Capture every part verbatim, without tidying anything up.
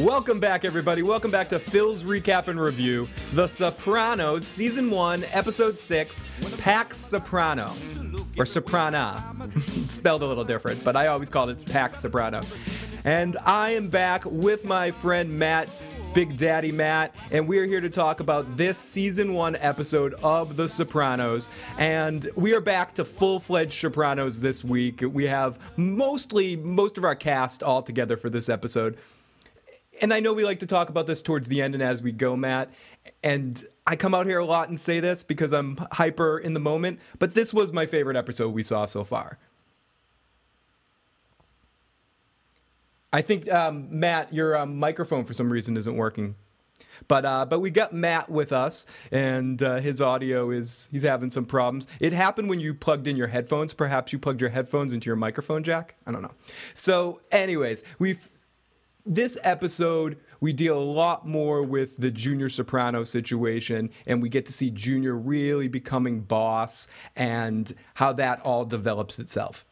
Welcome back, everybody. Welcome back to Phil's Recap and Review, The Sopranos, Season one, Episode six, Pax Soprano, or Soprana. It's spelled a little different, but I always called it Pax Soprano. And I am back with my friend Matt, Big Daddy Matt, and we're here to talk about this Season one episode of The Sopranos. And we are back to full-fledged Sopranos this week. We have mostly, most of our cast all together for this episode. And I know we like to talk about this towards the end and as we go, Matt, and I come out here a lot and say this because I'm hyper in the moment, but this was my favorite episode we saw so far. I think, um, Matt, your um, microphone for some reason isn't working. But uh, but we got Matt with us, and uh, his audio is, he's having some problems. It happened when you plugged in your headphones. Perhaps you plugged your headphones into your microphone jack. I don't know. So anyways, we've... This episode, we deal a lot more with the Junior Soprano situation, and we get to see Junior really becoming boss and how that all develops itself.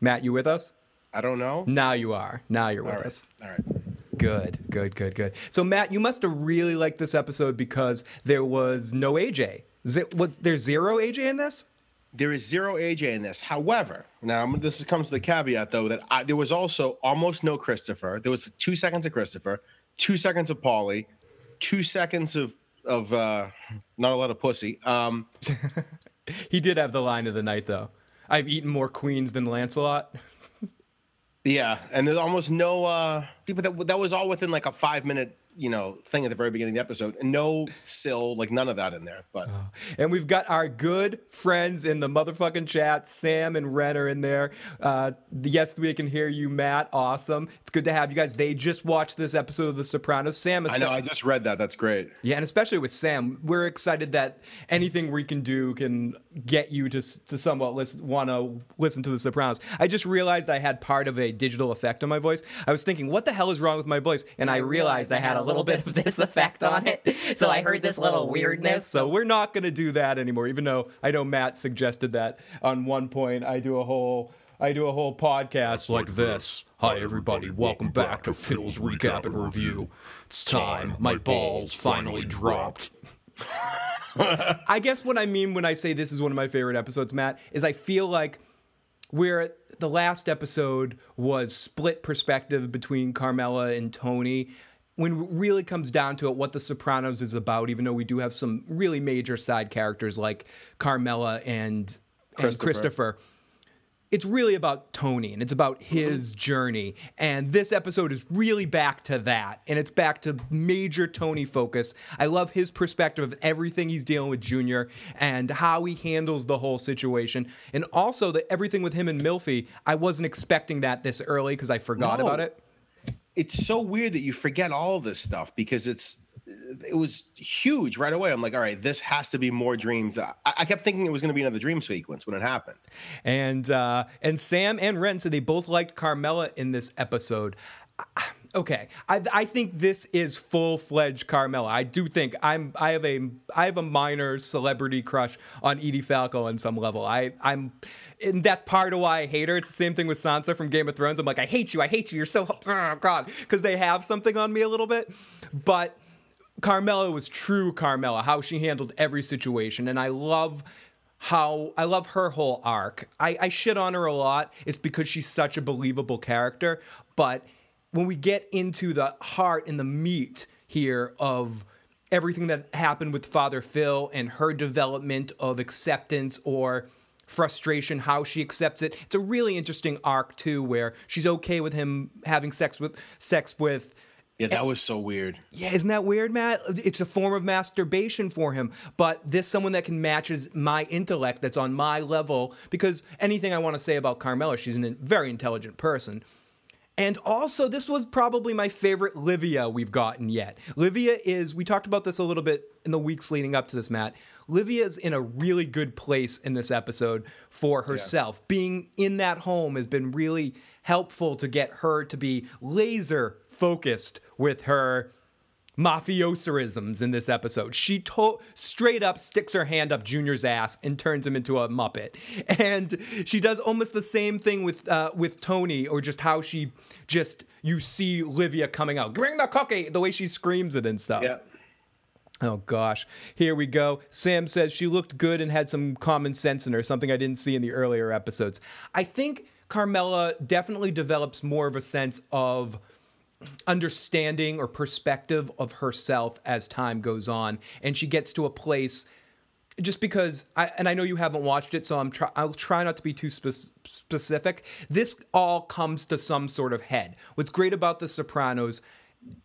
Matt, you with us? I don't know. Now you are. Now you're with all right. us. All right. Good, good, good, good. So, Matt, you must have really liked this episode because there was no A J. Was there zero A J in this? There is zero A J in this. However, now this comes with a caveat, though, that I, there was also almost no Christopher. There was two seconds of Christopher, two seconds of Pauly, two seconds of of uh, not a lot of pussy. Um, he did have the line of the night, though. I've eaten more queens than Lancelot. Yeah, and there's almost no uh, people that that was all within like a five minute. You know, thing at the very beginning of the episode. No Sil, like none of that in there. But oh. And we've got our good friends in the motherfucking chat. Sam and Ren are in there. Uh, yes, we can hear you, Matt. Awesome. It's good to have you guys. They just watched this episode of The Sopranos. Sam is I know, I just read that. That's great. Yeah, and especially with Sam, we're excited that anything we can do can get you to, to somewhat listen, want to listen to The Sopranos. I just realized I had part of a digital effect on my voice. I was thinking, what the hell is wrong with my voice? And I realized I had a little bit of this effect on it, so I heard this little weirdness. So we're not going to do that anymore, even though I know Matt suggested that on one point. I do a whole I do a whole podcast like this. Hi everybody, welcome back to Phil's Recap and Review. It's time, my balls finally dropped. I guess what I mean when I say this is one of my favorite episodes, Matt, is I feel like where the last episode was split perspective between Carmela and Tony, when it really comes down to it, what The Sopranos is about, even though we do have some really major side characters like Carmela and Christopher, and Christopher it's really about Tony, and it's about his mm-hmm. journey. And this episode is really back to that, and it's back to major Tony focus. I love his perspective of everything he's dealing with Junior and how he handles the whole situation. And also the, everything with him and Melfi, I wasn't expecting that this early because I forgot no. about it. It's so weird that you forget all this stuff because it's it was huge right away. I'm like, all right, this has to be more dreams. I, I kept thinking it was going to be another dream sequence when it happened. And uh, and Sam and Ren said they both liked Carmela in this episode. Okay, I, I think this is full-fledged Carmela. I do think I'm I have a I have a minor celebrity crush on Edie Falco on some level. I I'm. And that's part of why I hate her. It's the same thing with Sansa from Game of Thrones. I'm like, I hate you. I hate you. You're so... Oh, God. Because they have something on me a little bit. But Carmela was true Carmela, how she handled every situation. And I love how... I love her whole arc. I, I shit on her a lot. It's because she's such a believable character. But when we get into the heart and the meat here of everything that happened with Father Phil and her development of acceptance or... frustration, how she accepts it. It's a really interesting arc too, where she's okay with him having sex with sex with. Yeah, that was so weird. Yeah, isn't that weird, Matt? It's a form of masturbation for him. But this someone that can matches my intellect, that's on my level. Because anything I want to say about Carmela, she's a very intelligent person. And also, this was probably my favorite Livia we've gotten yet. Livia is, we talked about this a little bit in the weeks leading up to this, Matt. Livia's in a really good place in this episode for herself. Yeah. Being in that home has been really helpful to get her to be laser focused with her mafioserisms in this episode. She to- straight up sticks her hand up Junior's ass and turns him into a Muppet. And she does almost the same thing with uh, with Tony, or just how she just, you see Livia coming out, bring the cookie, the way she screams it and stuff. Yep. Oh, gosh. Here we go. Sam says she looked good and had some common sense in her, something I didn't see in the earlier episodes. I think Carmela definitely develops more of a sense of understanding or perspective of herself as time goes on. And she gets to a place, just because, I, and I know you haven't watched it, so I'm try, I'll try not to be too spe- specific. This all comes to some sort of head. What's great about The Sopranos,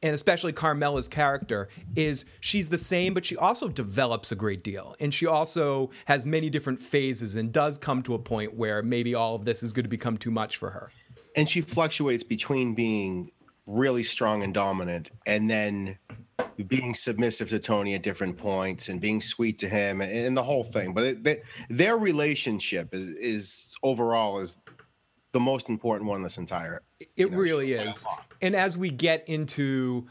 and especially Carmela's character, is she's the same, but she also develops a great deal. And she also has many different phases and does come to a point where maybe all of this is going to become too much for her. And she fluctuates between being really strong and dominant and then being submissive to Tony at different points and being sweet to him and, and the whole thing. But it, they, their relationship is, is overall is the most important one this entire It know, really is. And as we get into,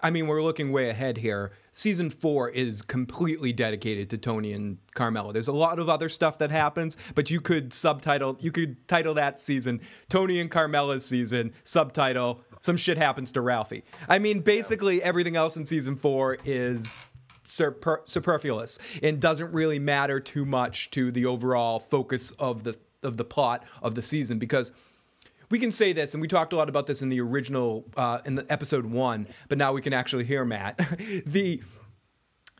I mean, we're looking way ahead here. Season four is completely dedicated to Tony and Carmela. There's a lot of other stuff that happens, but you could subtitle, you could title that season, Tony and Carmela's season, subtitle, some shit happens to Ralphie. I mean, basically everything else in season four is super, superfluous and doesn't really matter too much to the overall focus of the of the plot of the season, because we can say this, and we talked a lot about this in the original, uh, in the episode one, but now we can actually hear Matt. The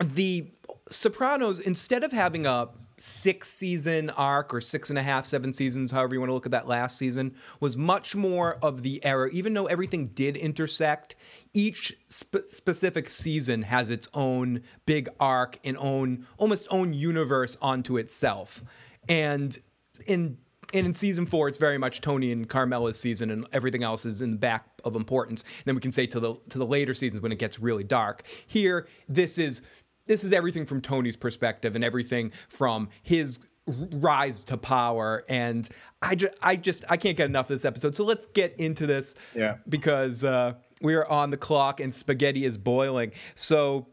the Sopranos, instead of having a six-season arc or six and a half, seven seasons, however you want to look at that last season, was much more of the era. Even though everything did intersect, each sp- specific season has its own big arc and own almost own universe onto itself. And in and in season four, it's very much Tony and Carmela's season, and everything else is in the back of importance. And then we can say to the to the later seasons when it gets really dark. Here, this is this is everything from Tony's perspective and everything from his rise to power. And I just I just I can't get enough of this episode. So let's get into this, yeah, because uh, we are on the clock and spaghetti is boiling. So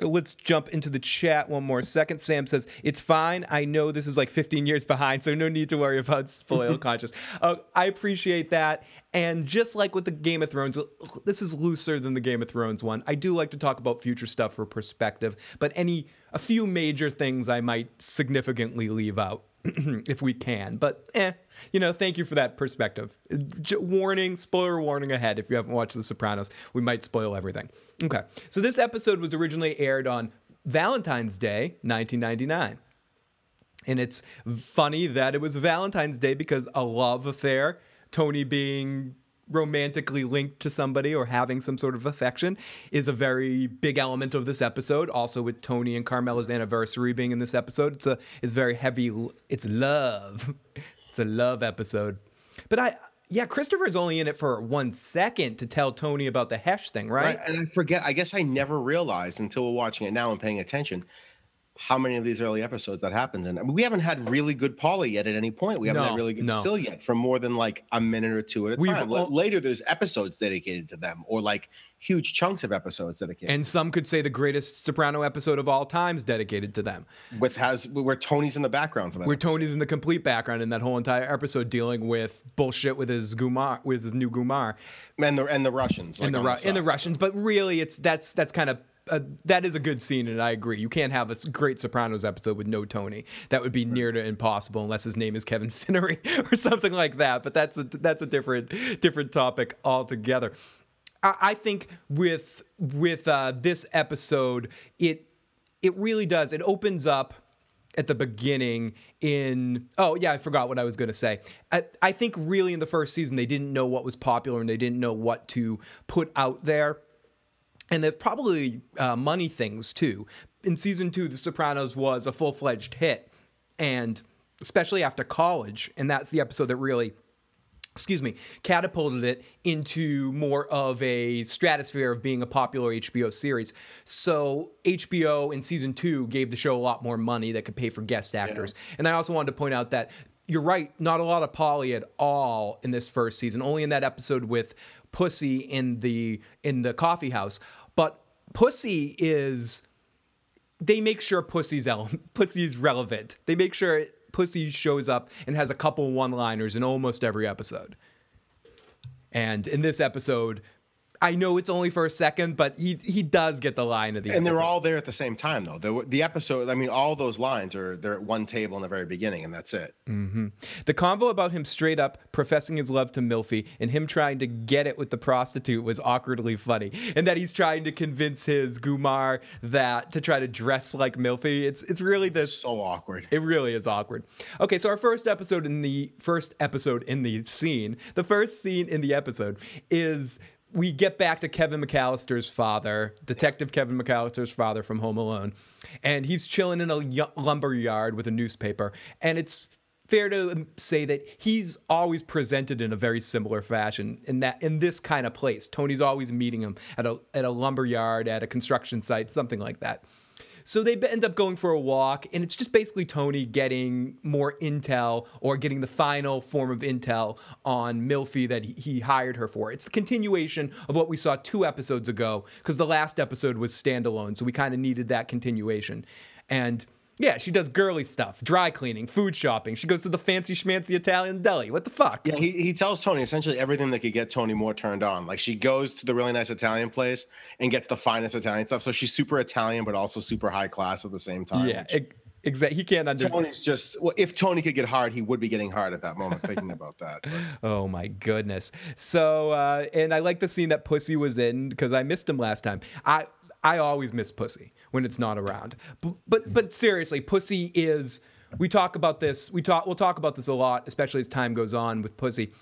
let's jump into the chat one more second. Sam says, it's fine. I know this is like fifteen years behind, so no need to worry about spoil conscious. Uh, I appreciate that. And just like with the Game of Thrones, this is looser than the Game of Thrones one. I do like to talk about future stuff for perspective, but any a few major things I might significantly leave out if we can. But, eh, you know, thank you for that perspective. J- warning, spoiler warning ahead. If you haven't watched The Sopranos, we might spoil everything. Okay, so this episode was originally aired on Valentine's Day, nineteen ninety-nine. And it's funny that it was Valentine's Day because a love affair, Tony being romantically linked to somebody or having some sort of affection, is a very big element of this episode. Also with Tony and Carmela's anniversary being in this episode, it's a it's very heavy. It's love. It's a love episode. But I yeah, Christopher's only in it for one second to tell Tony about the Hesh thing, right? Right. And I forget. I guess I never realized until we're watching it now and paying attention how many of these early episodes that happens in. I mean, we haven't had really good Pauly yet at any point. We haven't no, had really good no. Sil yet for more than like a minute or two at a We've time. All... Later, there's episodes dedicated to them or like huge chunks of episodes dedicated. And to some them. Could say the greatest Soprano episode of all time is dedicated to them. With has Where Tony's in the background for that Where episode. Tony's in the complete background in that whole entire episode dealing with bullshit with his Gumar, with his new Gumar. And the, and the Russians. Like and the, Ru- the, and the Russians. But really, it's that's that's kind of... Uh, that is a good scene, and I agree. You can't have a great Sopranos episode with no Tony. That would be near to impossible, unless his name is Kevin Finnery or something like that. But that's a, that's a different different topic altogether. I, I think with with uh, this episode, it it really does. It opens up at the beginning in, oh yeah, I forgot what I was going to say. I, I think really in the first season, they didn't know what was popular and they didn't know what to put out there. And they're probably uh, money things, too. In season two, The Sopranos was a full-fledged hit, and especially after college, and that's the episode that really, excuse me, catapulted it into more of a stratosphere of being a popular H B O series. So H B O in season two gave the show a lot more money that could pay for guest actors. Yeah. And I also wanted to point out that you're right, not a lot of Pauly at all in this first season, only in that episode with Pussy in the in the coffee house. But Pussy is, they make sure Pussy's, ele- Pussy's relevant. They make sure Pussy shows up and has a couple one-liners in almost every episode. And in this episode, I know it's only for a second, but he he does get the line of the and episode. They're all there at the same time, though. The, the episode, I mean, all those lines are, they're at one table in the very beginning, and that's it. Mm-hmm. The convo about him straight up professing his love to Melfi and him trying to get it with the prostitute was awkwardly funny. And that he's trying to convince his Gumar that to try to dress like Melfi. It's, it's really this. It's so awkward. It really is awkward. Okay, so our first episode in the first episode in the scene, the first scene in the episode is. We get back to Kevin McAllister's father, Detective Kevin McAllister's father from Home Alone, and he's chilling in a y- lumber yard with a newspaper. And it's fair to say that he's always presented in a very similar fashion in that in this kind of place. Tony's always meeting him at a at a lumber yard, at a construction site, something like that. So they end up going for a walk, and it's just basically Tony getting more intel or getting the final form of intel on Melfi that he hired her for. It's the continuation of what we saw two episodes ago, because the last episode was standalone, so we kind of needed that continuation. And yeah, she does girly stuff, dry cleaning, food shopping. She goes to the fancy schmancy Italian deli. What the fuck? Yeah, he, he tells Tony essentially everything that could get Tony more turned on. Like, she goes to the really nice Italian place and gets the finest Italian stuff. So she's super Italian, but also super high class at the same time. Yeah, exactly. He can't understand. Tony's just, well, if Tony could get hard, he would be getting hard at that moment thinking about that. But. Oh, my goodness. So, uh, and I like the scene that Pussy was in because I missed him last time. I, I always miss Pussy when it's not around. But, but but seriously, Pussy is, we talk about this, we talk we'll talk about this a lot, especially as time goes on with Pussy.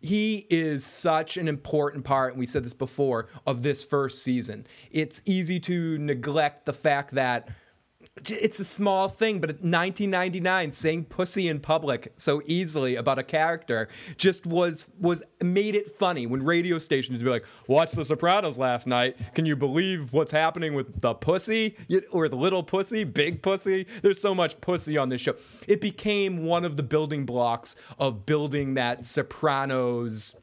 He is such an important part, and we said this before, of this first season. It's easy to neglect the fact that it's a small thing, but nineteen ninety-nine, saying pussy in public so easily about a character just was was made it funny when radio stations would be like, watch The Sopranos last night. Can you believe what's happening with the pussy? Or the little pussy, big pussy? There's so much pussy on this show. It became one of the building blocks of building that Sopranos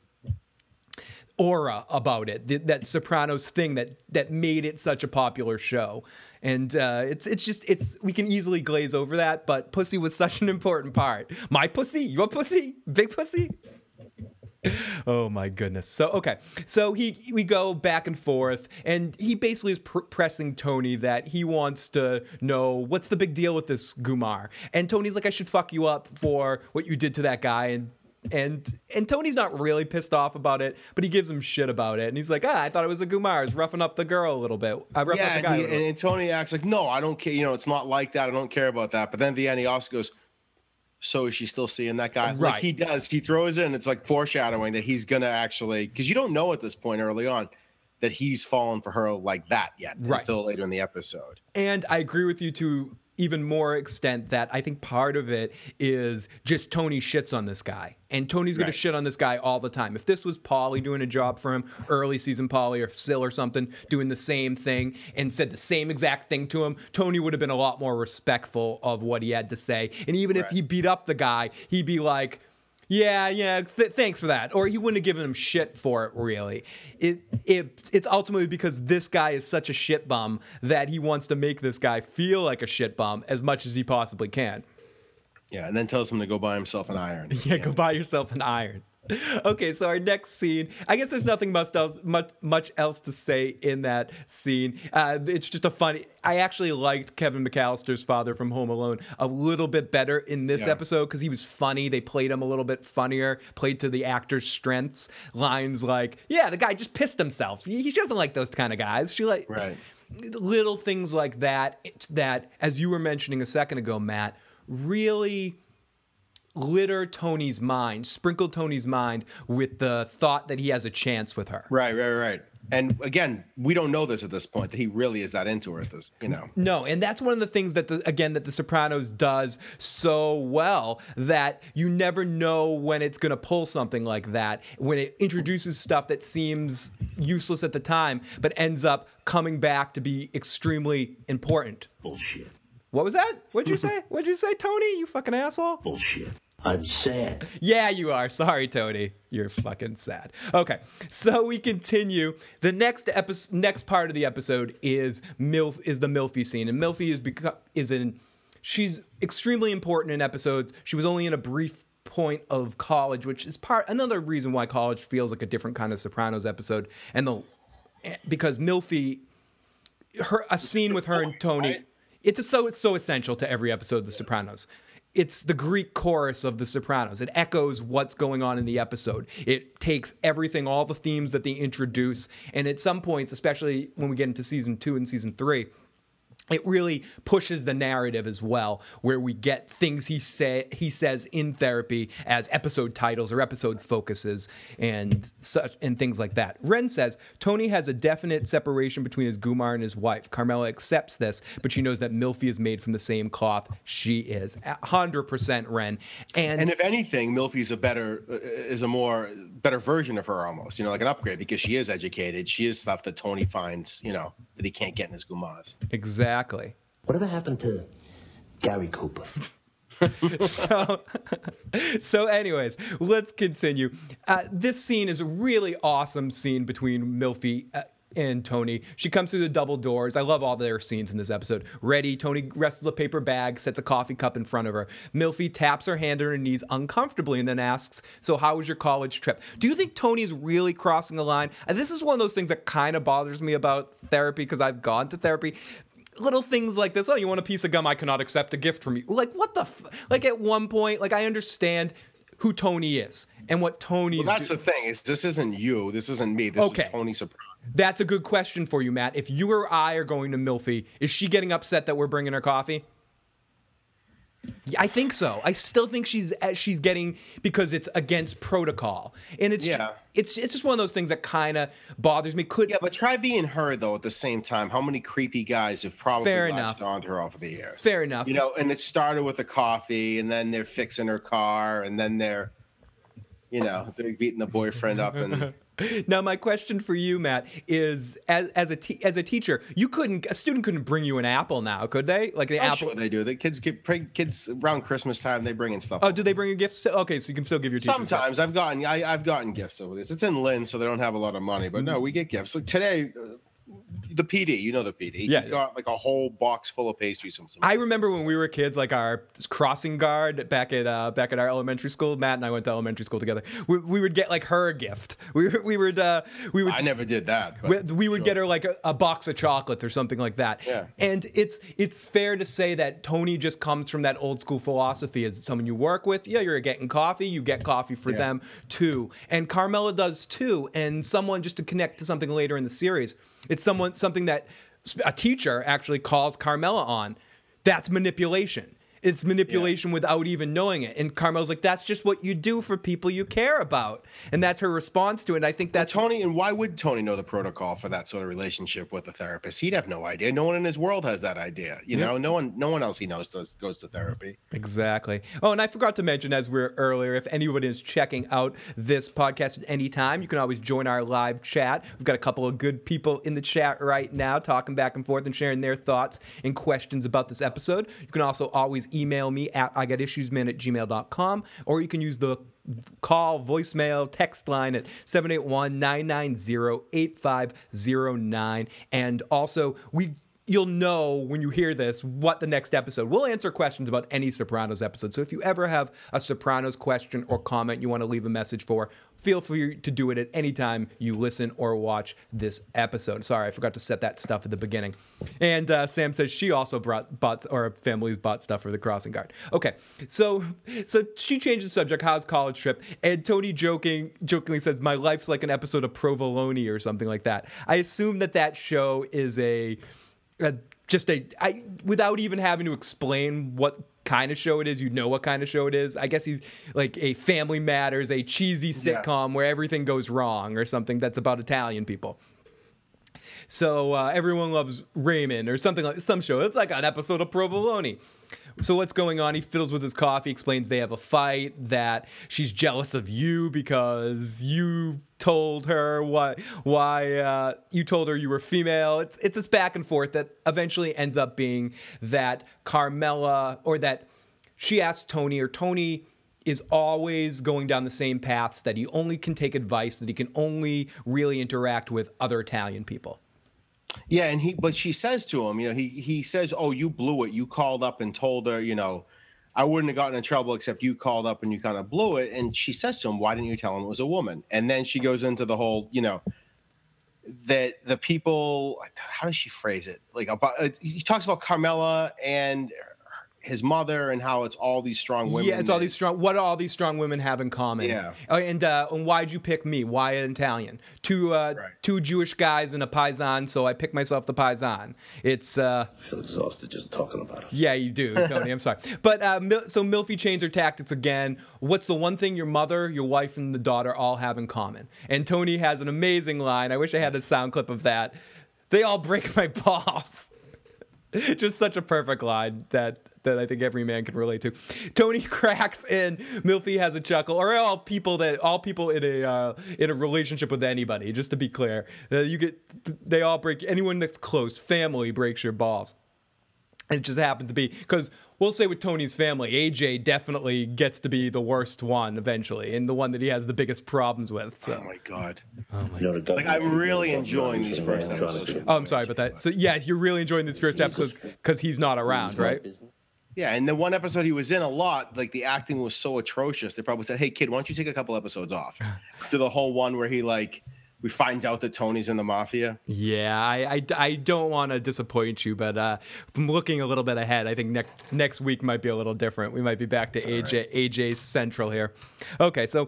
aura about it, th- that Sopranos thing that that made it such a popular show. And uh, it's it's just, it's we can easily glaze over that, but Pussy was such an important part. My pussy, your pussy, big pussy. Oh, my goodness. So, okay. So he we go back and forth, and he basically is pr- pressing Tony that he wants to know, what's the big deal with this Gumar? And Tony's like, I should fuck you up for what you did to that guy. And And and Tony's not really pissed off about it, but he gives him shit about it. And he's like, ah, I thought it was a Gumar. I was roughing up the girl a little bit. I roughed yeah, up the guy. And, he, and Tony acts like, no, I don't care. You know, it's not like that. I don't care about that. But then at the end, he also goes, so is she still seeing that guy? Right. Like he does. He throws in, it's like foreshadowing that he's going to actually, because you don't know at this point early on that he's fallen for her like that yet right. until later in the episode. And I agree with you to even more extent that I think part of it is just Tony shits on this guy. And Tony's going right. to shit on this guy all the time. If this was Pauly doing a job for him, early season Pauly or Sil or something, doing the same thing and said the same exact thing to him, Tony would have been a lot more respectful of what he had to say. And even right. if he beat up the guy, he'd be like, yeah, yeah, th- thanks for that. Or he wouldn't have given him shit for it, really. It, it, it's ultimately because this guy is such a shit bum that he wants to make this guy feel like a shit bum as much as he possibly can. Yeah, and then tells him to go buy himself an iron. Yeah, go buy yourself an iron. Okay, so our next scene, I guess there's nothing much else, much, much else to say in that scene. Uh, it's just a funny, I actually liked Kevin McAllister's father from Home Alone a little bit better in this yeah. episode because he was funny. They played him a little bit funnier, played to the actor's strengths. Lines like, yeah, the guy just pissed himself. He, he doesn't like those kind of guys. She like right. little things like that, that, as you were mentioning a second ago, Matt, really litter Tony's mind, sprinkle Tony's mind with the thought that he has a chance with her. Right, right, right. And again, we don't know this at this point, that he really is that into her at this, you know. No, and that's one of the things that, the, again, that The Sopranos does so well, that you never know when it's going to pull something like that, when it introduces stuff that seems useless at the time, but ends up coming back to be extremely important. Bullshit. What was that? What'd you say? What'd you say, Tony? You fucking asshole. Bullshit. I'm sad. Yeah, you are. Sorry, Tony. You're fucking sad. Okay, so we continue. The next episode, next part of the episode is Milf is the Melfi scene, and Melfi is beco- is in. She's extremely important in episodes. She was only in a brief point of college, which is part another reason why college feels like a different kind of Sopranos episode, and the because Melfi, her a scene with her and Tony, it's a, so it's so essential to every episode of The Sopranos. It's the Greek chorus of The Sopranos. It echoes what's going on in the episode. It takes everything, all the themes that they introduce. And at some points, especially when we get into season two and season three, it really pushes the narrative as well, where we get things he say he says in therapy as episode titles or episode focuses and such and things like that. Ren says Tony has a definite separation between his Gumar and his wife. Carmela accepts this, but she knows that Melfi is made from the same cloth. She is one hundred percent Ren, and and if anything, Melfi is a better is a more better version of her, almost, you know, like an upgrade, because she is educated. She is stuff that Tony finds, you know, that he can't get in his Gumars. Exactly. Exactly. Whatever happened to Gary Cooper? so, so, anyways, let's continue. Uh, this scene is a really awesome scene between Melfi uh, and Tony. She comes through the double doors. I love all their scenes in this episode. Ready, Tony wrestles a paper bag, sets a coffee cup in front of her. Melfi taps her hand on her knees uncomfortably and then asks, "So, how was your college trip?" Do you think Tony's really crossing the line? And this is one of those things that kind of bothers me about therapy, because I've gone to therapy. Little things like this. Oh, you want a piece of gum? I cannot accept a gift from you. Like, what the f- like at one point, like, I understand who Tony is and what Tony's well, that's do- the thing is this isn't you this isn't me this okay. is Tony Soprano. That's a good question for you, Matt. If you or I are going to Melfi, is she getting upset that we're bringing her coffee? Yeah, I think so. I still think she's she's getting, because it's against protocol, and it's yeah. ju- it's it's just one of those things that kind of bothers me. Could yeah, but try being her though. At the same time, how many creepy guys have probably Fair latched onto her over the years? Fair enough. You know, and it started with a coffee, and then they're fixing her car, and then they're, you know, they're beating the boyfriend up and. Now, my question for you, Matt, is as as a te- as a teacher, you couldn't a student couldn't bring you an apple now, could they? Like the oh, apple, sure they do. The kids get kids around Christmas time. They bring in stuff. Oh, do they bring you gifts? Okay, so you can still give your teachers sometimes. Gifts. I've gotten I, I've gotten gifts over this. It's in Lynn, so they don't have a lot of money, but no, we get gifts. Like today, uh, the P D, you know the P D. Yeah, he got like a whole box full of pastries. From I remember when we were kids, like our crossing guard back at uh, back at our elementary school. Matt and I went to elementary school together. We, we would get like her a gift. We we would uh, we would. I never did that. We, we would sure. get her like a, a box of chocolates or something like that. Yeah. And it's it's fair to say that Tony just comes from that old school philosophy. As someone you work with, yeah, you're getting coffee. You get coffee for yeah. them too, and Carmela does too. And someone just to connect to something later in the series. It's someone something that a teacher actually calls Carmela on. That's manipulation. It's manipulation yeah. without even knowing it. And Carmela's like, that's just what you do for people you care about. And that's her response to it. And I think that's... Well, Tony, and why would Tony know the protocol for that sort of relationship with a therapist? He'd have no idea. No one in his world has that idea. You yeah. know, no one no one else he knows does, goes to therapy. Exactly. Oh, and I forgot to mention, as we were earlier, if anyone is checking out this podcast at any time, you can always join our live chat. We've got a couple of good people in the chat right now talking back and forth and sharing their thoughts and questions about this episode. You can also always email me at I got issues man at gmail dot com, or you can use the call, voicemail, text line at seven eight one, nine nine zero, eight five zero nine. And also, we you'll know when you hear this what the next episode. We'll answer questions about any Sopranos episode. So if you ever have a Sopranos question or comment you want to leave a message for, feel free to do it at any time you listen or watch this episode. Sorry, I forgot to set that stuff at the beginning. And uh, Sam says she also brought bought or families bought stuff for the crossing guard. Okay, so so she changed the subject. How's college trip? And Tony joking jokingly says my life's like an episode of Provolone or something like that. I assume that that show is a Uh, just a, I, without even having to explain what kind of show it is, you know what kind of show it is. I guess he's like a Family Matters, a cheesy sitcom yeah. where everything goes wrong or something that's about Italian people. So uh, everyone loves Raymond or something like some show. It's like an episode of Provolone. So what's going on? He fiddles with his coffee, explains they have a fight, that she's jealous of you because you told her why why uh, you told her you were female. It's it's this back and forth that eventually ends up being that Carmela or that she asked Tony or Tony is always going down the same paths, that he only can take advice, that he can only really interact with other Italian people. Yeah, and he but she says to him, you know, he he says, "Oh, you blew it. You called up and told her, you know, I wouldn't have gotten in trouble except you called up and you kind of blew it." And she says to him, "Why didn't you tell him it was a woman?" And then she goes into the whole, you know, that the people, how does she phrase it? Like about uh, he talks about Carmela and his mother and how it's all these strong women. Yeah, it's all these strong. What do all these strong women have in common? Yeah. Uh, and uh, and why'd you pick me? Why an Italian? Two uh, right. two Jewish guys and a paisan, so I picked myself the paisan. It's. Uh, I feel exhausted just talking about it. Yeah, you do, Tony. I'm sorry, but uh, Mil- so Melfi changed her tactics again. What's the one thing your mother, your wife, and the daughter all have in common? And Tony has an amazing line. I wish I had a sound clip of that. They all break my balls. Just such a perfect line that that I think every man can relate to. Tony cracks in. Melfi has a chuckle. Or all people that all people in a uh, in a relationship with anybody. Just to be clear, uh, you get they all break. Anyone that's close, family breaks your balls. It just happens to be because we'll say with Tony's family, A J definitely gets to be the worst one eventually, and the one that he has the biggest problems with. So. Oh my god! Oh my god! Like I'm really enjoying these first episodes. Oh, I'm sorry about that. So yeah, you're really enjoying these first episodes because he's not around, right? Yeah, and the one episode he was in a lot, like the acting was so atrocious. They probably said, "Hey kid, why don't you take a couple episodes off?" After the whole one where he like. We find out that Tony's in the mafia. Yeah, I, I, I don't want to disappoint you, but uh, from looking a little bit ahead, I think next next week might be a little different. We might be back to A J right. A J Central here. Okay, so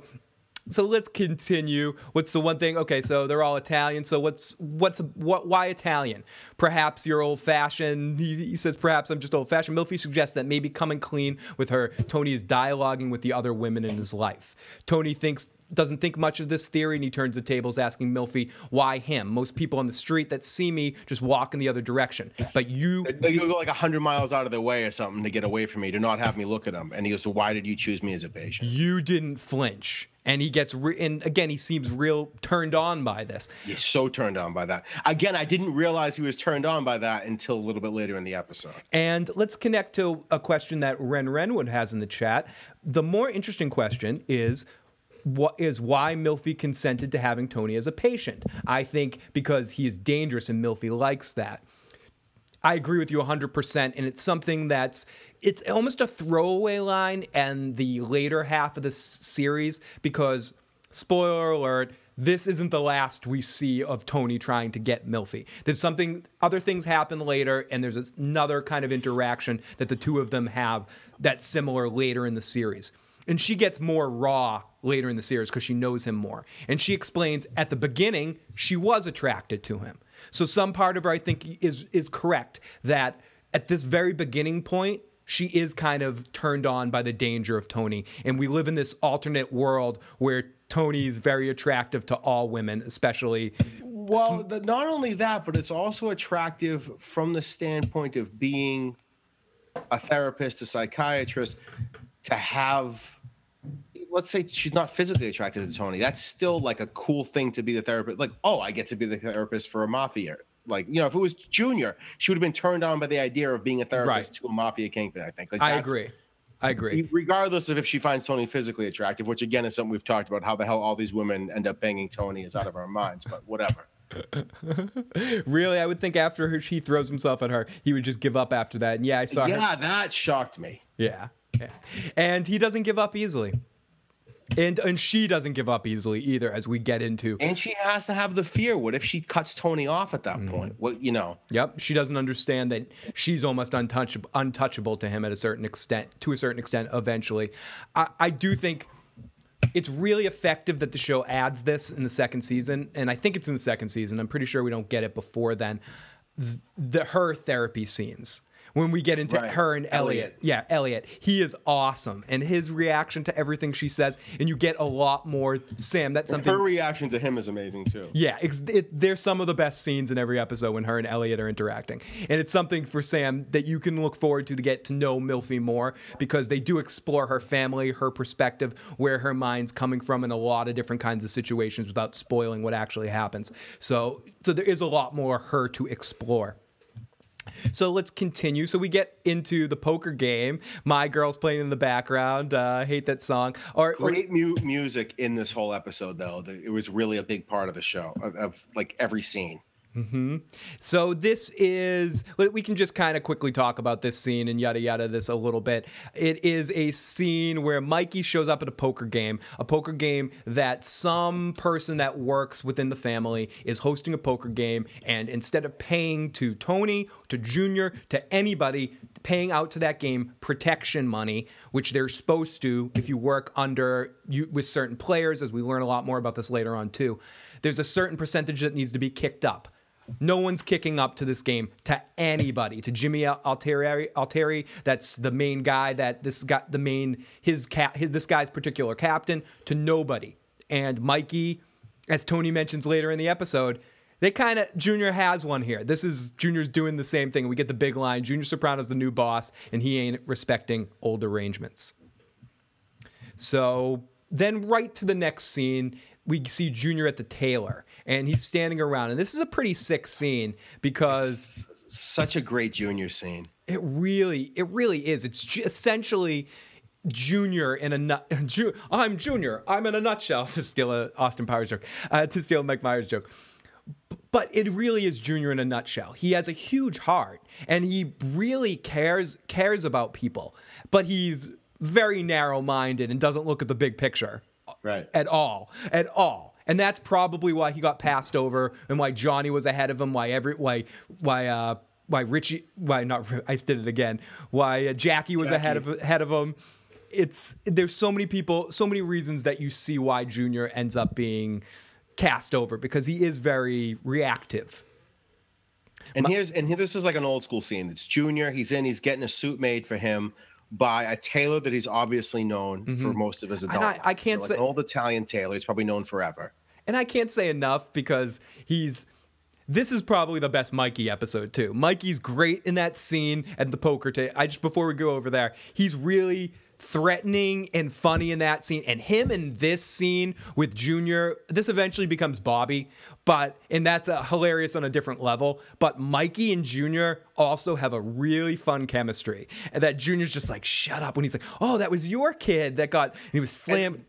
so let's continue. What's the one thing? Okay, so they're all Italian. So what's what's what? Why Italian? Perhaps you're old fashioned. He, he says perhaps I'm just old fashioned. Melfi suggests that maybe coming clean with her, Tony is dialoguing with the other women in his life. Tony thinks. Doesn't think much of this theory, and he turns the tables asking Melfi, why him? Most people on the street that see me just walk in the other direction. But you... They, they go like one hundred miles out of their way or something to get away from me, to not have me look at them. And he goes, so why did you choose me as a patient? You didn't flinch. And he gets... Re- and again, he seems real turned on by this. He's so turned on by that. Again, I didn't realize he was turned on by that until a little bit later in the episode. And let's connect to a question that Ren Renwood has in the chat. The more interesting question is... What is why Melfi consented to having Tony as a patient. I think because he is dangerous and Melfi likes that. I agree with you one hundred percent, and it's something that's it's almost a throwaway line in the later half of the series because, spoiler alert, this isn't the last we see of Tony trying to get Melfi. There's something, other things happen later, and there's another kind of interaction that the two of them have that's similar later in the series. And she gets more raw later in the series because she knows him more. And she explains at the beginning she was attracted to him. So some part of her, I think, is is correct that at this very beginning point, she is kind of turned on by the danger of Tony. And we live in this alternate world where Tony's very attractive to all women, especially... Well, the, not only that, but it's also attractive from the standpoint of being a therapist, a psychiatrist, to have... Let's say she's not physically attracted to Tony. That's still like a cool thing to be the therapist. Like, oh, I get to be the therapist for a mafia. Like, you know, if it was Junior, she would have been turned on by the idea of being a therapist right. to a mafia kingpin, I think. Like, I agree. I agree. Regardless of if she finds Tony physically attractive, which again is something we've talked about, how the hell all these women end up banging Tony is out of our minds, but whatever. Really, I would think after her, she throws himself at her, he would just give up after that. And yeah, I saw Yeah, her. That shocked me. Yeah. yeah. And he doesn't give up easily. And and she doesn't give up easily either, as we get into. And she has to have the fear. What if she cuts Tony off at that mm-hmm. point? Well, you know. Yep. She doesn't understand that she's almost untouchable, untouchable to him at a certain extent. To a certain extent, eventually, I, I do think it's really effective that the show adds this in the second season, and I think it's in the second season. I'm pretty sure we don't get it before then. The, the her therapy scenes. When we get into right. her and Elliot. Elliot. Yeah, Elliot. He is awesome. And his reaction to everything she says, and you get a lot more, Sam, that's something... Her reaction to him is amazing, too. Yeah, it's, it, they're some of the best scenes in every episode when her and Elliot are interacting. And it's something for Sam that you can look forward to to get to know Melfi more, because they do explore her family, her perspective, where her mind's coming from in a lot of different kinds of situations without spoiling what actually happens. So, so there is a lot more her to explore. So let's continue. So we get into the poker game. My Girl's playing in the background. I uh, hate that song. Or, Great or, mu- music in this whole episode, though. It was really a big part of the show, of, of like every scene. Mm-hmm. So this is, we can just kind of quickly talk about this scene and yada yada this a little bit. It is a scene where Mikey shows up at a poker game, a poker game that some person that works within the family is hosting a poker game, and instead of paying to Tony, to Junior, to anybody, paying out to that game protection money, which they're supposed to if you work under you with certain players, as we learn a lot more about this later on too, there's a certain percentage that needs to be kicked up. No one's kicking up to this game to anybody. To Jimmy Altieri, Altieri, that's the main guy that this got the main his cat his, this guy's particular captain. To nobody. And Mikey, as Tony mentions later in the episode, they kind of Junior has one here. This is Junior's doing the same thing. We get the big line: Junior Soprano's the new boss, and he ain't respecting old arrangements. So then, right to the next scene. We see Junior at the tailor, and he's standing around. And this is a pretty sick scene because it's such a great Junior scene. It really, it really is. It's ju- essentially Junior in a nut. Ju- I'm Junior. I'm in a nutshell. To steal a Austin Powers joke. Uh, to steal a Mike Myers joke. But it really is Junior in a nutshell. He has a huge heart, and he really cares cares about people. But he's very narrow-minded and doesn't look at the big picture. Right. At all. At all. And that's probably why he got passed over and why Johnny was ahead of him, why every why why uh why Richie why not I did it again. Why uh, Jackie was Jackie. ahead of ahead of him. It's there's so many people, so many reasons that you see why Junior ends up being cast over because he is very reactive. And My, here's and here, this is like an old school scene. It's Junior, he's in, he's getting a suit made for him. By a tailor that he's obviously known mm-hmm. for most of his adult life. I, I can't you know, like say an old Italian tailor. He's probably known forever. And I can't say enough because he's. This is probably the best Mikey episode too. Mikey's great in that scene at the poker table. I just before we go over there, he's really threatening and funny in that scene. And him in this scene with Junior, this eventually becomes Bobby, but and that's a hilarious on a different level. But Mikey and Junior also have a really fun chemistry. And that Junior's just like, shut up when he's like, oh, that was your kid that got and he was slammed. And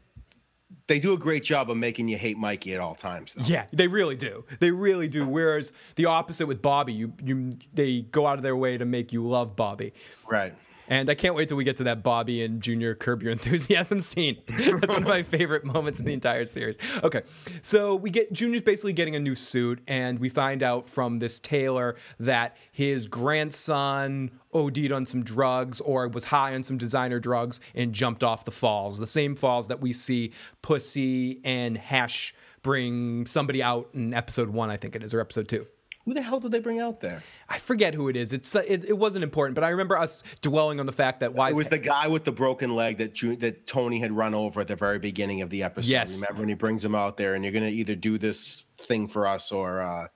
they do a great job of making you hate Mikey at all times, though. Yeah, they really do. They really do. Whereas the opposite with Bobby, you you they go out of their way to make you love Bobby. Right. And I can't wait till we get to that Bobby and Junior Curb Your Enthusiasm scene. That's one of my favorite moments in the entire series. Okay, so we get Junior's basically getting a new suit, and we find out from this tailor that his grandson OD'd on some drugs or was high on some designer drugs and jumped off the falls, the same falls that we see Pussy and Hesh bring somebody out in episode one, I think it is, or episode two. Who the hell did they bring out there? I forget who it is. It's uh, it, it wasn't important, but I remember us dwelling on the fact that why it was the guy with the broken leg that Ju- that Tony had run over at the very beginning of the episode. Yes, remember when he brings him out there, and you're gonna either do this thing for us or uh,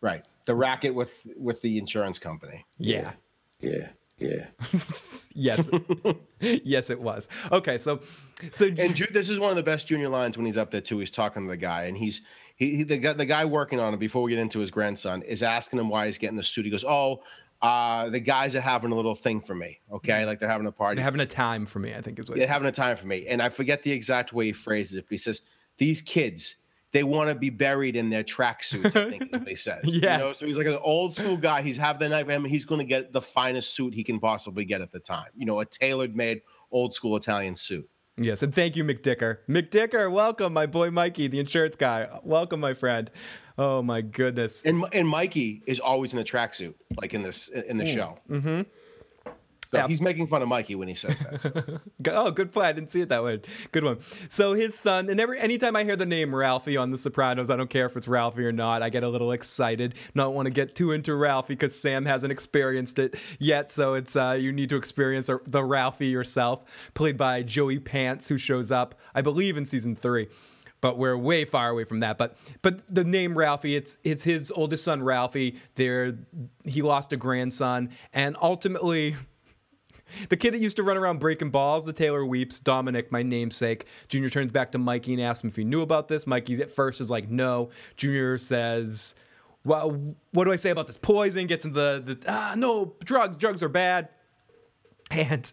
right the racket with with the insurance company. Yeah, yeah, yeah. Yes, yes, it was. Okay, so so and Ju- this is one of the best Junior lines when he's up there too. He's talking to the guy, and he's. He, the guy, the guy working on it, before we get into his grandson, is asking him why he's getting the suit. He goes, oh, uh, the guys are having a little thing for me, okay? Like, they're having a party. They're having a time for me, I think is what he said. They're having a time for me. And I forget the exact way he phrases it, but he says, these kids, they want to be buried in their tracksuits, I think is what he says. Yes. You know? So he's like an old school guy. He's having the night for him, and he's going to get the finest suit he can possibly get at the time. You know, a tailored-made, old-school Italian suit. Yes, and thank you, McDicker. McDicker, welcome, my boy Mikey, the insurance guy. Welcome, my friend. Oh my goodness. And and Mikey is always in a tracksuit, like in this in the mm. show. Mm-hmm. So yeah. He's making fun of Mikey when he says that. So. Oh, good play. I didn't see it that way. Good one. So his son, and every anytime I hear the name Ralphie on The Sopranos, I don't care if it's Ralphie or not, I get a little excited. Not want to get too into Ralphie because Sam hasn't experienced it yet, so it's uh, you need to experience the Ralphie yourself, played by Joey Pants, who shows up, I believe, in season three. But we're way far away from that. But but the name Ralphie, it's it's his oldest son, Ralphie. There, he lost a grandson, and ultimately... The kid that used to run around breaking balls, the tailor weeps, Dominic, my namesake. Junior turns back to Mikey and asks him if he knew about this. Mikey at first is like, no. Junior says, well, what do I say about this poison? Gets in the, the ah, no, drugs, drugs are bad. And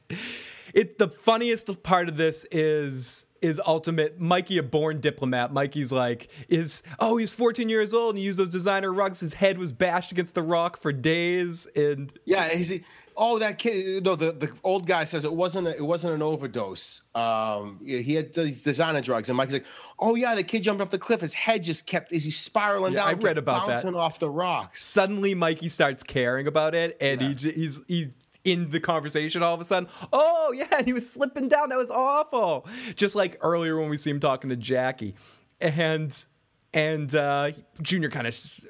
it the funniest part of this is is ultimate Mikey, a born diplomat. Mikey's like, is oh, he's fourteen years old and he used those designer rugs. His head was bashed against the rock for days. And yeah, he's oh that kid. No, the, the old guy says it wasn't a, it wasn't an overdose. Um, he had these designer drugs, and Mikey's like, oh yeah, the kid jumped off the cliff. His head just kept is he spiraling yeah, down. I read about that. Bouncing off the rocks. Suddenly, Mikey starts caring about it, and yeah. he he's he's. in the conversation all of a sudden, oh, yeah, he was slipping down. That was awful. Just like earlier when we see him talking to Jackie. And and uh, Junior kind of s-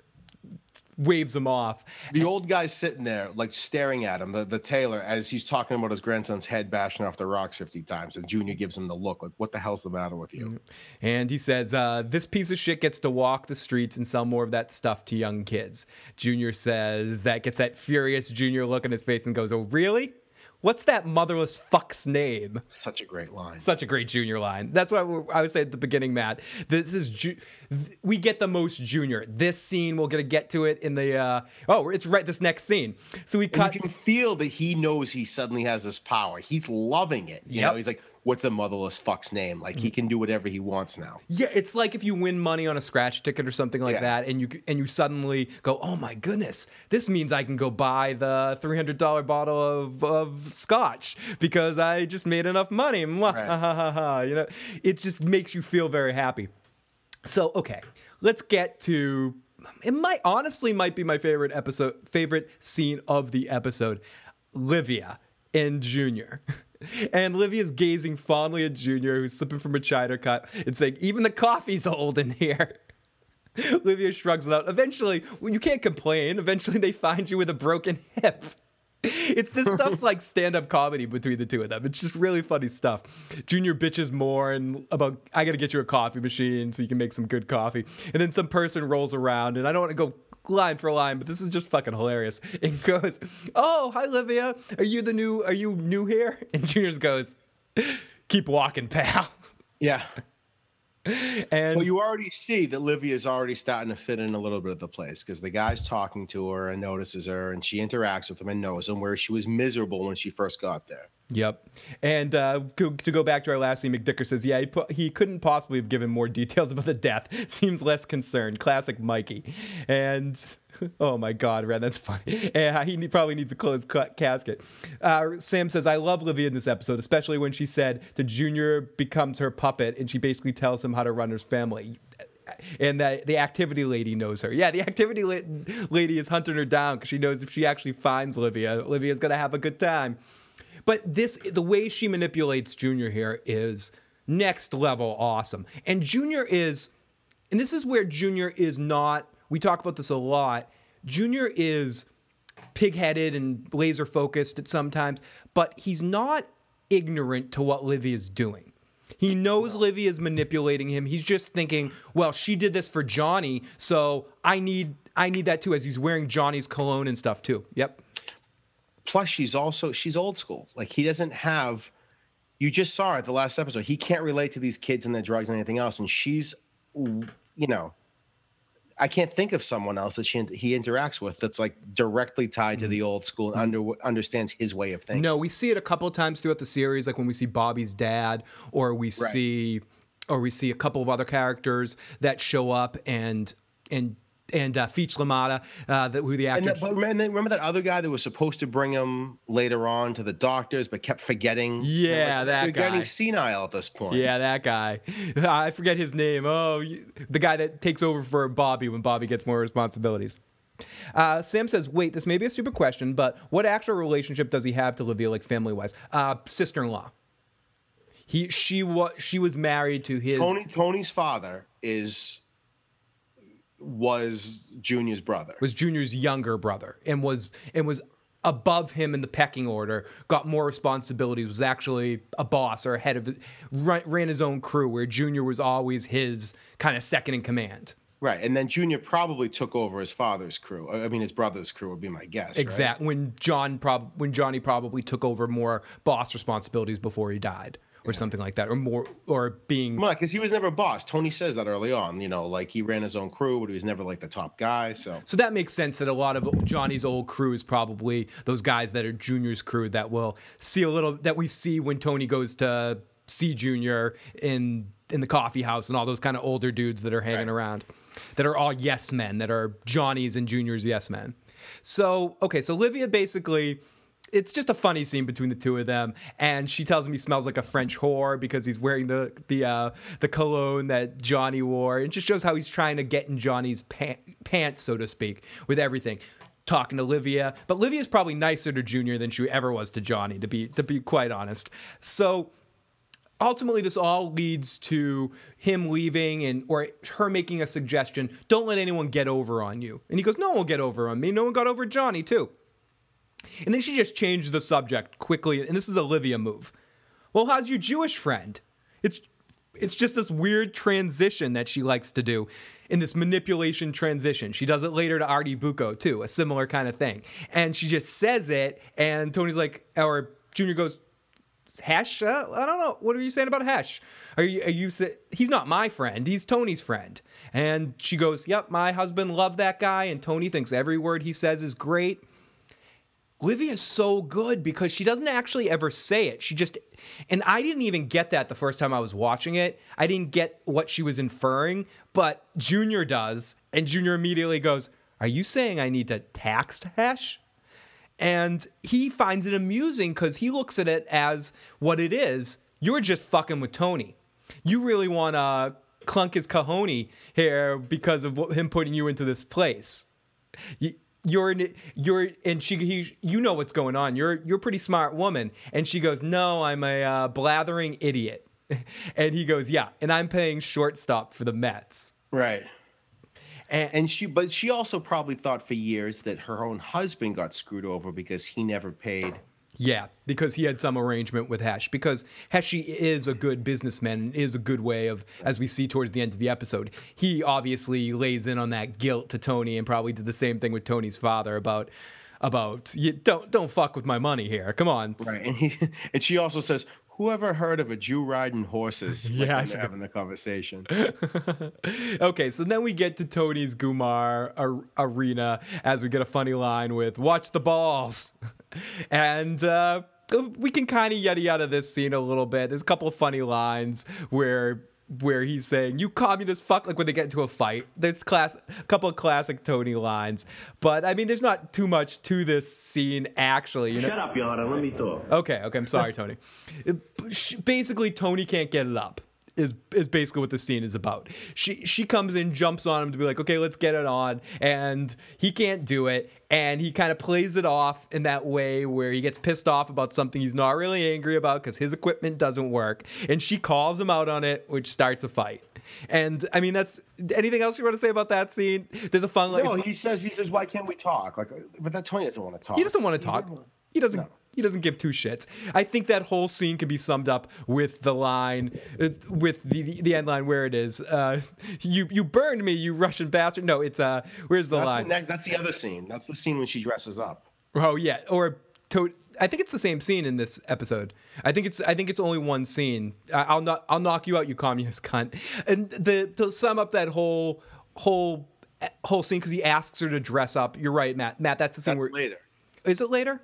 waves him off. The old guy's sitting there, like, staring at him, the, the tailor, as he's talking about his grandson's head bashing off the rocks fifty times. And Junior gives him the look, like, what the hell's the matter with you? And he says, uh, this piece of shit gets to walk the streets and sell more of that stuff to young kids. Junior says that, gets that furious Junior look in his face and goes, oh, really? What's that motherless fuck's name? Such a great line. Such a great Junior line. That's what I would say at the beginning, Matt. This is ju- we get the most Junior. This scene, we're gonna get to it in the uh, oh, it's right this next scene. So we cut. You can feel that he knows he suddenly has this power. He's loving it. You yep. know, he's like, what's the motherless fuck's name? Like, he can do whatever he wants now. Yeah, it's like if you win money on a scratch ticket or something like yeah. that, and you and you suddenly go, oh my goodness, this means I can go buy the three hundred dollars bottle of, of scotch because I just made enough money. Mwah, right. ha, ha, ha. You know, it just makes you feel very happy. So, okay, let's get to, it might honestly might be my favorite episode, favorite scene of the episode, Livia and Junior. And Livia's gazing fondly at Junior, who's slipping from a china cup and saying, even the coffee's old in here. Livia shrugs it out. Eventually, well, you can't complain. Eventually, they find you with a broken hip. It's this stuff's like stand-up comedy between the two of them. It's just really funny stuff. Junior bitches more and about, I got to get you a coffee machine so you can make some good coffee. And then some person rolls around, and I don't want to go line for line, but this is just fucking hilarious. It goes, oh, hi, Livia. Are you the new, are you new here? And Junior's goes, keep walking, pal. Yeah. And well, you already see that Livia's already starting to fit in a little bit of the place because the guy's talking to her and notices her, and she interacts with him and knows him, where she was miserable when she first got there. Yep. And uh, to go back to our last scene, McDicker says, yeah, he, po- he couldn't possibly have given more details about the death. Seems less concerned. Classic Mikey. And oh, my God, Ren, that's funny. And he probably needs a closed casket. Uh, Sam says, I love Livia in this episode, especially when she said the Junior becomes her puppet and she basically tells him how to run his family. And that the activity lady knows her. Yeah, the activity la- lady is hunting her down because she knows if she actually finds Livia, Livia's going to have a good time. But this, the way she manipulates Junior here is next level awesome. And Junior is, and this is where Junior is not, we talk about this a lot, Junior is pig-headed and laser-focused at sometimes, but he's not ignorant to what Livia is doing. He knows no. Livia is manipulating him. He's just thinking, well, she did this for Johnny, so I need I need that too, as he's wearing Johnny's cologne and stuff too. Yep. Plus, she's also, she's old school. Like, he doesn't have, you just saw it the last episode, he can't relate to these kids and their drugs and anything else. And she's, you know, I can't think of someone else that she he interacts with that's, like, directly tied to the old school and under, understands his way of thinking. No, we see it a couple of times throughout the series, like when we see Bobby's dad or we right. see or we see a couple of other characters that show up and and. And uh, Feech LaMotta, uh, that who the actor. And, the, and then remember that other guy that was supposed to bring him later on to the doctors, but kept forgetting. Yeah, like, that they're guy. They're getting senile at this point. Yeah, that guy. I forget his name. Oh, you, the guy that takes over for Bobby when Bobby gets more responsibilities. Uh, Sam says, "Wait, this may be a stupid question, but what actual relationship does he have to Livia, like family-wise? Uh, sister-in-law. He, she was, she was married to his Tony. Tony's father is." was Junior's brother. Was Junior's younger brother and was and was above him in the pecking order, got more responsibilities, was actually a boss or a head of ran his own crew, where Junior was always his kind of second in command. Right. And then Junior probably took over his father's crew. I mean, his brother's crew would be my guess. Exactly. Right? When John prob- when Johnny probably took over more boss responsibilities before he died. or something like that, or more, or being. Well, because he was never a boss. Tony says that early on. You know, like he ran his own crew, but he was never like the top guy. So, so that makes sense that a lot of Johnny's old crew is probably those guys that are Junior's crew that will see a little that we see when Tony goes to see Junior in in the coffee house and all those kind of older dudes that are hanging right. around, that are all yes men, that are Johnny's and Junior's yes men. So okay, so Livia basically. It's just a funny scene between the two of them, and she tells him he smells like a French whore because he's wearing the the uh, the cologne that Johnny wore, and just shows how he's trying to get in Johnny's pant, pants, so to speak, with everything. Talking to Livia, but Livia's probably nicer to Junior than she ever was to Johnny, to be to be quite honest. So ultimately, this all leads to him leaving and or her making a suggestion: "Don't let anyone get over on you." And he goes, "No one will get over on me. No one got over Johnny too." And then she just changed the subject quickly, and this is a Livia move. Well, how's your Jewish friend? It's it's just this weird transition that she likes to do in this manipulation transition. She does it later to Artie Bucco, too, a similar kind of thing. And she just says it, and Tony's like, or Junior goes, Hesh? Uh, I don't know. What are you saying about Hesh? Are you, are you say, he's not my friend. He's Tony's friend. And she goes, yep, my husband loved that guy, and Tony thinks every word he says is great. Livia's so good because she doesn't actually ever say it. She just, and I didn't even get that the first time I was watching it. I didn't get what she was inferring, but Junior does. And Junior immediately goes, are you saying I need to tax Hesh? And he finds it amusing because he looks at it as what it is. You're just fucking with Tony. You really want to clunk his cojones here because of him putting you into this place. You, You're you're and she he, you know what's going on. You're you're a pretty smart woman. And she goes, no, I'm a uh, blathering idiot. And he goes, yeah, and I'm paying shortstop for the Mets. Right. And, and she, but she also probably thought for years that her own husband got screwed over because he never paid. Yeah, because he had some arrangement with Hesh. Because Heshy is a good businessman and is a good way of, as we see towards the end of the episode, he obviously lays in on that guilt to Tony and probably did the same thing with Tony's father about, about you don't don't fuck with my money here. Come on. Right, and, he, and she also says, whoever heard of a Jew riding horses? Like yeah, they're having the conversation. Okay, so then we get to Tony's Gumar ar- arena as we get a funny line with "Watch the balls," and uh, we can kind of yada yada this scene a little bit. There's a couple of funny lines where where he's saying "You communist fuck," like when they get into a fight. There's class a couple of classic Tony lines, but I mean, there's not too much to this scene actually. You know? Shut up, Yana. Let me talk. Okay, okay. I'm sorry, Tony. It, basically Tony can't get it up is is basically what the scene is about. She she comes in, jumps on him to be like, okay, let's get it on, and he can't do it, and he kind of plays it off in that way where he gets pissed off about something he's not really angry about because his equipment doesn't work, and she calls him out on it, which starts a fight. And I mean, that's anything else you want to say about that scene? There's a fun like no, he says he says why can't we talk? Like, but that Tony doesn't want to talk. He doesn't want to talk. He doesn't. No. He doesn't give two shits. I think that whole scene can be summed up with the line, with the the, the end line where it is, uh, you you burned me, you Russian bastard. No, it's, uh, where's the that's line? The next, that's the other scene. That's the scene when she dresses up. Oh, yeah. Or to, I think it's the same scene in this episode. I think it's I think it's only one scene. I'll, not, I'll knock you out, you communist cunt. And the, to sum up that whole, whole, whole scene, because he asks her to dress up. You're right, Matt. Matt, that's the scene that's where... later. Is it later?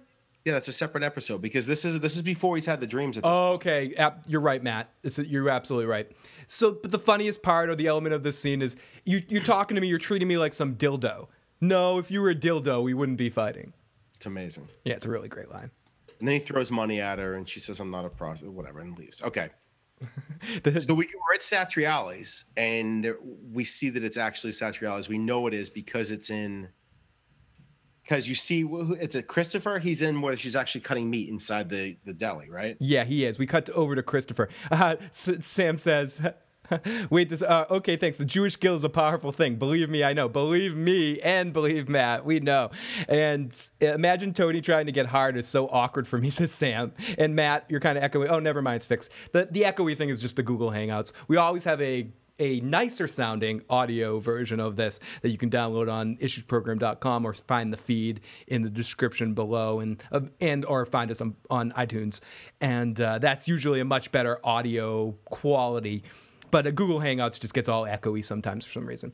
Yeah, that's a separate episode because this is this is before he's had the dreams at this oh, point. Okay. You're right, Matt. You're absolutely right. So but the funniest part or the element of this scene is you, you're talking to me, you're treating me like some dildo. No, if you were a dildo, we wouldn't be fighting. It's amazing. Yeah, it's a really great line. And then he throws money at her and she says, I'm not a prostitute, whatever, and leaves. Okay. So we, we're at Satriale's and there, we see that it's actually Satriale's. We know it is because it's in... Because you see, it's a Christopher. He's in where she's actually cutting meat inside the, the deli, right? Yeah, he is. We cut over to Christopher. Uh, S- Sam says, wait, this. Uh, okay, thanks. The Jewish guilt is a powerful thing. Believe me, I know. Believe me and believe Matt. We know. And imagine Tony trying to get hard. It's so awkward for me, says Sam. And Matt, you're kind of echoing. Oh, never mind. It's fixed. The, the echoey thing is just the Google Hangouts. We always have a a nicer sounding audio version of this that you can download on issues program dot com or find the feed in the description below, and uh, and or find us on, on iTunes. And uh, that's usually a much better audio quality. But uh, Google Hangouts just gets all echoey sometimes for some reason.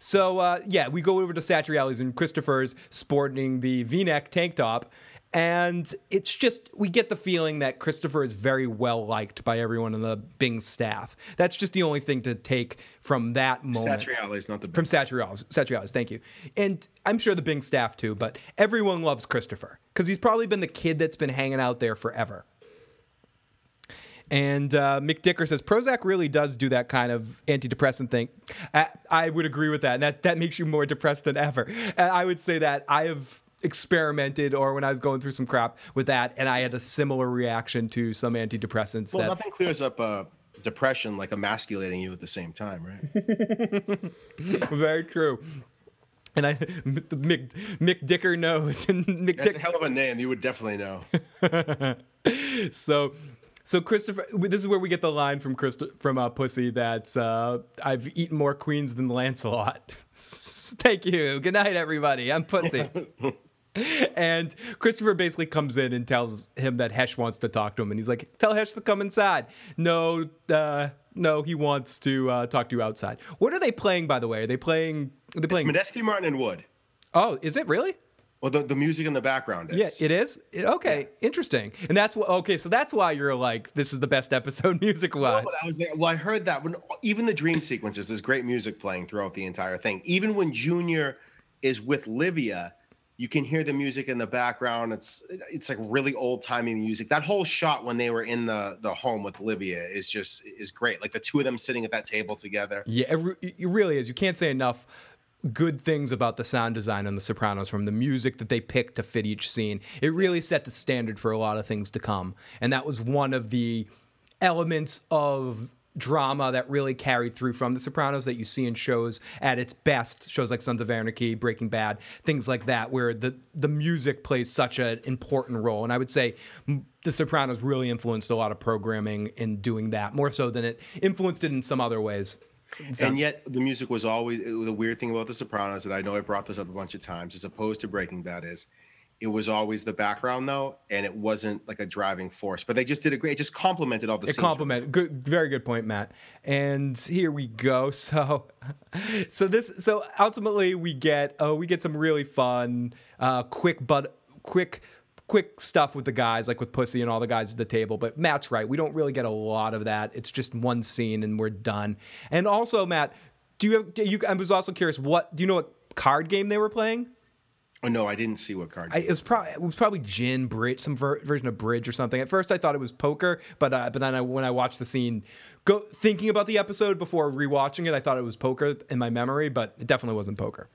So, uh, yeah, we go over to Satriale's, and Christopher's sporting the V-neck tank top. And it's just, we get the feeling that Christopher is very well liked by everyone in the Bing staff. That's just the only thing to take from that moment. Satriale's, not the Bing. From Satriale's, Satriale's, thank you. And I'm sure the Bing staff too, but everyone loves Christopher because he's probably been the kid that's been hanging out there forever. And uh, McDicker says, Prozac really does do that kind of antidepressant thing. I, I would agree with that. And that, that makes you more depressed than ever. And I would say that I have experimented, or when I was going through some crap with that, and I had a similar reaction to some antidepressants. Well, that... nothing clears up uh, depression like emasculating you at the same time, right? Very true. And I, Mick, Mick Dicker knows. And Mick That's Dick... a hell of a name. You would definitely know. so... So Christopher, this is where we get the line from Christo- from uh, Pussy that uh, I've eaten more queens than Lancelot. Thank you. Good night, everybody. I'm Pussy. And Christopher basically comes in and tells him that Hesh wants to talk to him. And he's like, tell Hesh to come inside. No, uh, no, he wants to uh, talk to you outside. What are they playing, by the way? Are they playing? Are they playing? It's Medeski, Martin and Wood. Oh, is it really? Well, the, the music in the background is. Yeah, it is? Okay, yeah. Interesting. And that's what, okay, so that's why you're like, this is the best episode music-wise. Well, I, was, well, I heard that. When even the dream sequences, there's great music playing throughout the entire thing. Even when Junior is with Livia, you can hear the music in the background. It's it's like really old-timey music. That whole shot when they were in the, the home with Livia is just is great. Like the two of them sitting at that table together. Yeah, it, re- it really is. You can't say enough good things about the sound design on The Sopranos, from the music that they picked to fit each scene. It really set the standard for a lot of things to come. And that was one of the elements of drama that really carried through from The Sopranos that you see in shows at its best, shows like Sons of Anarchy, Breaking Bad, things like that, where the, the music plays such an important role. And I would say The Sopranos really influenced a lot of programming in doing that, more so than it influenced it in some other ways. And yet the music was always the weird thing about The Sopranos, and I know I brought this up a bunch of times, as opposed to Breaking Bad, is it was always the background though, and it wasn't like a driving force. But they just did a great, it just complemented all the. It complemented. Good, very good point, Matt. And here we go. So, so this, so ultimately we get, oh, we get some really fun, uh, quick but quick. Quick stuff with the guys, like with Pussy and all the guys at the table. But Matt's right. We don't really get a lot of that. It's just one scene and we're done. And also, Matt, do you have, do you, I was also curious, what, do you know what card game they were playing? Oh, no, I didn't see what card game. I, it, was pro- it was probably gin, bridge, some ver- version of bridge or something. At first, I thought it was poker, but uh, but then I, when I watched the scene, go, thinking about the episode before rewatching it, I thought it was poker in my memory, but it definitely wasn't poker.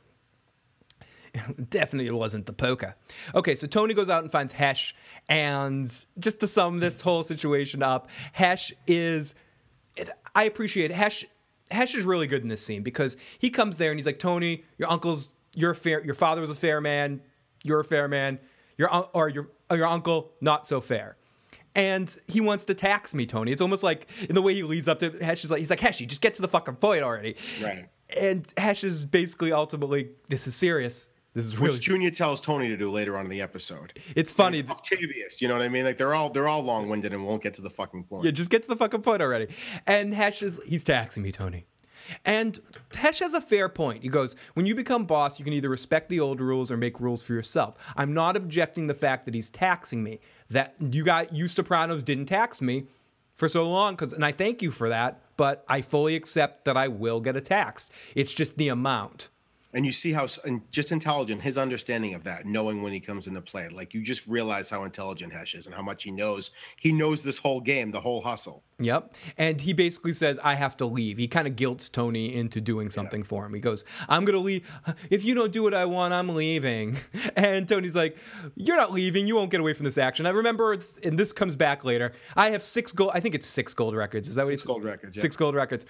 Definitely wasn't the poker. Okay, so Tony goes out and finds Hesh, and just to sum this whole situation up, Hesh is, it, I appreciate it. Hesh, Hesh is really good in this scene because he comes there and he's like, Tony, your uncle's, your fair, your father was a fair man, you're a fair man, your or your or your uncle not so fair, and he wants to tax me, Tony. It's almost like in the way he leads up to Hesh is like he's like Heshy, just get to the fucking point already. Right. And Hesh is basically ultimately, this is serious. This is really, which Junior tells Tony to do later on in the episode. It's funny. It's Octavius, you know what I mean? Like they're all they're all long-winded and won't get to the fucking point. Yeah, just get to the fucking point already. And Hesh is he's taxing me, Tony. And Hesh has a fair point. He goes, when you become boss, you can either respect the old rules or make rules for yourself. I'm not objecting the fact that he's taxing me. That you got you Sopranos didn't tax me for so long, because and I thank you for that, but I fully accept that I will get a tax. It's just the amount. And you see how and just intelligent, his understanding of that, knowing when he comes into play. Like, you just realize how intelligent Hesh is and how much he knows. He knows this whole game, the whole hustle. Yep. And he basically says, I have to leave. He kind of guilts Tony into doing something yeah. for him. He goes, I'm going to leave. If you don't do what I want, I'm leaving. And Tony's like, you're not leaving. You won't get away from this action. I remember, it's, and this comes back later, I have six gold. I think it's six gold records. Is that six what he said? Six gold records. Yeah. Six gold records.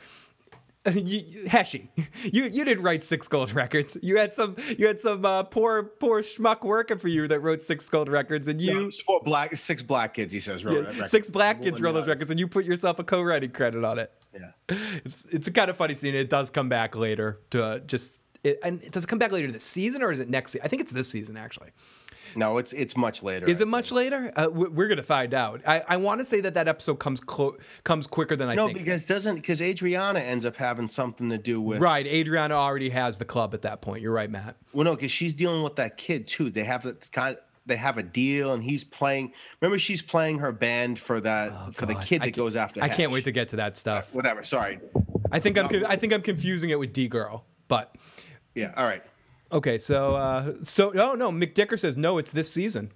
You, you, Heshy, you you didn't write six gold records. You had some you had some uh, poor poor schmuck working for you that wrote six gold records, and you yeah, four black six black kids. He says wrote yeah, records. Six black kids wrote those records, and you put yourself a co-writing credit on it. Yeah, it's it's a kind of funny scene. It does come back later to uh, just it, and does it come back later this season or is it next season? I think it's this season actually. No, it's it's much later. Is it much later? Uh, we're going to find out. I, I want to say that that episode comes clo- comes quicker than I no, think. No, because doesn't because Adriana ends up having something to do with right. Adriana already has the club at that point. You're right, Matt. Well, no, because she's dealing with that kid too. They have that kind. Of, they have a deal, and he's playing. Remember, she's playing her band for that oh, for God. the kid that goes after. I Hesh. Can't wait to get to that stuff. Whatever. Sorry. I think no. I'm I think I'm confusing it with D Girl, but yeah. All right. Okay, so uh, so oh no, McDicker says no. It's this season.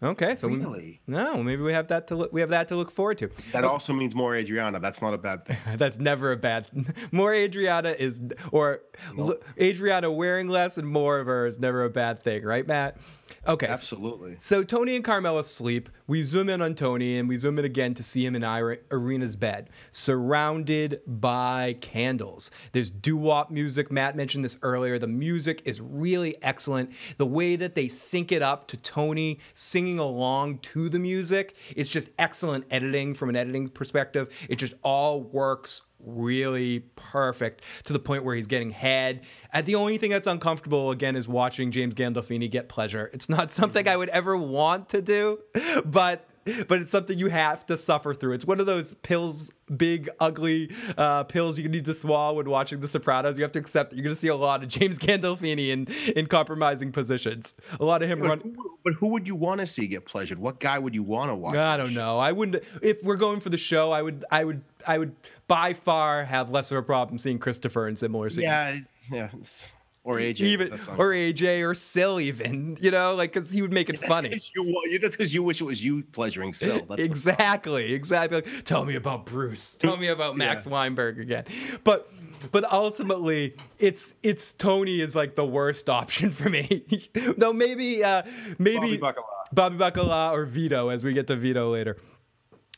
Okay, so really, we, no, maybe we have that to look, we have that to look forward to. That but, also means more Adriana. That's not a bad thing. That's never a bad. More Adriana is or no. l- Adriana wearing less and more of her is never a bad thing, right, Matt? Okay, absolutely. So, so Tony and Carmela sleep. We zoom in on Tony and we zoom in again to see him in Ira- Irina's bed, surrounded by candles. There's doo-wop music. Matt mentioned this earlier. The music is really excellent. The way that they sync it up to Tony singing along to the music, it's just excellent editing from an editing perspective. It just all works really perfect to the point where he's getting head. And the only thing that's uncomfortable again is watching James Gandolfini get pleasure. It's not something mm-hmm. I would ever want to do, but but it's something you have to suffer through. It's one of those pills, big ugly uh, pills you need to swallow when watching The Sopranos. You have to accept that you're going to see a lot of James Gandolfini in, in compromising positions. A lot of him but running. Who, but who would you want to see get pleasured? What guy would you want to watch? I don't know. I wouldn't. If we're going for the show, I would. I would. I would by far have less of a problem seeing Christopher in similar scenes. Yeah. Yeah. Or A J, even, or A J, or Sil, even, you know, like because he would make it that's funny. Cause you, that's because you wish it was you pleasuring Sil. That's exactly, exactly. Like, tell me about Bruce. Tell me about Max yeah. Weinberg again. But, but ultimately, it's it's Tony is like the worst option for me. No, maybe, uh, maybe Bobby Bacala. Bobby Bacala or Vito, as we get to Vito later.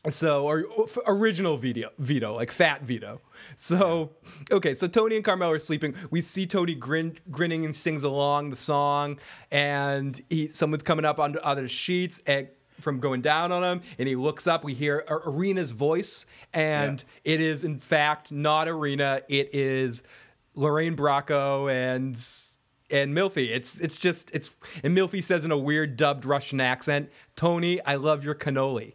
So, or, or original Vito, Vito, like Fat Vito. So, okay, so Tony and Carmela are sleeping. We see Tony grin, grinning and sings along the song, and he, someone's coming up on other sheets and, from going down on him, and he looks up. We hear Irina's voice, and yeah. it is, in fact, not Irina. It is Lorraine Bracco and... And Melfi, it's it's just, it's and Melfi says in a weird dubbed Russian accent, Tony, I love your cannoli.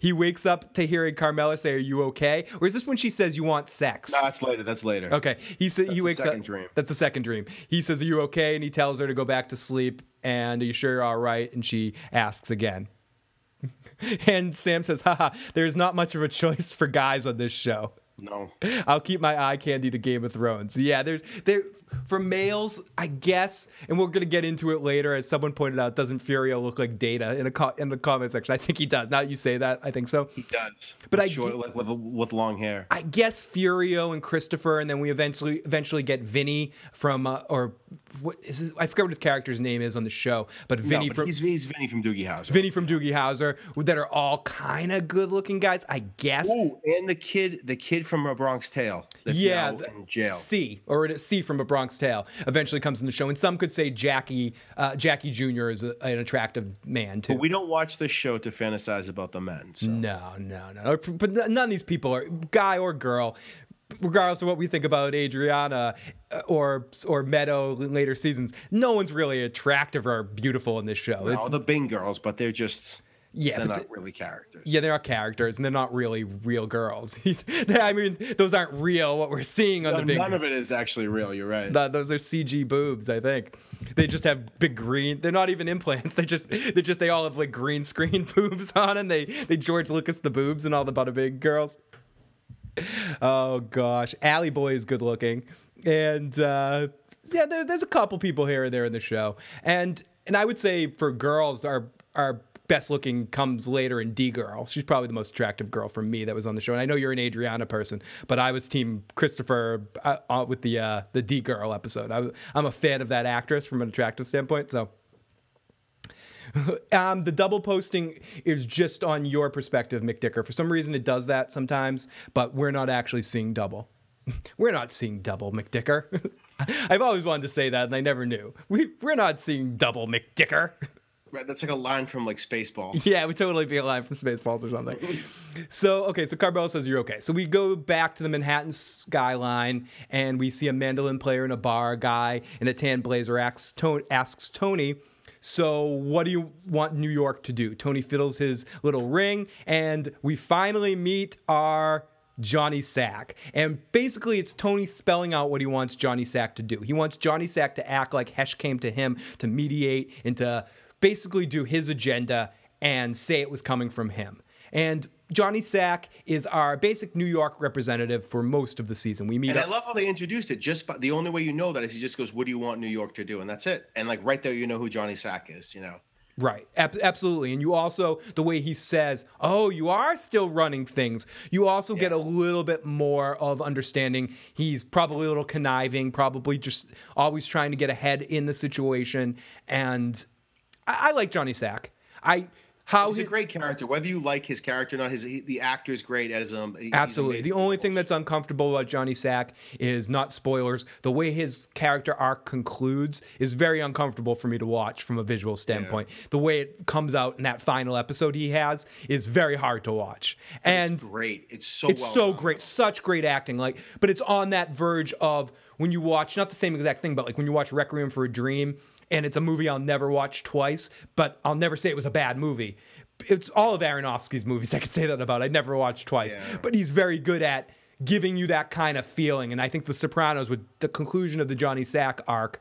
He wakes up to hearing Carmela say, "Are you okay?" Or is this when she says, "You want sex"? No, that's later. That's later. Okay. He sa- He wakes up. Dream. That's the second dream. He says, "Are you okay?" And he tells her to go back to sleep. And are you sure you're all right? And she asks again. And Sam says, "Haha, there's not much of a choice for guys on this show." No. I'll keep my eye candy to Game of Thrones. Yeah, there's there for males, I guess, and we're gonna get into it later. As someone pointed out, doesn't Furio look like Data in a co- in the comment section? I think he does. Now that you say that, I think so. He does. But with I short, like, with with long hair. I guess Furio and Christopher, and then we eventually eventually get Vinny from uh, or what is his, I forget what his character's name is on the show, but Vinny no, but from he's, he's Vinny from Doogie Howser. Vinny from Doogie Howser, that are all kind of good looking guys, I guess. Ooh, and the kid, the kid. From A Bronx Tale that's yeah, now in jail. C, or it is C from A Bronx Tale eventually comes in the show. And some could say Jackie uh, Jackie Junior is a, an attractive man, too. But we don't watch this show to fantasize about the men. So. No, no, no. But none of these people are, guy or girl, regardless of what we think about Adriana or or Meadow in later seasons, no one's really attractive or beautiful in this show. No, it's, the Bing girls, but they're just... Yeah, they're not really characters. Yeah, they're not characters, and they're not really real girls. I mean, those aren't real. What we're seeing on no, the big none girl. Of it is actually real. You're right. No, those are C G boobs. I think they just have big green. They're not even implants. They just they just they all have like green screen boobs on, and they they George Lucas the boobs and all the Bada Bing girls. Oh gosh, Alley Boy is good looking, and uh, yeah, there, there's a couple people here and there in the show, and and I would say for girls are are. Best looking comes later in D Girl. She's probably the most attractive girl for me that was on the show. And I know you're an Adriana person, but I was Team Christopher uh, with the uh, the D Girl episode. I, I'm a fan of that actress from an attractive standpoint. So um, the double posting is just on your perspective, McDicker. For some reason, it does that sometimes, but we're not actually seeing double. We're not seeing double McDicker. I've always wanted to say that, and I never knew. We, we're not seeing double McDicker. Right, that's like a line from, like, Spaceballs. Yeah, it would totally be a line from Spaceballs or something. So, okay, so Carmela says you're okay. So we go back to the Manhattan skyline, and we see a mandolin player in a bar. A guy in a tan blazer asks Tony, asks Tony, so what do you want New York to do? Tony fiddles his little ring, and we finally meet our Johnny Sack. And basically it's Tony spelling out what he wants Johnny Sack to do. He wants Johnny Sack to act like Hesh came to him to mediate and to basically do his agenda and say it was coming from him. And Johnny Sack is our basic New York representative for most of the season. We meet. And up. I love how they introduced it. Just by, the only way you know that is he just goes, "What do you want New York to do?" And that's it. And like right there, you know who Johnny Sack is. You know. Right. Ab- absolutely. And you also, the way he says, "Oh, you are still running things." You also yeah. get a little bit more of understanding. He's probably a little conniving. Probably just always trying to get ahead in the situation. And I, I like Johnny Sack. I. How he's his, a great character. Whether you like his character or not, his he, the actor is great as um. He, absolutely. The only thing that's uncomfortable about Johnny Sack is not spoilers. The way his character arc concludes is very uncomfortable for me to watch from a visual standpoint. Yeah. The way it comes out in that final episode he has is very hard to watch. And it's great. It's so it's well so done. Great. Such great acting. Like, but it's on that verge of when you watch not the same exact thing, but like when you watch Requiem for a Dream. And it's a movie I'll never watch twice, but I'll never say it was a bad movie. It's all of Aronofsky's movies I could say that about. I never watched twice. Yeah. But he's very good at giving you that kind of feeling. And I think The Sopranos, with the conclusion of the Johnny Sack arc,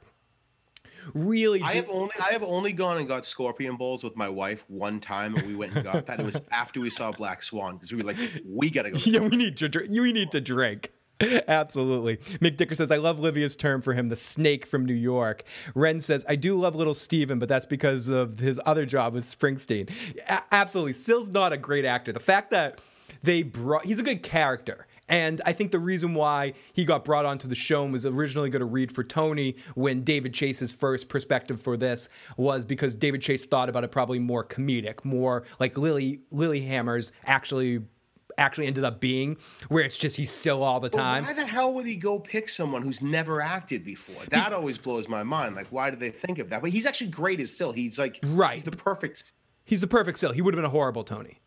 really... I did- have only I have only gone and got scorpion bowls with my wife one time, and we went and got that. It was after we saw Black Swan, because we were like, we got to go. Yeah, we need to drink. We need to drink. Absolutely. Mick Dicker says, I love Livia's term for him, the snake from New York. Ren says, I do love little Steven, but that's because of his other job with Springsteen. A- absolutely. Sil's not a great actor. The fact that they brought, he's a good character. And I think the reason why he got brought onto the show and was originally going to read for Tony when David Chase's first perspective for this was because David Chase thought about it probably more comedic, more like Lily, Lilyhammer's actually actually ended up being, where it's just he's Sil all the time. Well, why the hell would he go pick someone who's never acted before? That he's, always blows my mind. Like, why did they think of that? But he's actually great as Sil. He's like, right. he's the perfect. He's the perfect Sil. He would have been a horrible Tony.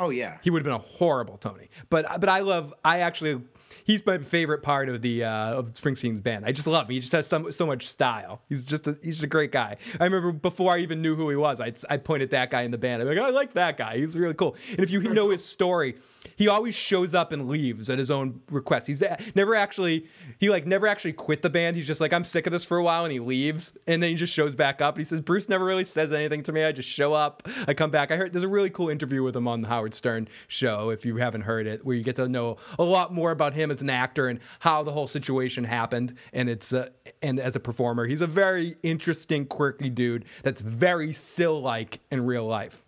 Oh, yeah. He would have been a horrible Tony. But but I love, I actually, he's my favorite part of the uh, of Springsteen's band. I just love him. He just has some, so much style. He's just a, he's just a great guy. I remember before I even knew who he was, I I pointed that guy in the band. I'm like, I like that guy. He's really cool. And if you know his story, he always shows up and leaves at his own request. He's never actually, he like never actually quit the band. He's just like, I'm sick of this for a while, and he leaves. And then he just shows back up. And he says, Bruce never really says anything to me. I just show up. I come back. I heard there's a really cool interview with him on the Howard Stern show, if you haven't heard it, where you get to know a lot more about him as an actor and how the whole situation happened, and it's uh, and as a performer. He's a very interesting, quirky dude that's very Sil-like in real life.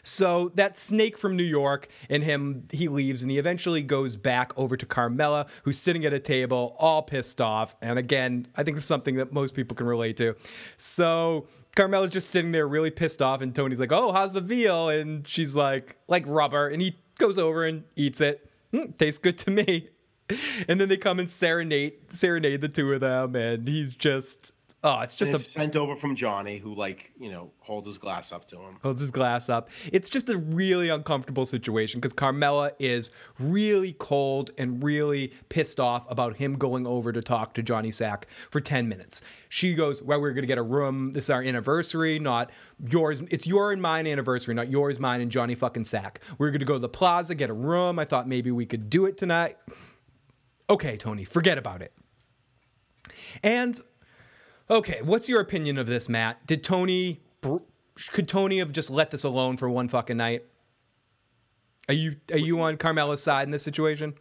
So that snake from New York and him, he leaves, and he eventually goes back over to Carmela, who's sitting at a table all pissed off. And again, I think it's something that most people can relate to. So Carmela's just sitting there really pissed off, and Tony's like, oh, how's the veal? And she's like, like rubber. And he goes over and eats it. Mm, tastes good to me. And then they come and serenade serenade the two of them, and he's just, oh, it's just and it's a, sent over from Johnny, who like, you know, holds his glass up to him. Holds his glass up. It's just a really uncomfortable situation because Carmela is really cold and really pissed off about him going over to talk to Johnny Sack for ten minutes. She goes, well, we're going to get a room. This is our anniversary, not yours. It's your and mine anniversary, not yours, mine, and Johnny fucking Sack. We're going to go to the plaza, get a room. I thought maybe we could do it tonight. Okay, Tony, forget about it. And... okay, what's your opinion of this, Matt? Did Tony, could Tony have just let this alone for one fucking night? Are you are you on Carmela's side in this situation?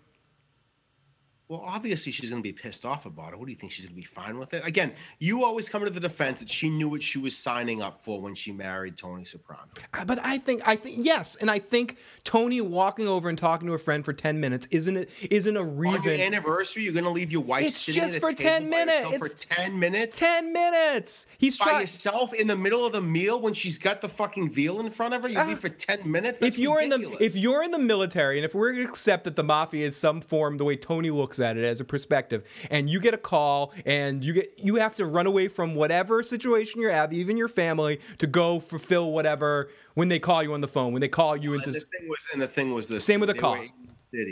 Well, obviously she's going to be pissed off about it. What do you think? She's going to be fine with it? Again, you always come to the defense that she knew what she was signing up for when she married Tony Soprano. But I think, I think, yes, and I think Tony walking over and talking to a friend for ten minutes isn't a, isn't a reason. On your anniversary, you're going to leave your wife it's sitting just at a for table ten by minutes. It's for ten minutes. Ten minutes. He's by trying yourself in the middle of the meal when she's got the fucking veal in front of her. You ah, leave for ten minutes. That's if you're ridiculous. in the if you're in the military, and if we're going to accept that the mafia is some form, the way Tony looks at it as a perspective, and you get a call and you get you have to run away from whatever situation you're at, even your family, to go fulfill whatever when they call you on the phone, when they call you well, into and the thing was and the thing was the same with the call.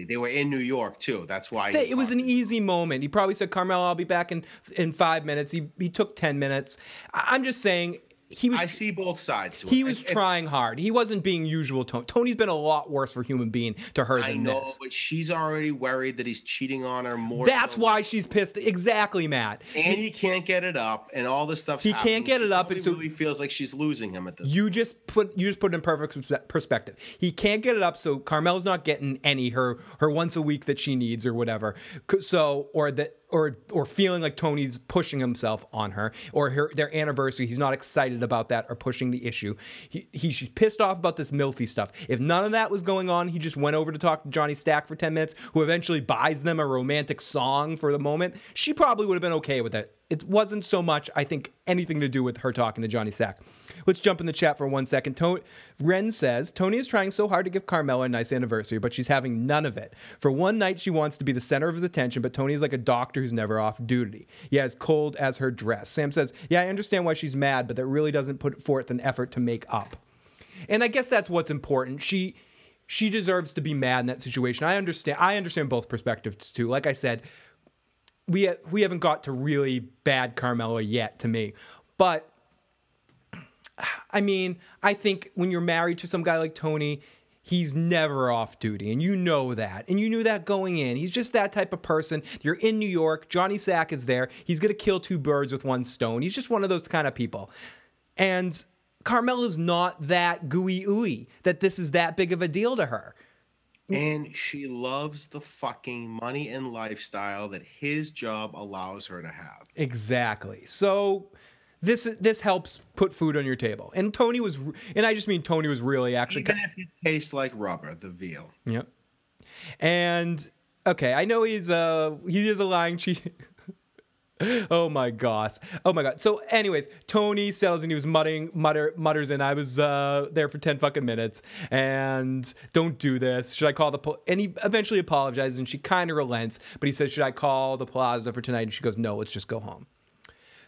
They were in New York too. That's why they, it was an easy moment. He probably said, Carmela, I'll be back in in five minutes. He he took ten minutes. I'm just saying He was, I see both sides. To it. He was and, trying hard. He wasn't being usual. Tony. Tony's been a lot worse for human being to her than I know, this. But she's already worried that he's cheating on her more. That's so why she's pissed. Exactly, Matt. And he, he can't get it up, and all this stuff. He happening. can't get she it up, and so really feels like she's losing him at this. You point. just put you just put it in perfect perspective. He can't get it up, so Carmela's not getting any her her once a week that she needs or whatever. So or that. Or or feeling like Tony's pushing himself on her, or her, their anniversary, he's not excited about that or pushing the issue. He, he she's pissed off about this Melfi stuff. If none of that was going on, he just went over to talk to Johnny Sack for ten minutes, who eventually buys them a romantic song for the moment. She probably would have been okay with it. It wasn't so much, I think, anything to do with her talking to Johnny Sack. Let's jump in the chat for one second. Tony, Ren says, Tony is trying so hard to give Carmela a nice anniversary, but she's having none of it. For one night, she wants to be the center of his attention, but Tony is like a doctor who's never off duty. Yeah, as cold as her dress. Sam says, yeah, I understand why she's mad, but that really doesn't put forth an effort to make up. And I guess that's what's important. She... She deserves to be mad in that situation. I understand. I understand both perspectives too. Like I said, we ha- we haven't got to really bad Carmela yet, to me. But I mean, I think when you're married to some guy like Tony, he's never off duty, and you know that, and you knew that going in. He's just that type of person. You're in New York. Johnny Sack is there. He's gonna kill two birds with one stone. He's just one of those kind of people, and Carmela's not that gooey ooey that this is that big of a deal to her. And she loves the fucking money and lifestyle that his job allows her to have. Exactly. So this this helps put food on your table. And Tony was, and I just mean Tony was really actually. Even if it tastes like rubber, the veal. Yep. And okay, I know he's uh he is a lying cheat. Oh my gosh. Oh my God. So anyways, Tony settles and he was muttering, mutter, mutters and I was uh, there for ten fucking minutes and don't do this. Should I call the, pol-? and he eventually apologizes and she kind of relents, but he says, should I call the Plaza for tonight? And she goes, no, let's just go home.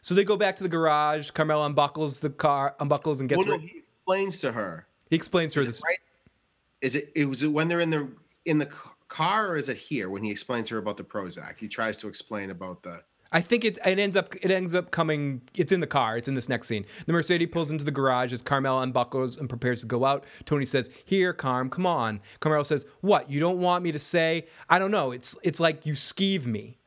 So they go back to the garage. Carmela unbuckles the car, unbuckles and gets well, no, re- he explains to her. He explains to her this. Right? Is it, it was it when they're in the, in the car or is it here when he explains to her about the Prozac? He tries to explain about the. I think it, it ends up it ends up coming. It's in the car. It's in this next scene. The Mercedes pulls into the garage as Carmela unbuckles and prepares to go out. Tony says, "Here, Carm, come on." Carmela says, "What? You don't want me to say? I don't know. It's it's like you skeeve me."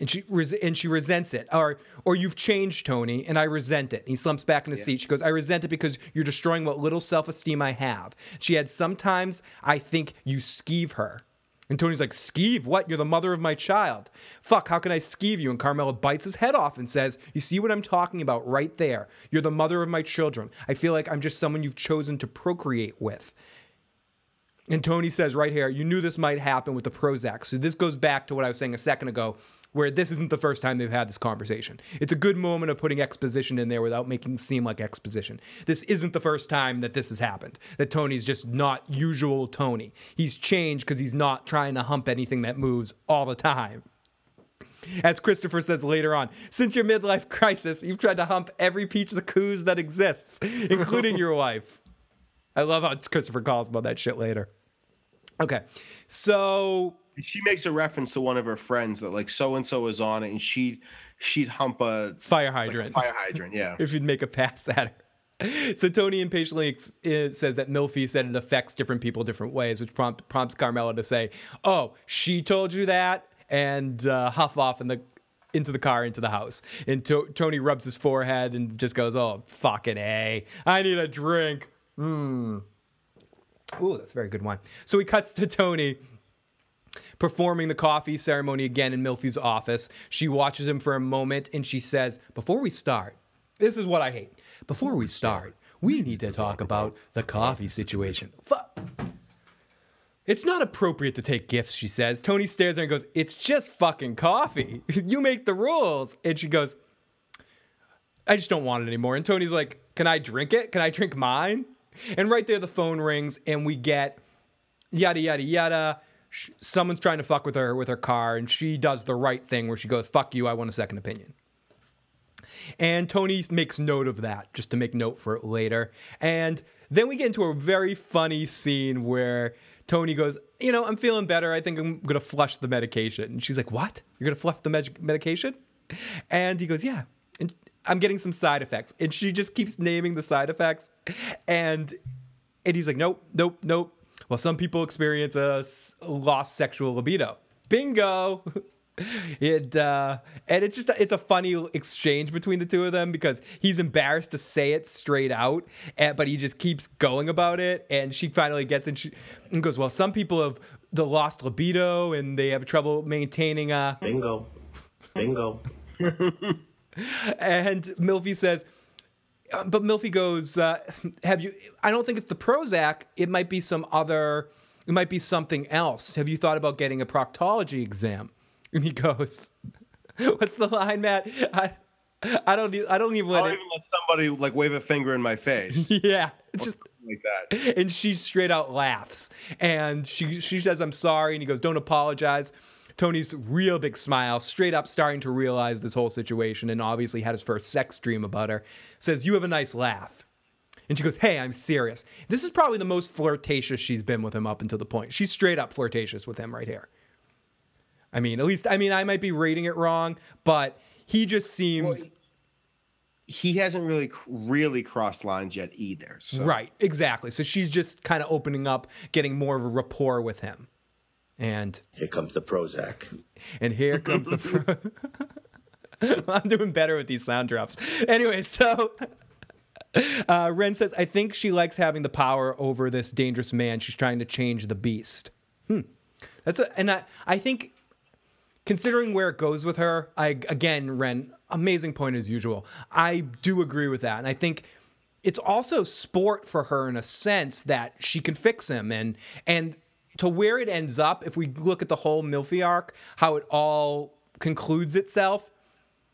And she and she resents it, or or you've changed, Tony, and I resent it. And he slumps back in his yeah. seat. She goes, "I resent it because you're destroying what little self-esteem I have." She had sometimes I think you skeeve her. And Tony's like, skeeve, what? You're the mother of my child. Fuck, how can I skeeve you? And Carmela bites his head off and says, you see what I'm talking about right there? You're the mother of my children. I feel like I'm just someone you've chosen to procreate with. And Tony says right here, you knew this might happen with the Prozac. So this goes back to what I was saying a second ago, where this isn't the first time they've had this conversation. It's a good moment of putting exposition in there without making it seem like exposition. This isn't the first time that this has happened, that Tony's just not usual Tony. He's changed because he's not trying to hump anything that moves all the time. As Christopher says later on, since your midlife crisis, you've tried to hump every peach the coos that exists, including your wife. I love how Christopher calls about that shit later. Okay, so... She makes a reference to one of her friends that like so and so is on it, and she she'd hump a fire hydrant. Like a fire hydrant, yeah. If you'd make a pass at her. So Tony impatiently ex- says that Melfi said it affects different people different ways, which prompt, prompts Carmela to say, "Oh, she told you that," and uh, huff off in the into the car, into the house. And to- Tony rubs his forehead and just goes, "Oh, fucking A, I need a drink." Hmm. Ooh, that's a very good one. So he cuts to Tony. performing the coffee ceremony again in Melfi's office. She watches him for a moment and she says, before we start, this is what I hate. Before we start, we need to talk about the coffee situation. Fuck. It's not appropriate to take gifts, she says. Tony stares at her and goes, it's just fucking coffee. You make the rules. And she goes, I just don't want it anymore. And Tony's like, can I drink it? Can I drink mine? And right there, the phone rings and we get yada, yada, yada. Someone's trying to fuck with her with her car, and she does the right thing where she goes, fuck you, I want a second opinion. And Tony makes note of that, just to make note for it later. And then we get into a very funny scene where Tony goes, you know, I'm feeling better. I think I'm going to flush the medication. And she's like, what? You're going to flush the med- medication? And he goes, yeah, and I'm getting some side effects. And she just keeps naming the side effects. And, and he's like, nope, nope, nope. Well, some people experience a lost sexual libido. Bingo. It uh, and it's just it's a funny exchange between the two of them because he's embarrassed to say it straight out, and, but he just keeps going about it. And she finally gets and she and goes, well, some people have the lost libido and they have trouble maintaining a bingo, bingo. And Melfi says, but Melfi goes, uh, have you? I don't think it's the Prozac. It might be some other. It might be something else. Have you thought about getting a proctology exam? And he goes, what's the line, Matt? I, I don't I don't even let I don't it, even let somebody like wave a finger in my face. Yeah. It's just like that. And she straight out laughs. And she she says, I'm sorry. And he goes, don't apologize. Tony's real big smile, straight up starting to realize this whole situation and obviously had his first sex dream about her. Says, you have a nice laugh. And she goes, hey, I'm serious. This is probably the most flirtatious she's been with him up until the point. She's straight up flirtatious with him right here. I mean, at least, I mean, I might be rating it wrong, but he just seems... Well, he hasn't really, really crossed lines yet either. So. Right, exactly. So she's just kind of opening up, getting more of a rapport with him. And... Here comes the Prozac. And here comes the... Pro- I'm doing better with these sound drops. Anyway, so... Uh, Ren says, I think she likes having the power over this dangerous man. She's trying to change the beast. Hmm. That's a, and I, I think... Considering where it goes with her, I again, Ren, amazing point as usual. I do agree with that. And I think it's also sport for her in a sense that she can fix him. And and to where it ends up, if we look at the whole Melfi arc, how it all concludes itself.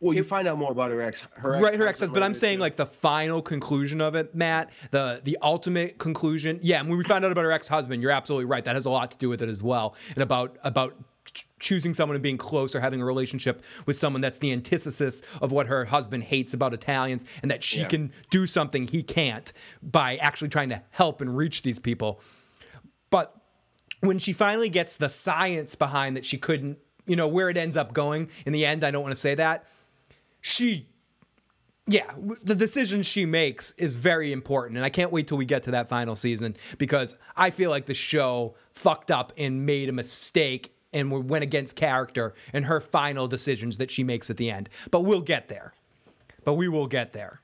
Well, you it, find out more about her ex. Her ex right, her ex husband. But I'm saying like the final conclusion of it, Matt, the, the ultimate conclusion. Yeah, and when we found out about her ex-husband, you're absolutely right. That has a lot to do with it as well. And about about... choosing someone and being close or having a relationship with someone that's the antithesis of what her husband hates about Italians, and that she yeah. can do something he can't by actually trying to help and reach these people. But when she finally gets the science behind that she couldn't, you know, where it ends up going in the end, I don't want to say that. She, yeah, the decision she makes is very important, and I can't wait till we get to that final season because I feel like the show fucked up and made a mistake and went against character and her final decisions that she makes at the end. But we'll get there. But we will get there.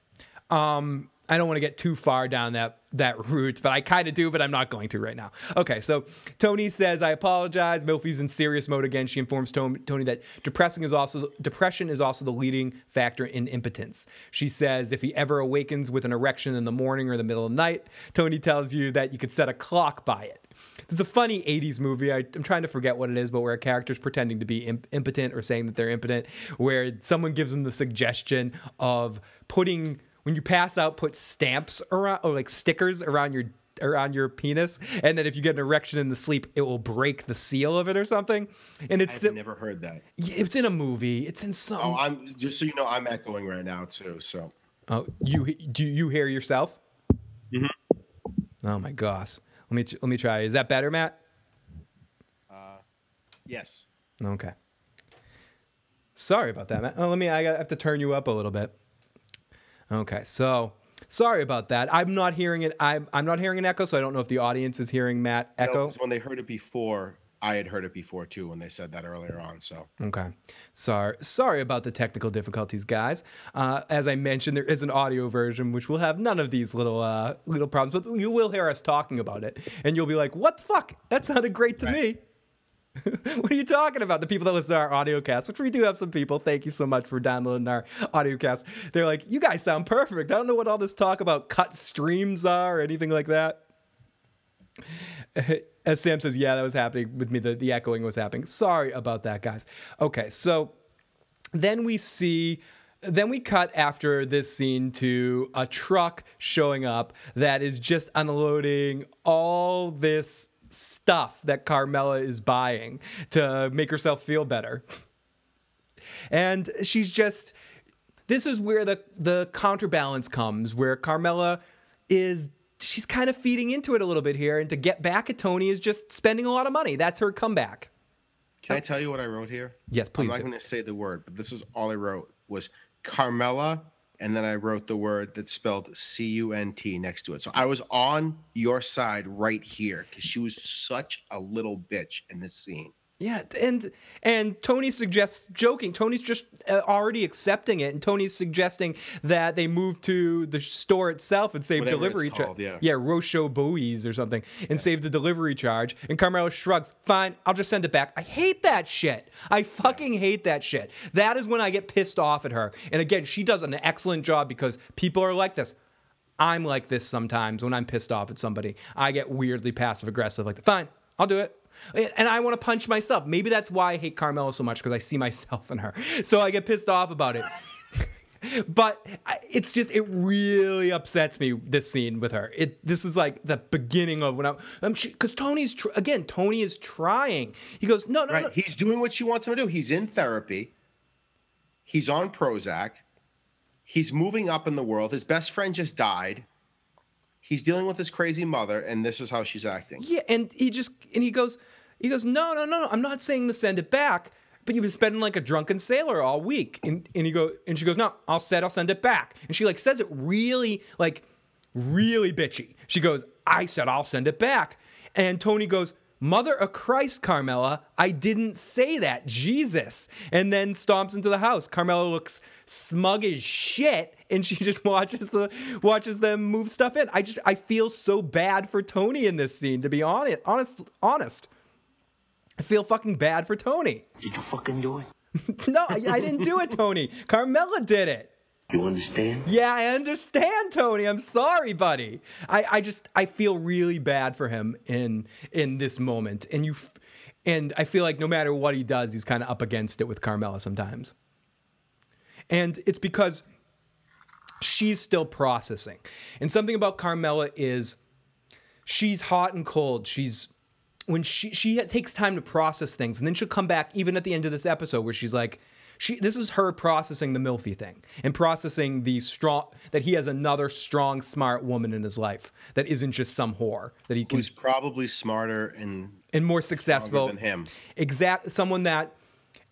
Um, I don't want to get too far down that, that route, but I kind of do, but I'm not going to right now. Okay, so Tony says, I apologize. Melfi's in serious mode again. She informs Tony that depressing is also, depression is also the leading factor in impotence. She says, if he ever awakens with an erection in the morning or the middle of the night, Tony tells you that you could set a clock by it. There's a funny eighties movie, I, I'm trying to forget what it is, but where a character's pretending to be imp- impotent or saying that they're impotent, where someone gives them the suggestion of putting, when you pass out, put stamps around, or like stickers around your around your penis, and then if you get an erection in the sleep, it will break the seal of it or something. And it's I've never heard that. It's in a movie. It's in some. Oh, I'm just so you know, I'm echoing right now too. So. Oh, you do you hear yourself? Mm-hmm. Oh my gosh. Let me let me try. Is that better, Matt? Uh, yes. Okay. Sorry about that, Matt. Oh, let me. I have to turn you up a little bit. Okay. So sorry about that. I'm not hearing it. I'm I'm not hearing an echo, so I don't know if the audience is hearing Matt echo. No, when they heard it before, I had heard it before too. When they said that earlier on, so okay. Sorry. Sorry about the technical difficulties, guys. Uh, as I mentioned, there is an audio version which will have none of these little uh, little problems, but you will hear us talking about it, and you'll be like, "What the fuck? That sounded great to right. me." What are you talking about? The people that listen to our audio cast, which we do have some people. Thank you so much for downloading our audio cast. They're like, you guys sound perfect. I don't know what all this talk about cut streams are or anything like that. As Sam says, yeah, that was happening with me. The, the echoing was happening. Sorry about that, guys. Okay, so then we see... Then we cut after this scene to a truck showing up that is just unloading all this stuff that Carmela is buying to make herself feel better. And she's just, this is where the, the counterbalance comes, where Carmela is, she's kind of feeding into it a little bit here. And to get back at Tony is just spending a lot of money. That's her comeback. Can I tell you what I wrote here? Yes, please. I'm not going to say the word, but this is all I wrote. Was Carmela, and then I wrote the word that's spelled C U N T next to it. So I was on your side right here because she was such a little bitch in this scene. Yeah, and and Tony suggests joking. Tony's just already accepting it, and Tony's suggesting that they move to the store itself and save Whatever delivery charge. Yeah, yeah Rochot Bowies or something, and yeah. save the delivery charge. And Carmela shrugs. Fine, I'll just send it back. I hate that shit. I fucking yeah. hate that shit. That is when I get pissed off at her. And again, she does an excellent job because people are like this. I'm like this sometimes when I'm pissed off at somebody. I get weirdly passive aggressive like that. Fine, I'll do it. And I want to punch myself. Maybe that's why I hate Carmela so much, because I see myself in her. So I get pissed off about it. But it's just, it really upsets me, this scene with her. It This is like the beginning of when I'm, because Tony's, tr- again, Tony is trying. He goes, no, no, right. no. He's doing what she wants him to do. He's in therapy. He's on Prozac. He's moving up in the world. His best friend just died. He's dealing with his crazy mother, and this is how she's acting. Yeah, and he just and he goes, he goes, no, no, no, no. I'm not saying to send it back, but you've been spending like a drunken sailor all week. And and he go and she goes, no, I'll said I'll send it back. And she like says it really like really bitchy. She goes, I said I'll send it back. And Tony goes, Mother of Christ, Carmela, I didn't say that, Jesus. And then stomps into the house. Carmela looks smug as shit, and she just watches the watches them move stuff in. I just I feel so bad for Tony in this scene, to be honest. Honest, honest. I feel fucking bad for Tony. Did you fucking do it? No, I, I didn't do it, Tony. Carmela did it. You understand? Yeah, I understand, Tony. I'm sorry, buddy. I, I just I feel really bad for him in in this moment, and you, f- and I feel like no matter what he does, he's kind of up against it with Carmela sometimes, and it's because she's still processing. And something about Carmela is she's hot and cold. She's when she she takes time to process things, and then she'll come back even at the end of this episode where she's like. She, this is her processing the Melfi thing and processing the strong that he has another strong, smart woman in his life that isn't just some whore that he can, who's probably smarter and and more successful than him. Exact someone that,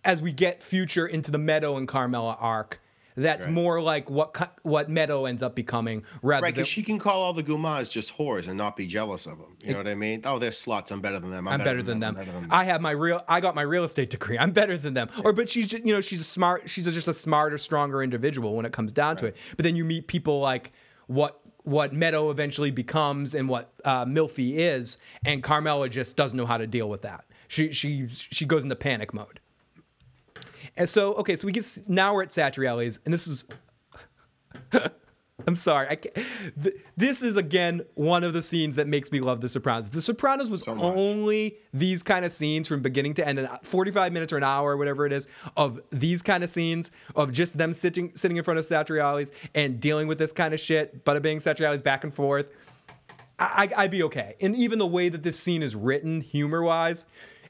as we get future into the Meadow and Carmela arc, that's right. more like what what Meadow ends up becoming rather right, than she can call all the Gumas just whores and not be jealous of them. You it, know what I mean? Oh, they're sluts. I'm better than them. I'm, I'm better, better than, than them. them. Better than I have my real. I got my real estate degree. I'm better than them. Yeah. Or, but she's just, you know, she's a smart. She's a, just a smarter, stronger individual when it comes down right. to it. But then you meet people like what what Meadow eventually becomes and what uh, Melfi is, and Carmela just doesn't know how to deal with that. She she she goes into panic mode. And so, okay, so we get, now we're at Satriale's, and this is, I'm sorry, I can't, th- this is, again, one of the scenes that makes me love The Sopranos. The Sopranos was so only these kind of scenes from beginning to end, forty-five minutes or an hour, or whatever it is, of these kind of scenes, of just them sitting sitting in front of Satriale's and dealing with this kind of shit, bada bing, Satriale's back and forth. I, I, I'd be okay. And even the way that this scene is written, humor-wise,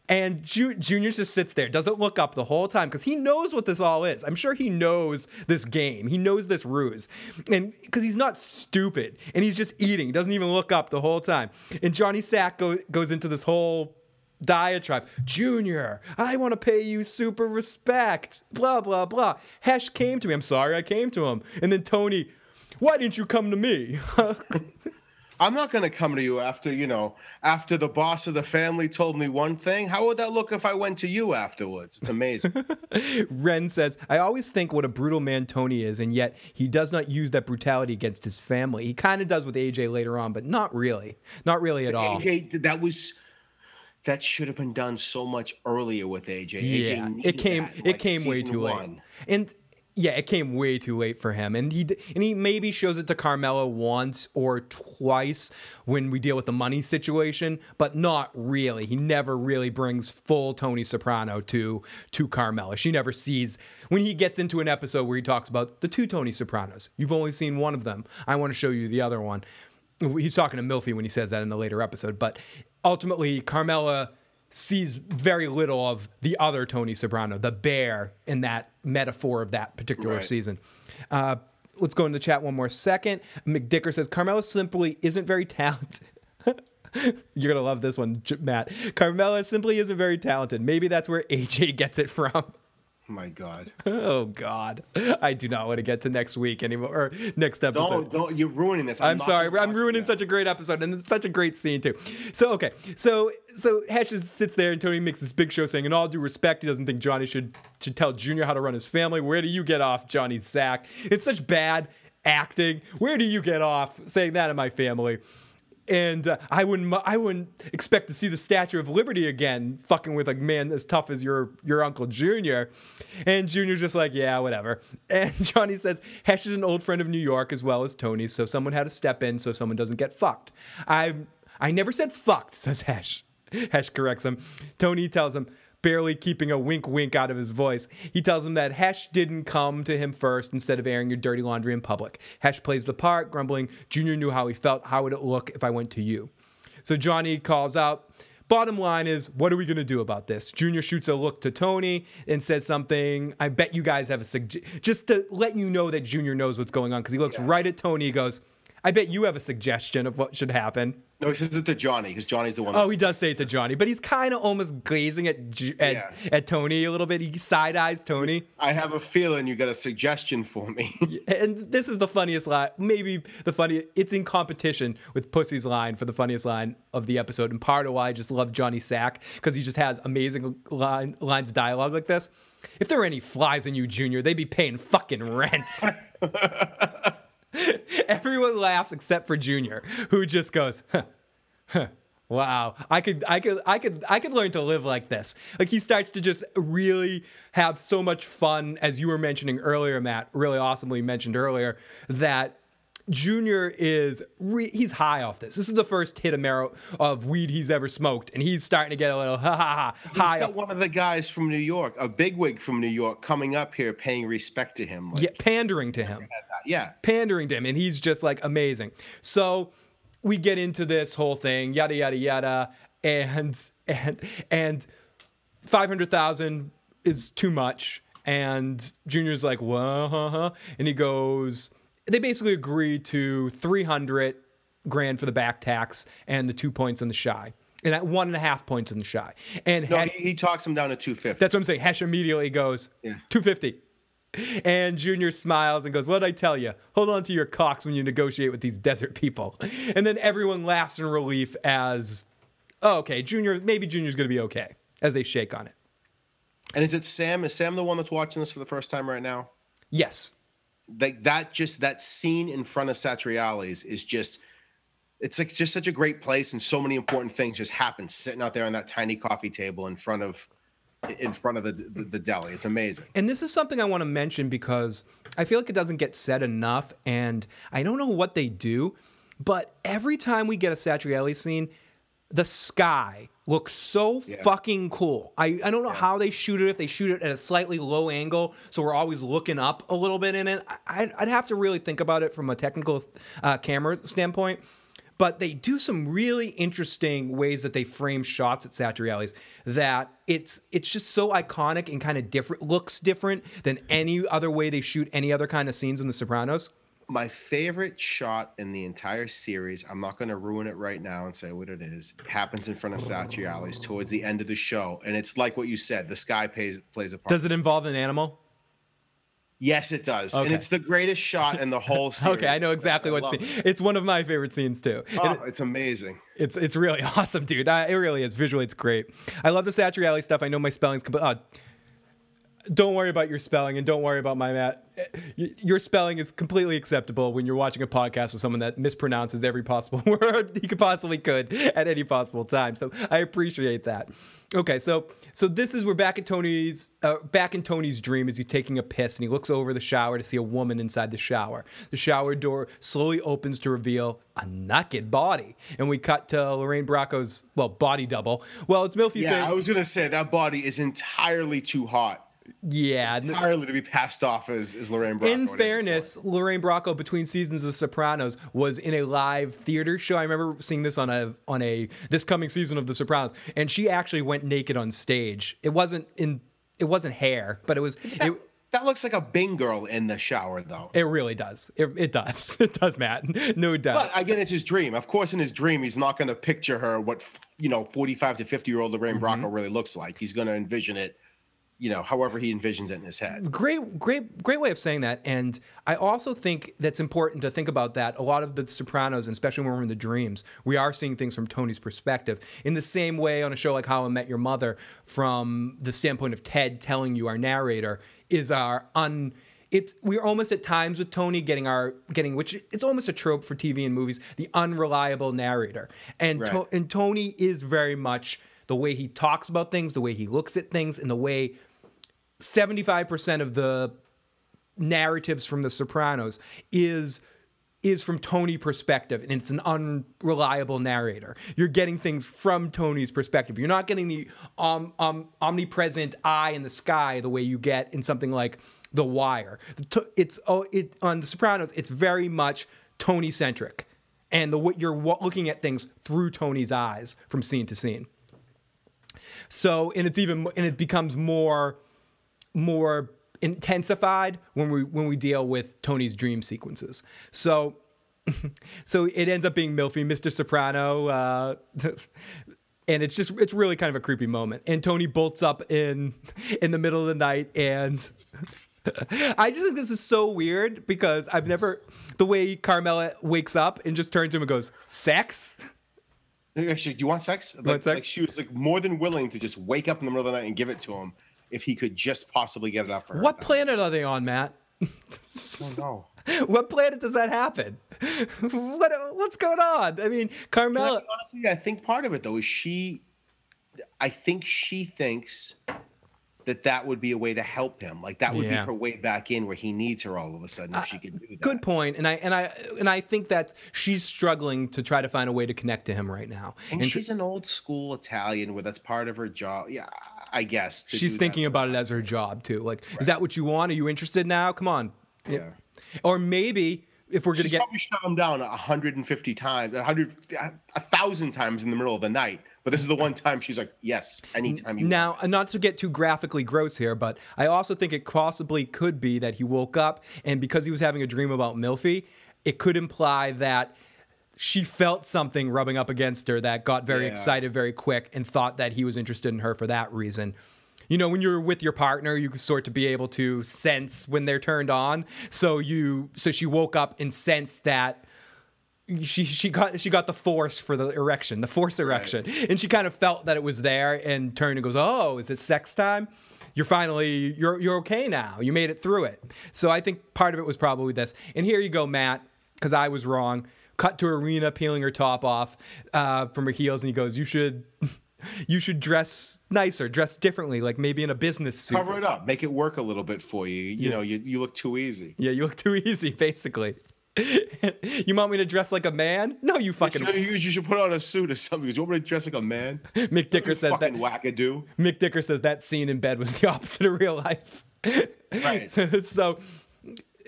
and Ju- Junior just sits there, doesn't look up the whole time because he knows what this all is. I'm sure he knows this game. He knows this ruse. And because he's not stupid and he's just eating, doesn't even look up the whole time. And Johnny Sack go- goes into this whole diatribe. Junior, I want to pay you super respect. Blah, blah, blah. Hesh came to me. I'm sorry I came to him. And then Tony, why didn't you come to me? I'm not going to come to you after, you know, after the boss of the family told me one thing. How would that look if I went to you afterwards? It's amazing. Ren says, I always think what a brutal man Tony is, and yet he does not use that brutality against his family. He kind of does with A J later on, but not really. Not really at all. A J, that was... that should have been done so much earlier with A J. Yeah, A J it came that, it like came way too one. late. And yeah, it came way too late for him. And he and he maybe shows it to Carmela once or twice when we deal with the money situation, but not really. He never really brings full Tony Soprano to to Carmela. She never sees when he gets into an episode where he talks about the two Tony Sopranos. You've only seen one of them. I want to show you the other one. He's talking to Melfi when he says that in the later episode, but ultimately Carmela sees very little of the other Tony Soprano, the bear, in that metaphor of that particular right. season. Uh, let's go into the chat one more second. McDicker says, Carmela simply isn't very talented. You're going to love this one, Matt. Carmela simply isn't very talented. Maybe that's where A J gets it from. My God. Oh, God. I do not want to get to next week anymore, or next episode. Don't, don't. You're ruining this. I'm, I'm sorry. I'm ruining that. Such a great episode, and it's such a great scene, too. So, okay. So, so Hesh is, sits there, and Tony makes this big show saying, in all due respect, he doesn't think Johnny should, should tell Junior how to run his family. Where do you get off, Johnny Sack? It's such bad acting. Where do you get off saying that in my family? And uh, I wouldn't, I wouldn't expect to see the Statue of Liberty again, fucking with a man as tough as your your Uncle Junior. And Junior's just like, yeah, whatever. And Johnny says, Hesh is an old friend of New York as well as Tony, so someone had to step in so someone doesn't get fucked. I I never said fucked, says Hesh. Hesh corrects him. Tony tells him, barely keeping a wink wink out of his voice. He tells him that Hesh didn't come to him first instead of airing your dirty laundry in public. Hesh plays the part, grumbling, Junior knew how he felt. How would it look if I went to you? So Johnny calls out, bottom line is, what are we going to do about this? Junior shoots a look to Tony and says something, I bet you guys have a suggestion, just to let you know that Junior knows what's going on, because he looks yeah. right at Tony, he goes, I bet you have a suggestion of what should happen. No, he says it to Johnny because Johnny's the one. Oh, he does say it to Johnny, but he's kind of almost glazing at at, yeah. at Tony a little bit. He side-eyes Tony. I have a feeling you got a suggestion for me. And this is the funniest line, maybe the funniest. It's in competition with Pussy's line for the funniest line of the episode, and part of why I just love Johnny Sack, because he just has amazing line, lines of dialogue like this. If there were any flies in you, Junior, they'd be paying fucking rent. Everyone laughs except for Junior, who just goes, huh, huh, wow, I could, I could, I could, I could learn to live like this. Like, he starts to just really have so much fun, as you were mentioning earlier, Matt, really awesomely mentioned earlier, that Junior is, re- he's high off this. This is the first hit of, mar- of weed he's ever smoked, and he's starting to get a little ha ha ha. He's high got off. One of the guys from New York, a bigwig from New York, coming up here paying respect to him. Like, yeah, pandering to him. Yeah. Pandering to him, and he's just, like, amazing. So we get into this whole thing, yada, yada, yada, and, and, and five hundred thousand is too much, and Junior's like, whoa, huh, huh, and he goes... They basically agree to three hundred grand for the back tax and the two points on the shy, and at one and a half points on the shy. And no, Hesh, he, he talks him down to two fifty. That's what I'm saying. Hesh immediately goes, yeah. two fifty. And Junior smiles and goes, what did I tell you? Hold on to your cocks when you negotiate with these desert people. And then everyone laughs in relief as, oh, okay, Junior, maybe Junior's going to be okay, as they shake on it. And is it Sam? Is Sam the one that's watching this for the first time right now? Yes. Like that, just that scene in front of Satriale's is just, it's like just such a great place, and so many important things just happen sitting out there on that tiny coffee table in front of, in front of the the, the deli. It's amazing. And this is something I want to mention because I feel like it doesn't get said enough, and I don't know what they do, but every time we get a Satriale's scene, the sky looks so yeah. fucking cool. I, I don't know yeah. how they shoot it, if they shoot it at a slightly low angle, so we're always looking up a little bit in it. I, I'd have to really think about it from a technical uh, camera standpoint. But they do some really interesting ways that they frame shots at Satriale's that it's it's just so iconic and kind of different, looks different than any other way they shoot any other kind of scenes in The Sopranos. My favorite shot in the entire series, I'm not going to ruin it right now and say what it is, it happens in front of Satriale's towards the end of the show. And it's like what you said, the sky plays, plays a part. Does it involve an animal? Yes, it does. Okay. And it's the greatest shot in the whole series. Okay, I know exactly I what scene. It. It's one of my favorite scenes, too. Oh, it, it's amazing. It's it's really awesome, dude. I, it really is. Visually, it's great. I love the Satriale's stuff. I know my spelling's complete. Oh, don't worry about your spelling and don't worry about my math. Your spelling is completely acceptable when you're watching a podcast with someone that mispronounces every possible word he could possibly could at any possible time. So I appreciate that. Okay, so so this is we're back at Tony's uh, back in Tony's dream as he's taking a piss and he looks over the shower to see a woman inside the shower. The shower door slowly opens to reveal a naked body, and we cut to Lorraine Bracco's well body double. Well, it's Melfi. Yeah, saying, I was gonna say that body is entirely too hot. Yeah, entirely to be passed off as, as Lorraine Bracco. In fairness, Lorraine Bracco between seasons of The Sopranos was in a live theater show. I remember seeing this on a on a this coming season of The Sopranos, and she actually went naked on stage. It wasn't in it wasn't hair, but it was. That, it, that looks like a Bing girl in the shower, though. It really does. It, it does. It does, Matt. No doubt. But again, it's his dream. Of course, in his dream, he's not going to picture her what you know, forty-five to fifty-year-old Lorraine mm-hmm. Bracco really looks like. He's going to envision it. You know, however he envisions it in his head. Great, great, great way of saying that. And I also think that's important to think about that. A lot of The Sopranos, and especially when we're in the dreams, we are seeing things from Tony's perspective. In the same way on a show like How I Met Your Mother, from the standpoint of Ted telling you, our narrator, is our un... It's we're almost at times with Tony getting our getting which it's almost a trope for T V and movies, the unreliable narrator. And right. to, and Tony is very much the way he talks about things, the way he looks at things, and the way seventy-five percent of the narratives from The Sopranos is is from Tony's perspective, and it's an unreliable narrator. You're getting things from Tony's perspective. You're not getting the um, um, omnipresent eye in the sky the way you get in something like The Wire. It's oh, it on The Sopranos, it's very much Tony-centric, and the what you're looking at things through Tony's eyes from scene to scene. So, and it's even, and it becomes more... more intensified when we when we deal with Tony's dream sequences. So, so it ends up being Melfi, Mister Soprano, uh, and it's just it's really kind of a creepy moment. And Tony bolts up in in the middle of the night, and I just think this is so weird because I've never the way Carmela wakes up and just turns to him and goes, "Sex." Actually, do you want sex? Like, want sex? Like she was like more than willing to just wake up in the middle of the night and give it to him. If he could just possibly get it up for her. What planet are they on, Matt? I don't know. What planet does that happen? What what's going on? I mean, Carmela. Honestly, I think part of it though is she. I think she thinks that that would be a way to help him. Like that would yeah. be her way back in where he needs her all of a sudden if uh, she could do that. Good point. And I and I and I think that she's struggling to try to find a way to connect to him right now. And, and she's to, an old school Italian where that's part of her job. Yeah, I guess. To she's thinking about it as her job too. Like, right. Is that what you want? Are you interested now? Come on. Yeah. yeah. Or maybe if we're going to get probably shut him down one hundred fifty times, one hundred one thousand times in the middle of the night. But this is the one time she's like, yes, anytime you now, want. Now, not to get too graphically gross here, but I also think it possibly could be that he woke up, and because he was having a dream about Melfi, it could imply that she felt something rubbing up against her that got very yeah. excited very quick and thought that he was interested in her for that reason. You know, when you're with your partner, you sort to be able to sense when they're turned on. So you, so she woke up and sensed that. She she got she got the force for the erection, the force erection. Right. And she kind of felt that it was there and turned and goes, oh, is it sex time? You're finally, you're you're okay now. You made it through it. So I think part of it was probably this. And here you go, Matt, because I was wrong. Cut to Arena peeling her top off uh, from her heels. And he goes, you should... You should dress nicer, dress differently, like maybe in a business suit. Cover it up. Make it work a little bit for you. You yeah. know, you, you look too easy. Yeah, you look too easy, basically. You want me to dress like a man? No, you fucking... You should, you should put on a suit or something. You want me to dress like a man? Mick Dicker says that... Wackadoo. Mick Dicker says that scene in bed was the opposite of real life. Right. So... so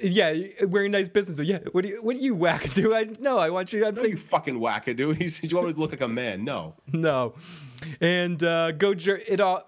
yeah, wearing nice business. Yeah, what do you, what do you wackadoo? I no, I want you. I'm no, saying you fucking wackadoo. He said you want me to look like a man. No, no, and uh, go jer- it all.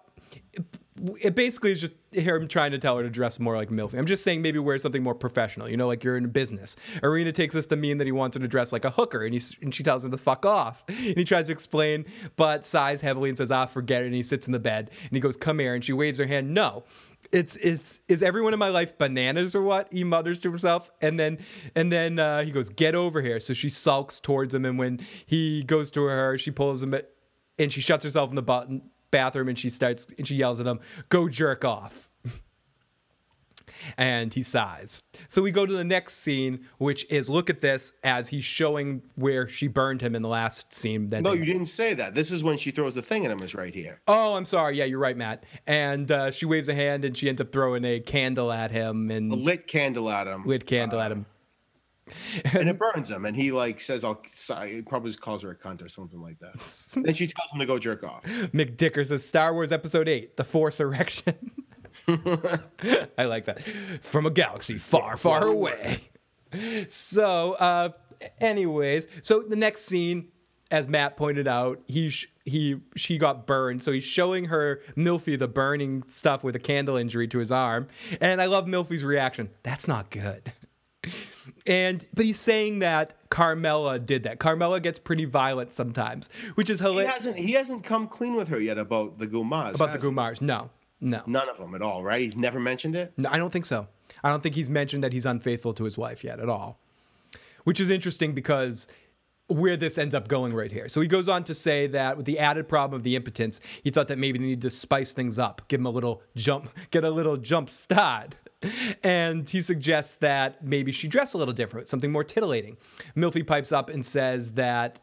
It basically is just him trying to tell her to dress more like Melfi. I'm just saying maybe wear something more professional. You know, like you're in business. Arena takes this to mean that he wants her to dress like a hooker, and he and she tells him to fuck off. And he tries to explain, but sighs heavily and says, "Ah, forget it." And he sits in the bed and he goes, "Come here." And she waves her hand, no. It's it's is everyone in my life bananas or what? He mutters to himself, and then and then uh, he goes, "Get over here." So she sulks towards him, and when he goes to her, she pulls him, and she shuts herself in the bathroom, and she starts and she yells at him, "Go jerk off." and he sighs. So we go to the next scene, which is, look at this, as he's showing where she burned him in the last scene. That no, you didn't say that. This is when she throws the thing at him, is right here. Oh, I'm sorry. Yeah, you're right, Matt. And uh, she waves a hand, and she ends up throwing a candle at him. And a lit candle at him. Lit candle uh, at him. And, and it burns him, and he like says, "I'll." He probably calls her a cunt or something like that. Then she tells him to go jerk off. McDicker says, "Star Wars Episode Eight: The Force Erection." I like that. From a galaxy far, far away. So, uh, anyways, so the next scene, as Matt pointed out, he sh- he she got burned. So he's showing her Melfi the burning stuff with a candle injury to his arm, and I love Milfy's reaction. That's not good. And but he's saying that Carmela did that. Carmela gets pretty violent sometimes, which is hilarious. He hasn't he hasn't come clean with her yet about the Gumars. About the Gumars, no, no, none of them at all, right? He's never mentioned it. No, I don't think so. I don't think he's mentioned that he's unfaithful to his wife yet at all, which is interesting because where this ends up going right here. So he goes on to say that with the added problem of the impotence, he thought that maybe they need to spice things up, give him a little jump, get a little jump start. And he suggests that maybe she dress a little different, something more titillating. Melfi pipes up and says that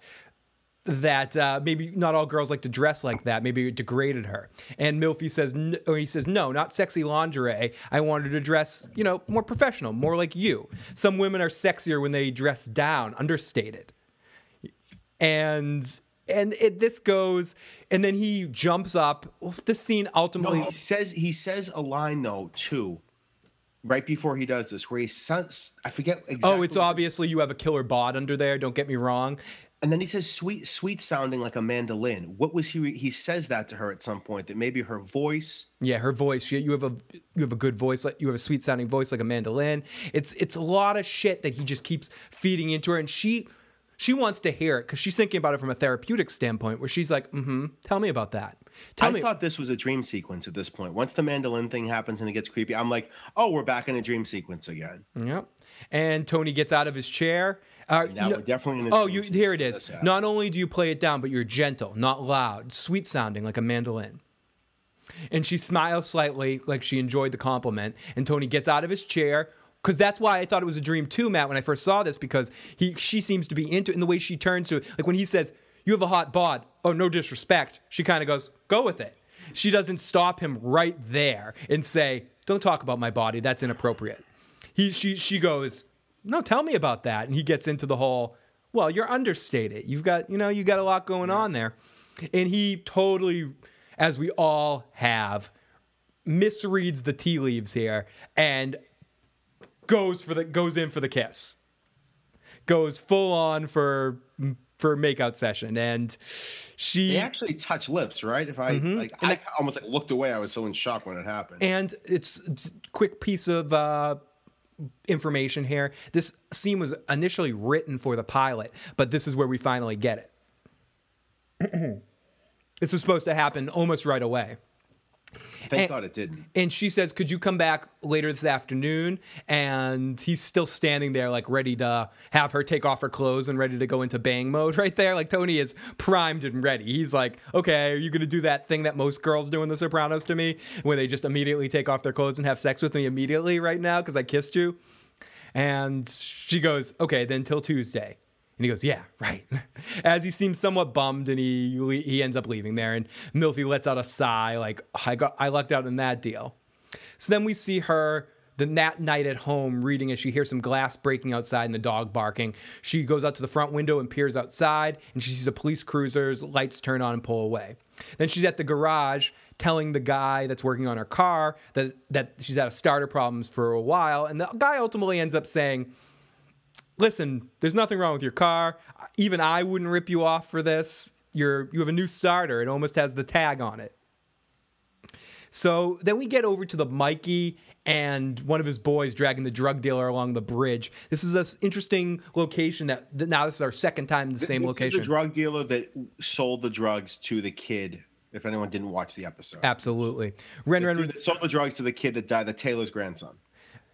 that uh, maybe not all girls like to dress like that. Maybe it degraded her. And Melfi says, n- or he says, no, not sexy lingerie. I wanted to dress, you know, more professional, more like you. Some women are sexier when they dress down, understated. And... And it, this goes, and then he jumps up. The scene ultimately no, he says he says a line though too, right before he does this, where he says, "I forget exactly." Oh, it's obviously you have a killer bod under there. Don't get me wrong. And then he says, "Sweet, sweet sounding like a mandolin." What was he? He says that to her at some point. That maybe her voice. Yeah, her voice. She, you have a you have a good voice. Like you have a sweet sounding voice like a mandolin. It's it's a lot of shit that he just keeps feeding into her, and she. She wants to hear it because she's thinking about it from a therapeutic standpoint where she's like, mm-hmm, tell me about that. Tell I me. thought this was a dream sequence at this point. Once the mandolin thing happens and it gets creepy, I'm like, oh, we're back in a dream sequence again. Yep. And Tony gets out of his chair. Uh, now no, we're definitely in a Oh, you, here it is. Not only do you play it down, but you're gentle, not loud, sweet sounding like a mandolin. And she smiles slightly like she enjoyed the compliment. And Tony gets out of his chair. Because that's why I thought it was a dream too, Matt, when I first saw this, because he she seems to be into it in the way she turns to it. Like when he says, you have a hot bod, oh, no disrespect, she kind of goes, go with it. She doesn't stop him right there and say, don't talk about my body, that's inappropriate. He She, she goes, no, tell me about that. And he gets into the whole, well, you're understated. You've got, you know, you got a lot going on there. And he totally, as we all have, misreads the tea leaves here and Goes for the goes in for the kiss, goes full on for for makeout session, and she they actually touch lips, right? If I mm-hmm. like, I, I almost like looked away. I was so in shock when it happened. And it's, it's a quick piece of uh, information here. This scene was initially written for the pilot, but this is where we finally get it. This was supposed to happen almost right away. Thank and, God it didn't. And she says, could you come back later this afternoon? And he's still standing there, like, ready to have her take off her clothes and ready to go into bang mode right there. Like, Tony is primed and ready. He's like, okay, are you going to do that thing that most girls do in The Sopranos to me, where they just immediately take off their clothes and have sex with me immediately right now because I kissed you? And she goes, okay, then till Tuesday. And he goes, yeah, right. As he seems somewhat bummed, and he he ends up leaving there. And Melfi lets out a sigh, like, oh, I got I lucked out in that deal. So then we see her the that night at home reading as she hears some glass breaking outside and the dog barking. She goes out to the front window and peers outside, and she sees a police cruiser's lights turn on and pull away. Then she's at the garage telling the guy that's working on her car that, that she's had starter problems for a while. And the guy ultimately ends up saying, listen, there's nothing wrong with your car. Even I wouldn't rip you off for this. You're you have a new starter. It almost has the tag on it. So then we get over to the Mikey and one of his boys dragging the drug dealer along the bridge. This is this interesting location that, that now this is our second time in the this, same this location. Is the drug dealer that sold the drugs to the kid. If anyone didn't watch the episode, absolutely. Ren the, Ren was, sold the drugs to the kid that died, the Taylor's grandson.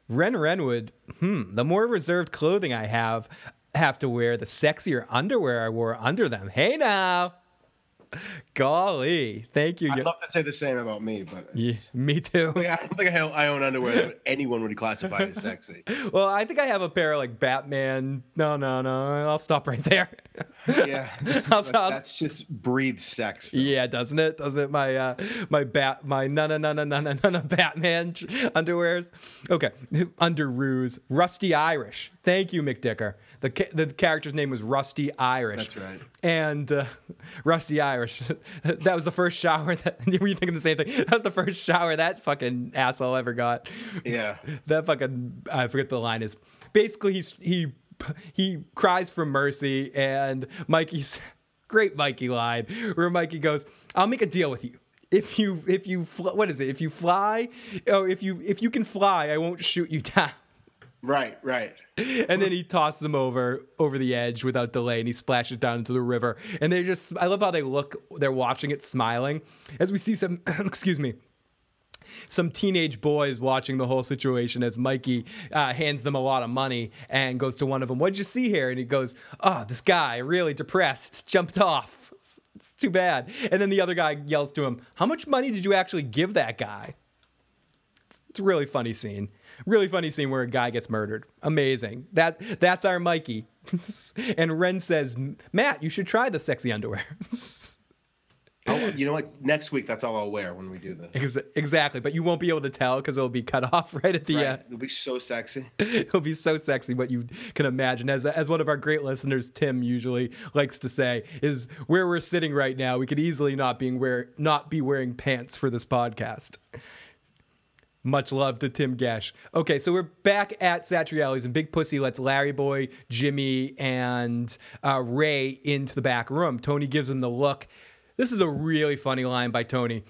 Ren Renwood, hmm, the more reserved clothing I have have to wear, the sexier underwear I wore under them. Hey now. Golly, thank you. I'd love to say the same about me, but it's, yeah, me too. I don't think I own, I own underwear that anyone would classify as sexy. Well, I think I have a pair of like Batman. No, no, no. I'll stop right there. Yeah, I'll, I'll, that's just breathe sex. Phil. Yeah, doesn't it? Doesn't it? My uh, my bat, my no, no, no, no, no, no, no, Batman underwears. Okay, underoos. Rusty Irish. Thank you, McDicker. The ca- the character's name was Rusty Irish. That's right. And uh, Rusty Irish. That was the first shower that were you thinking the same thing? That was the first shower that fucking asshole ever got. Yeah. That fucking I forget the line is. Basically, he's he he cries for mercy, and Mikey's great Mikey line where Mikey goes, "I'll make a deal with you. If you if you fl- what is it? If you fly, oh if you if you can fly, I won't shoot you down." Right, right. And then he tosses him over over the edge without delay, and he splashes down into the river. And they just, I love how they look, they're watching it smiling. As we see some, excuse me, some teenage boys watching the whole situation as Mikey uh, hands them a lot of money and goes to one of them, "What'd you see here?" And he goes, "Oh, this guy, really depressed, jumped off. It's, it's too bad." And then the other guy yells to him, "How much money did you actually give that guy?" It's, it's a really funny scene. Really funny scene where a guy gets murdered. Amazing. That that's our Mikey. And Ren says, "Matt, you should try the sexy underwear." Oh, you know what? Next week, that's all I'll wear when we do this. Ex- exactly. But you won't be able to tell because it'll be cut off right at the right. end. It'll be so sexy. It'll be so sexy, what you can imagine. As as one of our great listeners, Tim, usually likes to say, is where we're sitting right now, we could easily not being wear not be wearing pants for this podcast. Much love to Tim Gash. Okay, so we're back at Satriale's, and Big Pussy lets Larry Boy, Jimmy, and uh, Ray into the back room. Tony gives him the look. This is a really funny line by Tony.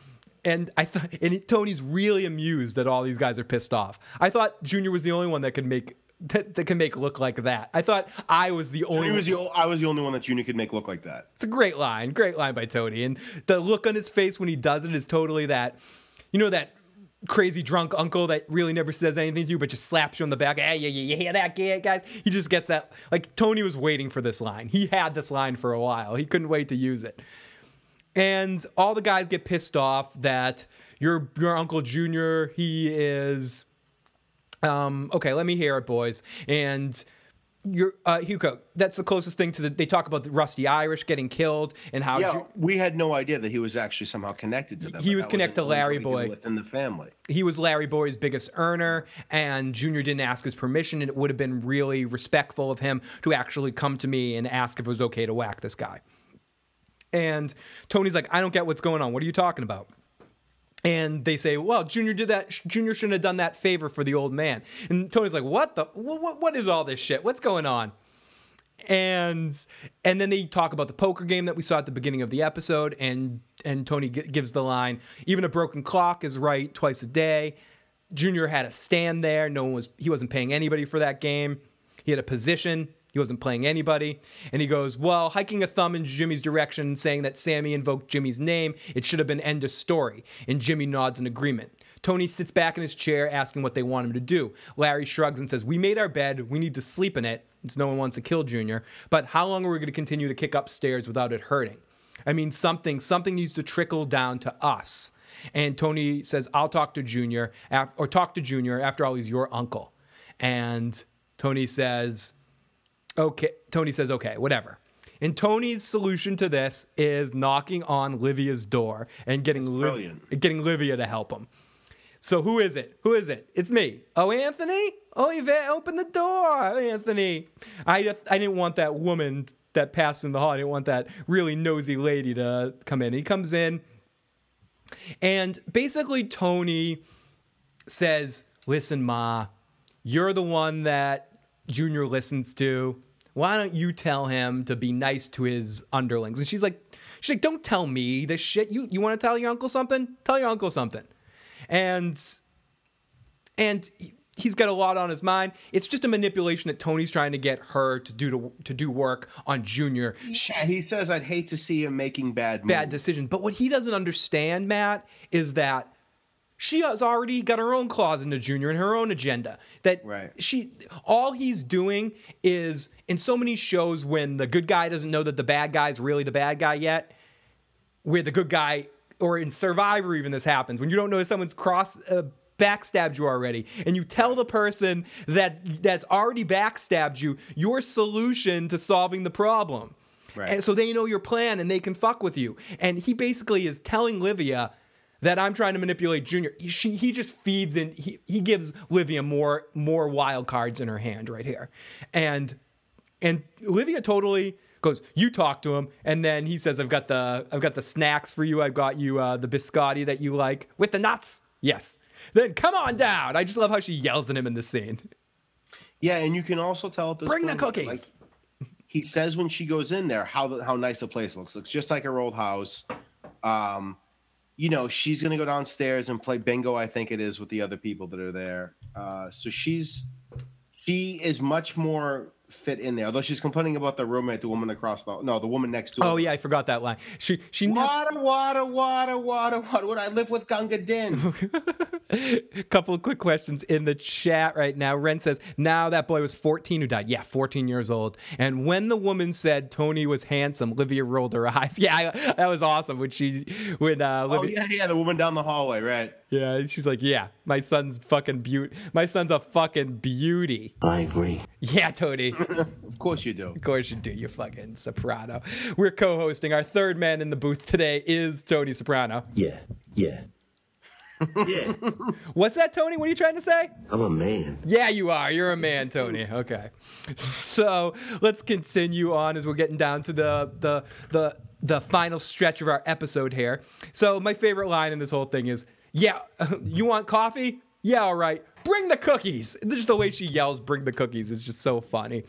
And I thought, and it, Tony's really amused that all these guys are pissed off. I thought Junior was the only one that could make that, that could make look like that. I thought I was the only was the, I was the only one that Junior could make look like that. It's a great line. Great line by Tony. And the look on his face when he does it is totally that, you know, that crazy drunk uncle that really never says anything to you but just slaps you on the back. Hey, yeah, yeah, you hear that, guys? He just gets that. Like, Tony was waiting for this line. He had this line for a while. He couldn't wait to use it. And all the guys get pissed off that your your Uncle Junior, he is... Um, okay, let me hear it, boys. And... You're, uh, Hugo, that's the closest thing to the. They talk about the Rusty Irish getting killed and how. Yeah, Ju- we had no idea that he was actually somehow connected to them. He was connected to Larry Boy within the family. He was Larry Boy's biggest earner, and Junior didn't ask his permission, and it would have been really respectful of him to actually come to me and ask if it was okay to whack this guy. And Tony's like, "I don't get what's going on. What are you talking about?" And they say, "Well, Junior did that. Junior shouldn't have done that favor for the old man." And Tony's like, "What the? What? What is all this shit? What's going on?" And and then they talk about the poker game that we saw at the beginning of the episode. And and Tony g- gives the line, "Even a broken clock is right twice a day." Junior had a stand there. No one was. He wasn't paying anybody for that game. He had a position. He wasn't playing anybody. And he goes, "Well, hiking a thumb in Jimmy's direction, saying that Sammy invoked Jimmy's name, it should have been end of story." And Jimmy nods in agreement. Tony sits back in his chair asking what they want him to do. Larry shrugs and says, "We made our bed. We need to sleep in it. Since no one wants to kill Junior. But how long are we going to continue to kick upstairs without it hurting? I mean, something, something needs to trickle down to us." And Tony says, I'll talk to Junior, af- or talk to Junior. After all, he's your uncle. And Tony says... Okay, Tony says, okay, whatever. And Tony's solution to this is knocking on Livia's door and getting Liv- getting Livia to help him. So who is it? Who is it? It's me. Oh, Anthony? Oh, Yvette, open the door, Anthony. I, I didn't want that woman that passed in the hall. I didn't want that really nosy lady to come in. He comes in, and basically Tony says, listen, Ma, you're the one that Junior listens to. Why don't you tell him to be nice to his underlings? And she's like, she's like, don't tell me this shit. You you want to tell your uncle something? Tell your uncle something. And and he's got a lot on his mind. It's just a manipulation that Tony's trying to get her to do to, to do work on Junior. Yeah, he says, I'd hate to see him making bad bad moves. decisions. But what he doesn't understand, Matt, is that she has already got her own claws into Junior and her own agenda. That right. she, all he's doing is, in so many shows when the good guy doesn't know that the bad guy's really the bad guy yet, where the good guy, or in Survivor even this happens, when you don't know someone's cross uh, backstabbed you already, and you tell the person that that's already backstabbed you your solution to solving the problem. Right. And so they know your plan and they can fuck with you. And he basically is telling Livia that I'm trying to manipulate Junior. He, she, he just feeds in. He, he gives Livia more more wild cards in her hand right here. And and Livia totally goes, you talk to him. And then he says, I've got the I've got the snacks for you. I've got you uh, the biscotti that you like with the nuts. Yes. Then come on down. I just love how she yells at him in this scene. Yeah, and you can also tell at this Bring point, the cookies. Like, he says when she goes in there how the, how nice the place looks. Looks just like her old house. Um, you know, she's going to go downstairs and play bingo, I think it is, with the other people that are there. Uh, so she's she is much more fit in there. Although she's complaining about the roommate, the woman across the no, the woman next door. Oh yeah, I forgot that line. She she water never... water water water water. Would I live with Gunga Din? Couple of quick questions in the chat right now. Ren says, "Now that boy was fourteen who died." Yeah, fourteen years old. And when the woman said Tony was handsome, Livia rolled her eyes. Yeah, I, that was awesome when she when uh. Livia... Oh yeah, yeah, the woman down the hallway, right? Yeah, she's like, yeah, my son's fucking beauty. My son's a fucking beauty. I agree. Yeah, Tony. Of course you do. Of course you do, you fucking Soprano. We're co-hosting. Our third man in the booth today is Tony Soprano. Yeah, yeah, yeah. What's that, Tony? What are you trying to say? I'm a man. Yeah, you are. You're a man, Tony. Okay. So let's continue on as we're getting down to the the the the final stretch of our episode here. So my favorite line in this whole thing is, yeah, you want coffee? Yeah, all right. Bring the cookies. Just the way she yells, bring the cookies, is just so funny.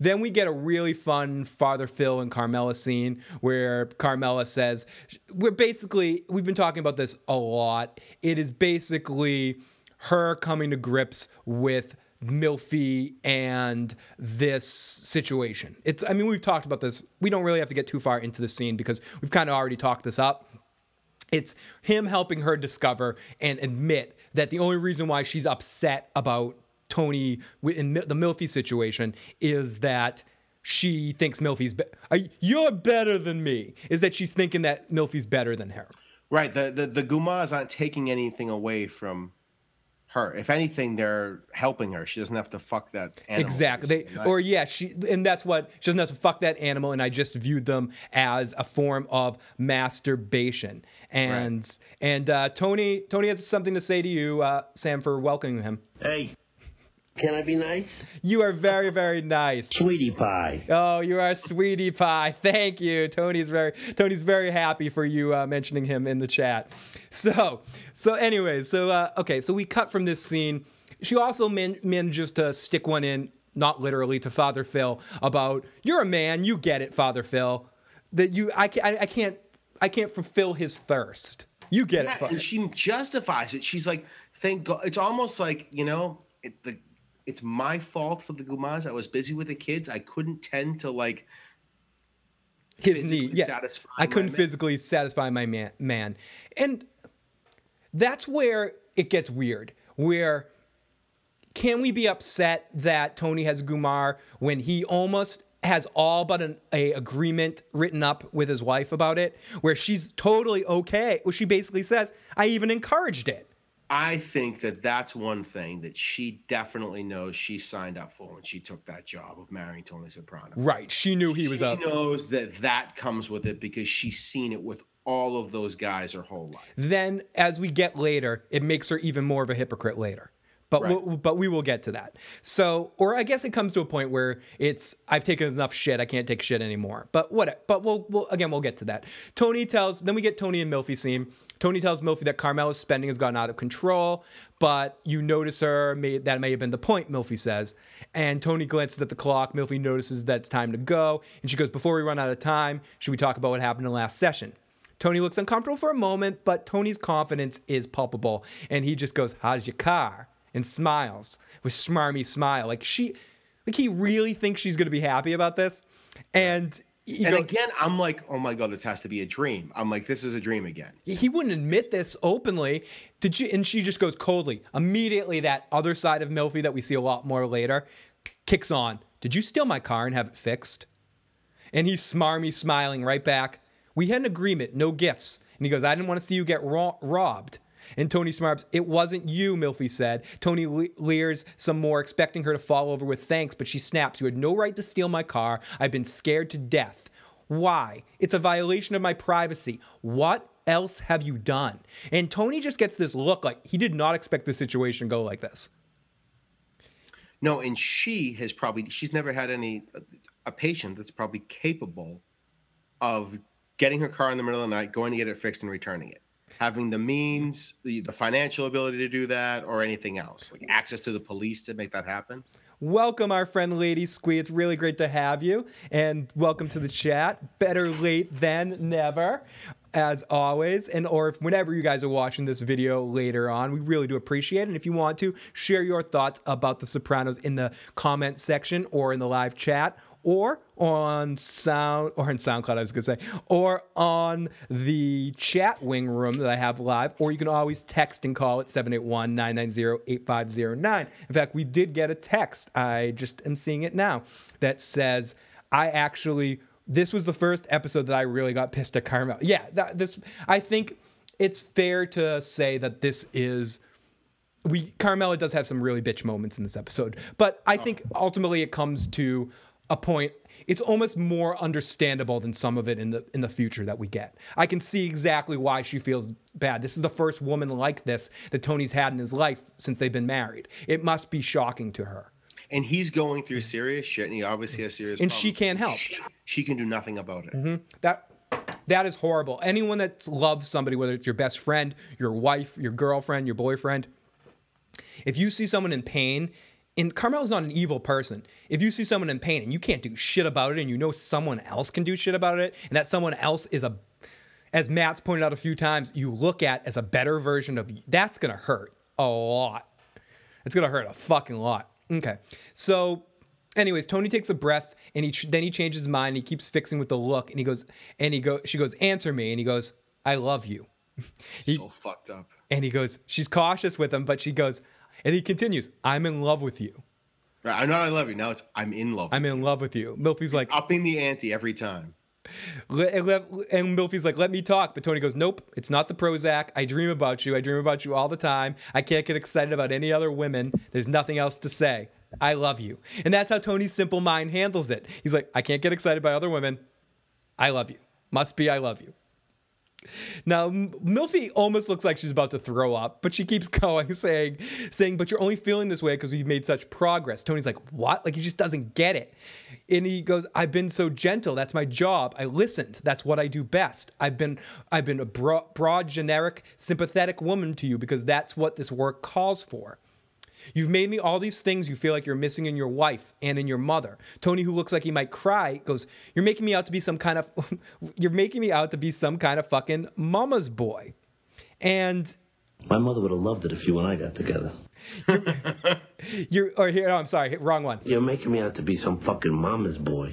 Then we get a really fun Father Phil and Carmela scene where Carmela says, we're basically, we've been talking about this a lot. It is basically her coming to grips with Melfi and this situation. It's, I mean, we've talked about this. We don't really have to get too far into the scene because we've kind of already talked this up. It's him helping her discover and admit that the only reason why she's upset about Tony in the Melfi situation is that she thinks Melfi's be- you're better than me. Is that she's thinking that Melfi's better than her? Right. The the the Gumas aren't taking anything away from her. If anything, they're helping her. She doesn't have to fuck that animal. Exactly. They, or yeah, she and that's what she doesn't have to fuck that animal. And I just viewed them as a form of masturbation. And right. and uh, Tony Tony has something to say to you, uh, Sam, for welcoming him. Hey. Can I be nice? You are very, very nice. Sweetie pie. Oh, you are sweetie pie. Thank you. Tony's very Tony's very happy for you uh, mentioning him in the chat. So, so anyways, so, uh, okay, so we cut from this scene. She also man- manages to stick one in, not literally, to Father Phil about, you're a man, you get it, Father Phil. That you, I, I, I can't, I can't fulfill his thirst. You get yeah, it, Father. And she justifies it. She's like, thank God. It's almost like, you know, it, the, it's my fault for the Gumas. I was busy with the kids. I couldn't tend to like his need. Yeah. Satisfy I couldn't man. physically satisfy my man, man. And that's where it gets weird. Where can we be upset that Tony has Gumar when he almost has all but an a agreement written up with his wife about it, where she's totally okay. Well, she basically says, I even encouraged it. I think that that's one thing that she definitely knows she signed up for when she took that job of marrying Tony Soprano. Right. She knew he was up. She knows that that comes with it because she's seen it with all of those guys her whole life. Then as we get later, it makes her even more of a hypocrite later. But right. we'll, but we will get to that. So, or I guess it comes to a point where it's, I've taken enough shit. I can't take shit anymore. But what? But we'll, we'll again, we'll get to that. Tony tells, then we get Tony and Melfi scene. Tony tells Melfi that Carmela's spending has gotten out of control, but you notice her. May, that may have been the point, Melfi says. And Tony glances at the clock. Melfi notices that it's time to go. And she goes, before we run out of time, should we talk about what happened in the last session? Tony looks uncomfortable for a moment, but Tony's confidence is palpable. And he just goes, how's your car? And smiles with smarmy smile. Like she, like he really thinks she's going to be happy about this. And you and go, again, I'm like, oh my God, this has to be a dream. I'm like, this is a dream again. He wouldn't admit this openly. Did you? And she just goes coldly. Immediately that other side of Melfi that we see a lot more later kicks on. Did you steal my car and have it fixed? And he's smarmy smiling right back. We had an agreement, no gifts. And he goes, I didn't want to see you get ro- robbed. And Tony smarts, it wasn't you, Melfi said. Tony le- leers some more, expecting her to fall over with thanks, but she snaps, you had no right to steal my car. I've been scared to death. Why? It's a violation of my privacy. What else have you done? And Tony just gets this look like he did not expect the situation to go like this. No, and she has probably, she's never had any, a patient that's probably capable of getting her car in the middle of the night, going to get it fixed and returning it. Having the means, the, the financial ability to do that, or anything else, like access to the police to make that happen. Welcome, our friend Lady Squee. It's really great to have you, and welcome to the chat. Better late than never, as always, and or if, whenever you guys are watching this video later on, we really do appreciate it. And if you want to, share your thoughts about The Sopranos in the comment section or in the live chat. Or on sound, or in SoundCloud, I was gonna say, or on the chat wing room that I have live, or you can always text and call at seven eight one, nine nine zero, eight five zero nine. In fact, we did get a text, I just am seeing it now, that says, I actually, this was the first episode that I really got pissed at Carmela. Yeah, that, this, I think it's fair to say that this is. We Carmela does have some really bitch moments in this episode, but I think ultimately it comes to a point. It's almost more understandable than some of it in the in the future that we get. I can see exactly why she feels bad. This is the first woman like this that Tony's had in his life since they've been married. It must be shocking to her. And he's going through serious shit, and he obviously has serious and problems. She can't help. She, she can do nothing about it. Mm-hmm. That that is horrible. Anyone that loves somebody, whether it's your best friend, your wife, your girlfriend, your boyfriend, if you see someone in pain. And Carmela's not an evil person. If you see someone in pain and you can't do shit about it and you know someone else can do shit about it and that someone else is a, as Matt's pointed out a few times, you look at as a better version of you, that's going to hurt a lot. It's going to hurt a fucking lot. Okay. So anyways, Tony takes a breath and he then he changes his mind. And he keeps fixing with the look and he goes, and he go, she goes, answer me. And he goes, I love you. He, so fucked up. And he goes, she's cautious with him, but she goes, and he continues, I'm in love with you. Right, I'm not I love you. Now it's I'm in love with I'm in you. love with you. Melfi's He's like... upping the ante every time. Le, le, and Melfi's like, let me talk. But Tony goes, nope, it's not the Prozac. I dream about you. I dream about you all the time. I can't get excited about any other women. There's nothing else to say. I love you. And that's how Tony's simple mind handles it. He's like, I can't get excited by other women. I love you. Must be I love you. Now, Melfi almost looks like she's about to throw up, but she keeps going, saying, saying, but you're only feeling this way because we've made such progress. Tony's like, what? Like, he just doesn't get it. And he goes, I've been so gentle. That's my job. I listened. That's what I do best. I've been I've been a bro- broad, generic, sympathetic woman to you because that's what this work calls for. You've made me all these things you feel like you're missing in your wife and in your mother. Tony, who looks like he might cry, goes, you're making me out to be some kind of, you're making me out to be some kind of fucking mama's boy. And my mother would have loved it if you and I got together. You're, you're or here, no, I'm sorry, wrong one. You're making me out to be some fucking mama's boy.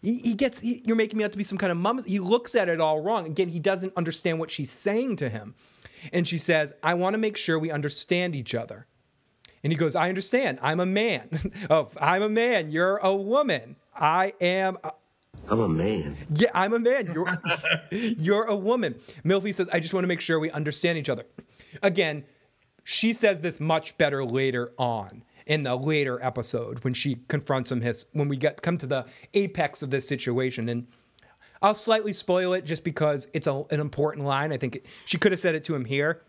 He, he gets, he, you're making me out to be some kind of mama's, he looks at it all wrong. Again, he doesn't understand what she's saying to him. And she says, I want to make sure we understand each other. And he goes, I understand. I'm a man. Oh, I'm a man. You're a woman. I am. A- I'm a man. Yeah, I'm a man. You're, you're a woman. Melfi says, I just want to make sure we understand each other. Again, she says this much better later on in the later episode when she confronts him, his, when we get come to the apex of this situation. And I'll slightly spoil it just because it's a, an important line. I think it, she could have said it to him here.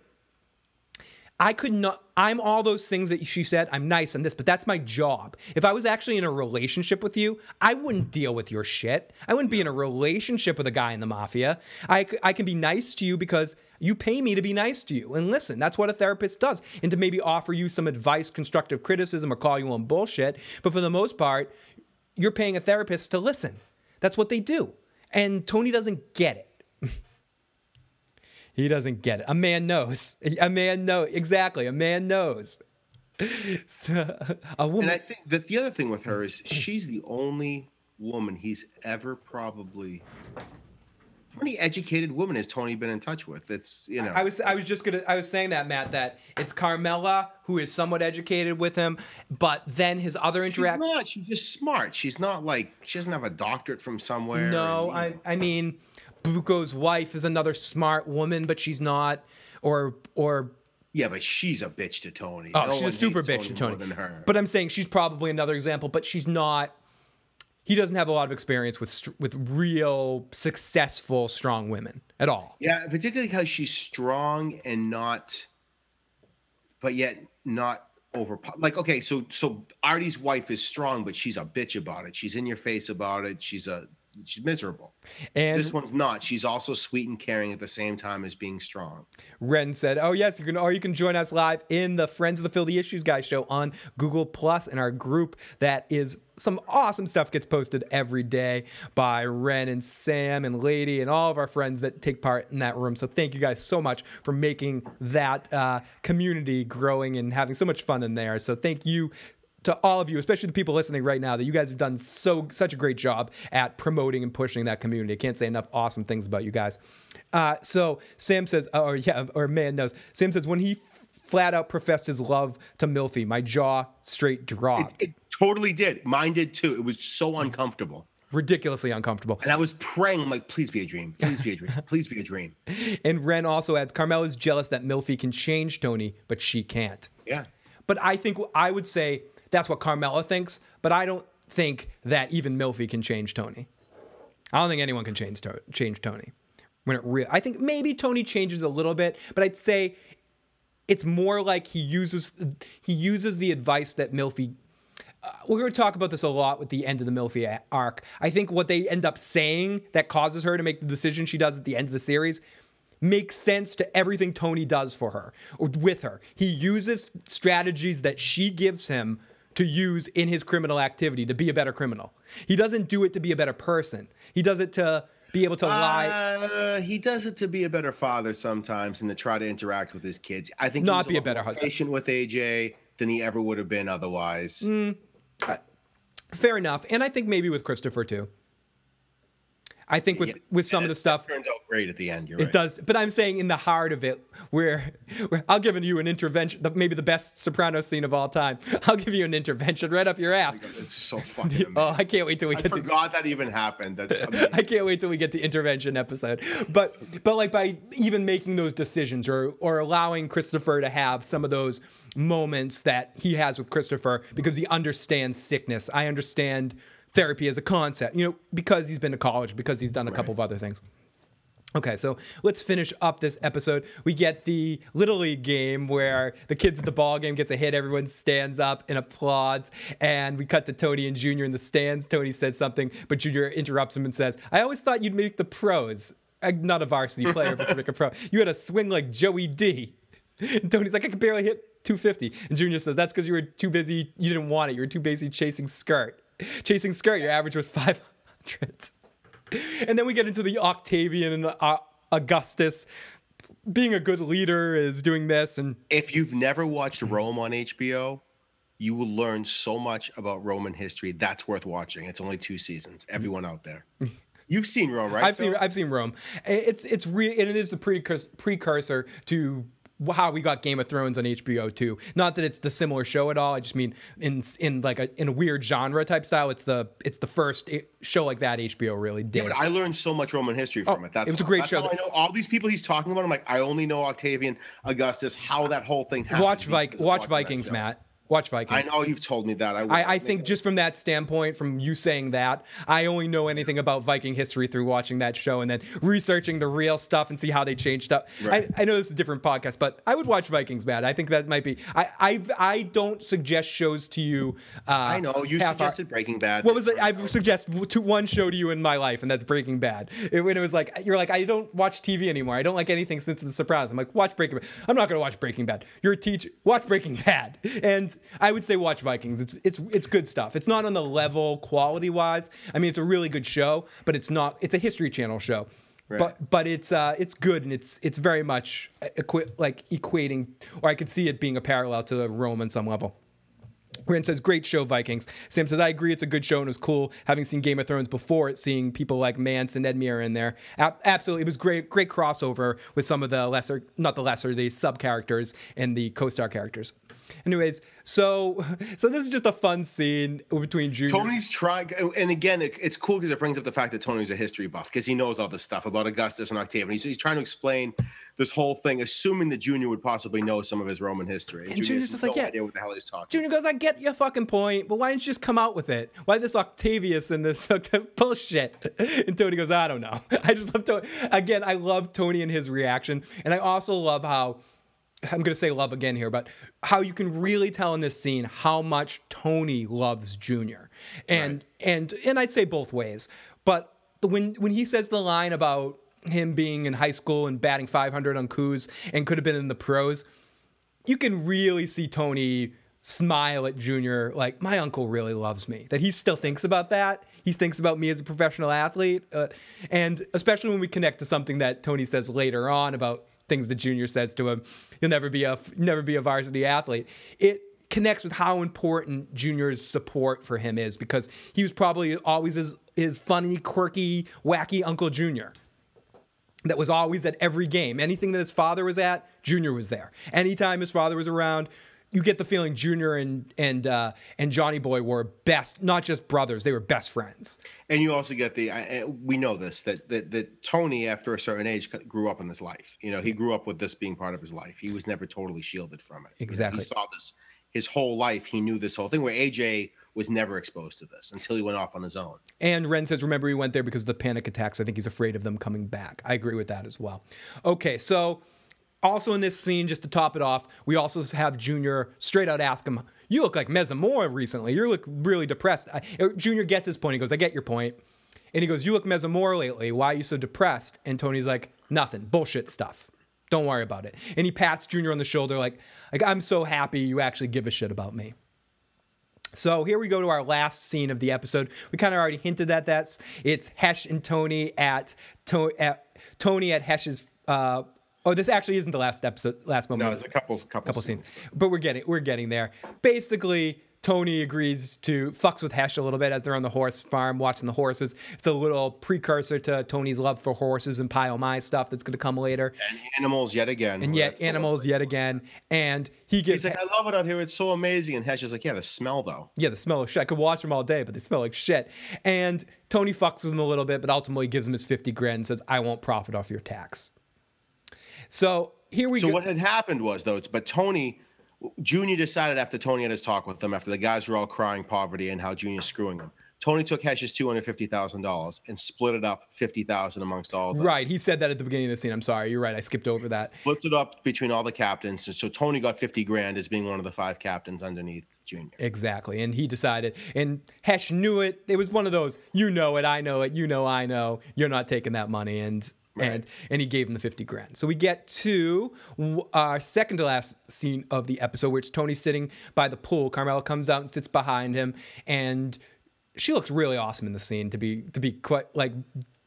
I could not, I'm all those things that she said, I'm nice, I'm this, but that's my job. If I was actually in a relationship with you, I wouldn't deal with your shit. I wouldn't be in a relationship with a guy in the mafia. I, I can be nice to you because you pay me to be nice to you. And listen, that's what a therapist does. And to maybe offer you some advice, constructive criticism, or call you on bullshit. But for the most part, you're paying a therapist to listen. That's what they do. And Tony doesn't get it. He doesn't get it. A man knows. A man knows. Exactly. A man knows. So, a woman. And I think that the other thing with her is she's the only woman he's ever probably. How many educated women has Tony been in touch with? That's, you know. I was I was just gonna I was saying that, Matt, that it's Carmela who is somewhat educated with him, but then his other interactions. She's not. She's just smart. She's not like she doesn't have a doctorate from somewhere. No, and, I know. I mean. Bucco's wife is another smart woman, but she's not, or or yeah, but she's a bitch to Tony. Oh, no, she's a super bitch to Tony. More than her. But I'm saying she's probably another example, but she's not. He doesn't have a lot of experience with with real successful strong women at all. Yeah, particularly because she's strong and not, but yet not over. Like, okay, so so Artie's wife is strong, but she's a bitch about it. She's in your face about it. She's a she's miserable. And this one's not. She's also sweet and caring at the same time as being strong. Ren said, "Oh yes, you can, or you can join us live in the Friends of the Philly Issues Guy show on Google Plus in our group that is." Some awesome stuff gets posted every day by Ren and Sam and Lady and all of our friends that take part in that room. So thank you guys so much for making that uh, community growing and having so much fun in there. So thank you to all of you, especially the people listening right now, that you guys have done so such a great job at promoting and pushing that community. I can't say enough awesome things about you guys. Uh, so Sam says, or yeah, or man knows. Sam says when he flat out professed his love to Melfi, my jaw straight dropped. It, it, Totally did. Mine did too. It was so uncomfortable. Ridiculously uncomfortable. And I was praying, I'm like, please be a dream. Please be a dream. Please be a dream. And Ren also adds, Carmela's jealous that Melfi can change Tony, but she can't. Yeah. But I think I would say that's what Carmela thinks, but I don't think that even Melfi can change Tony. I don't think anyone can change, to- change Tony. When it re- I think maybe Tony changes a little bit, but I'd say it's more like he uses he uses the advice that Melfi Uh, we're going to talk about this a lot with the end of the Melfi arc. I think what they end up saying that causes her to make the decision she does at the end of the series makes sense to everything Tony does for her or with her. He uses strategies that she gives him to use in his criminal activity to be a better criminal. He doesn't do it to be a better person. He does it to be able to lie. Uh, he does it to be a better father sometimes and to try to interact with his kids. I think not be a, a better husband. Patient with A J than he ever would have been otherwise. Mm. Uh, fair enough, and I think maybe with Christopher too. I think with, yeah. with some and of the stuff turns out great at the end. You're it right. does, but I'm saying in the heart of it, where, where I'll give you an intervention, maybe the best Soprano scene of all time. I'll give you an intervention right up your ass. It's so fucking amazing. Oh, I can't wait till we I get. I forgot to, that even happened. That's I can't wait till we get to intervention episode. But but like by even making those decisions or or allowing Christopher to have some of those moments that he has with Christopher because he understands sickness. I understand therapy as a concept, you know, because he's been to college, because he's done a right. couple of other things. Okay, so let's finish up this episode. We get the Little League game where the kids at the ball game gets a hit. Everyone stands up and applauds. And we cut to Tony and Junior in the stands. Tony says something, but Junior interrupts him and says, "I always thought you'd make the pros. I'm not a varsity player, but you make a pro. You had a swing like Joey D." And Tony's like, "I could barely hit two fifty. And Junior says, "That's because you were too busy. You didn't want it. You were too busy chasing skirt. Chasing skirt, your average was five hundred. And then we get into the Octavian and uh, Augustus. Being a good leader is doing this. And if you've never watched Rome on H B O, you will learn so much about Roman history. That's worth watching. It's only two seasons. Everyone out there. You've seen Rome, right? I've Phil? seen I've seen Rome. It's it's re- and it is the precursor, precursor to how we got Game of Thrones on H B O too. Not that it's the similar show at all. I just mean in in like a in a weird genre type style. It's the it's the first show like that H B O really did. Yeah, but I learned so much Roman history from oh, it. That's it was all. a great That's show. All I know all these people he's talking about. I'm like, I only know Octavian, Augustus, how that whole thing happened. Watch Vik- Watch Vikings, Matt. Watch Vikings. I know you've told me that. I I, I think it. Just from that standpoint, from you saying that, I only know anything about Viking history through watching that show and then researching the real stuff and see how they changed up. Right. I, I know this is a different podcast, but I would watch Vikings, Matt. I think that might be. I I've, I don't suggest shows to you. Uh, I know you suggested our, Breaking Bad. What was it? I've suggested to one show to you in my life, and that's Breaking Bad. It, when it was like you're like I don't watch T V anymore. I don't like anything since The Sopranos. I'm like watch Breaking Bad. I'm not gonna watch Breaking Bad. You're a teacher. Watch Breaking Bad and. I would say watch Vikings. It's it's it's good stuff. It's not on the level quality wise. I mean, it's a really good show, but it's not. It's a History Channel show, right. but but it's uh it's good and it's it's very much equi- like equating, or I could see it being a parallel to Rome on some level. Ren says, "Great show, Vikings." Sam says, "I agree. It's a good show and it was cool having seen Game of Thrones before it, seeing people like Mance and Edmure in there. A- absolutely, it was great. Great crossover with some of the lesser, not the lesser, the sub characters and the co-star characters." Anyways, so so this is just a fun scene between Junior. Tony's trying, and again, it, it's cool because it brings up the fact that Tony's a history buff because he knows all this stuff about Augustus and Octavian. He's, he's trying to explain this whole thing, assuming that Junior would possibly know some of his Roman history. And, and Junior's just no like, yeah, idea what the hell he's talking. Junior goes, I get your fucking point, but why didn't you just come out with it? Why this Octavius and this bullshit? And Tony goes, I don't know. I just love Tony. Again, I love Tony and his reaction, and I also love how. I'm going to say love again here, but how you can really tell in this scene how much Tony loves Junior. And right. and and I'd say both ways. But when when he says the line about him being in high school and batting five hundred on coups and could have been in the pros, you can really see Tony smile at Junior like, my uncle really loves me, that he still thinks about that. He thinks about me as a professional athlete. Uh, and especially when we connect to something that Tony says later on about things that Junior says to him, you'll never be a never be a varsity athlete. It connects with how important Junior's support for him is because he was probably always his, his funny, quirky, wacky Uncle Junior that was always at every game. Anything that his father was at, Junior was there. Anytime his father was around, you get the feeling Junior and and uh, and Johnny Boy were best, not just brothers, they were best friends. And you also get the, I, we know this, that, that that Tony, after a certain age, grew up in this life. You know, he grew up with this being part of his life. He was never totally shielded from it. Exactly. He saw this his whole life. He knew this whole thing where A J was never exposed to this until he went off on his own. And Ren says, remember he went there because of the panic attacks. I think he's afraid of them coming back. I agree with that as well. Okay, so also in this scene, just to top it off, we also have Junior straight out ask him, you look like Mesamora recently. You look really depressed. I, Junior gets his point. He goes, I get your point. And he goes, you look Mesamora lately. Why are you so depressed? And Tony's like, nothing. Bullshit stuff. Don't worry about it. And he pats Junior on the shoulder like, like I'm so happy you actually give a shit about me. So here we go to our last scene of the episode. We kind of already hinted at that. It's Hesh and Tony at, to, at Tony at Hesh's uh Oh, this actually isn't the last episode, last moment. No, there's a couple, couple, couple scenes. scenes, but we're getting, we're getting there. Basically, Tony agrees to fucks with Hesh a little bit as they're on the horse farm watching the horses. It's a little precursor to Tony's love for horses and pile my stuff that's going to come later. And animals yet again. And yet animals yet again. And he gives. He's like, I love it out here. It's so amazing. And Hesh is like, yeah, the smell though. Yeah, the smell of shit. I could watch them all day, but they smell like shit. And Tony fucks with him a little bit, but ultimately gives him his fifty grand and says, I won't profit off your tax. So here we so go. So what had happened was, though, but Tony, Junior decided after Tony had his talk with them, after the guys were all crying poverty and how Junior's screwing them, Tony took Hesh's two hundred fifty thousand dollars and split it up fifty thousand dollars amongst all of them. Right. He said that at the beginning of the scene. I'm sorry. You're right. I skipped over that. Splits it up between all the captains. So Tony got fifty grand as being one of the five captains underneath Junior. Exactly. And he decided. And Hesh knew it. It was one of those, you know it, I know it, you know I know. You're not taking that money. And... Right. And and he gave him the fifty grand. So we get to our second to last scene of the episode, where it's Tony sitting by the pool. Carmela comes out and sits behind him, and she looks really awesome in the scene. To be to be quite like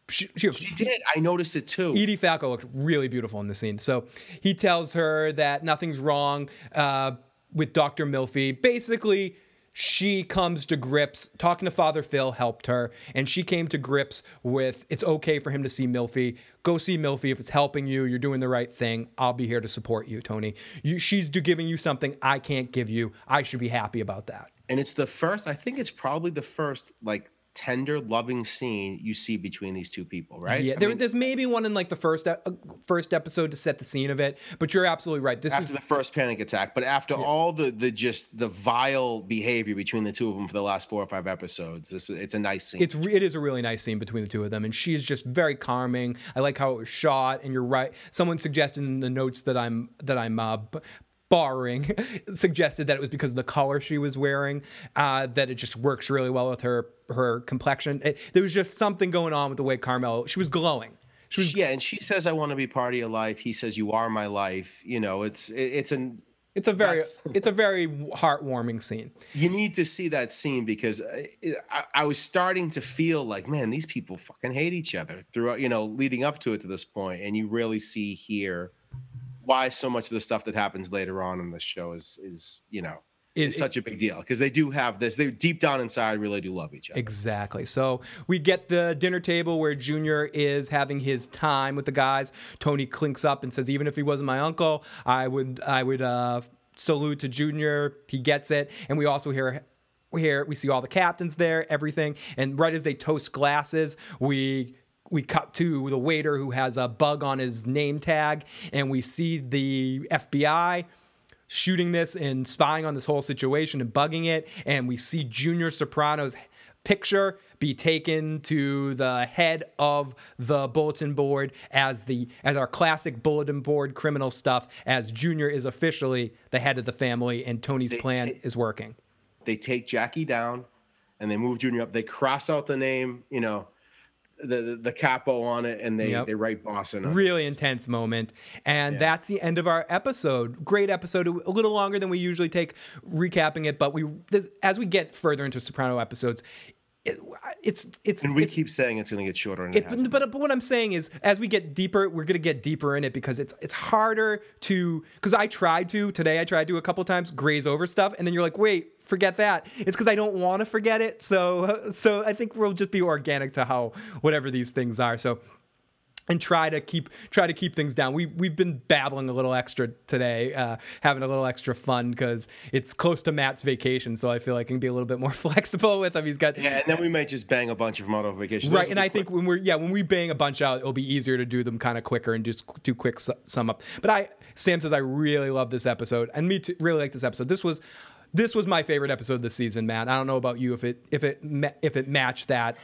she, she, she did. I noticed it too. Edie Falco looked really beautiful in the scene. So he tells her that nothing's wrong uh, with Doctor Melfi. Basically, she comes to grips, talking to Father Phil helped her, and she came to grips with, it's okay for him to see Melfi. Go see Melfi. If it's helping you, you're doing the right thing. I'll be here to support you, Tony. You, she's do, giving you something I can't give you. I should be happy about that. And it's the first, I think it's probably the first, like, tender, loving scene you see between these two people, right? Yeah, there, mean, there's maybe one in like the first uh, first episode to set the scene of it, but you're absolutely right. This after is the first panic attack, but after yeah. all the the just the vile behavior between the two of them for the last four or five episodes, this it's a nice scene. It's it is a really nice scene between the two of them, and she is just very calming. I like how it was shot, and you're right. Someone suggested in the notes that I'm that I'm. Uh, b- borrowing suggested that it was because of the color she was wearing, uh, that it just works really well with her her complexion. It, there was just something going on with the way Carmela, she was glowing. She was, yeah, and she says, I want to be part of your life. He says, you are my life. You know, it's it, it's an... It's a very it's a very heartwarming scene. You need to see that scene because I, I, I was starting to feel like, man, these people fucking hate each other throughout, you know, leading up to it to this point, and you really see here why so much of the stuff that happens later on in the show is, is you know, it, is such a big deal. Because they do have this. They deep down inside really do love each other. Exactly. So we get the dinner table where Junior is having his time with the guys. Tony clinks up and says, even if he wasn't my uncle, I would I would uh, salute to Junior. He gets it. And we also hear... Here we see all the captains there, everything, and right as they toast glasses, we we cut to the waiter who has a bug on his name tag, and we see the F B I shooting this and spying on this whole situation and bugging it, and we see Junior Soprano's picture be taken to the head of the bulletin board as the as our classic bulletin board criminal stuff, as Junior is officially the head of the family and Tony's plan is working. They take Jackie down and they move Junior up. They cross out the name, you know, the the, the capo on it, and they, yep. they write boss in it. Really intense moment. And yeah. That's the end of our episode. Great episode. A little longer than we usually take recapping it, but we this, as we get further into Soprano episodes, it, it's it's and we it's, keep saying it's going to get shorter. And it, it hasn't. But but what I'm saying is, as we get deeper, we're going to get deeper in it because it's it's harder to because I tried to today. I tried to a couple times graze over stuff, and then you're like, wait. Forget that. It's because I don't want to forget it. So so I think we'll just be organic to how whatever these things are. So and try to keep try to keep things down. We we've been babbling a little extra today, uh, having a little extra fun because it's close to Matt's vacation. So I feel like I can be a little bit more flexible with him. He's got yeah, and then we might just bang a bunch of them out on vacation. Right, and I quick. think when we're yeah when we bang a bunch out, it'll be easier to do them kind of quicker and just do quick sum up. But I Sam says I really love this episode, and me too, really like this episode. This was. This was my favorite episode this season, Matt. I don't know about you if it if it if it matched that,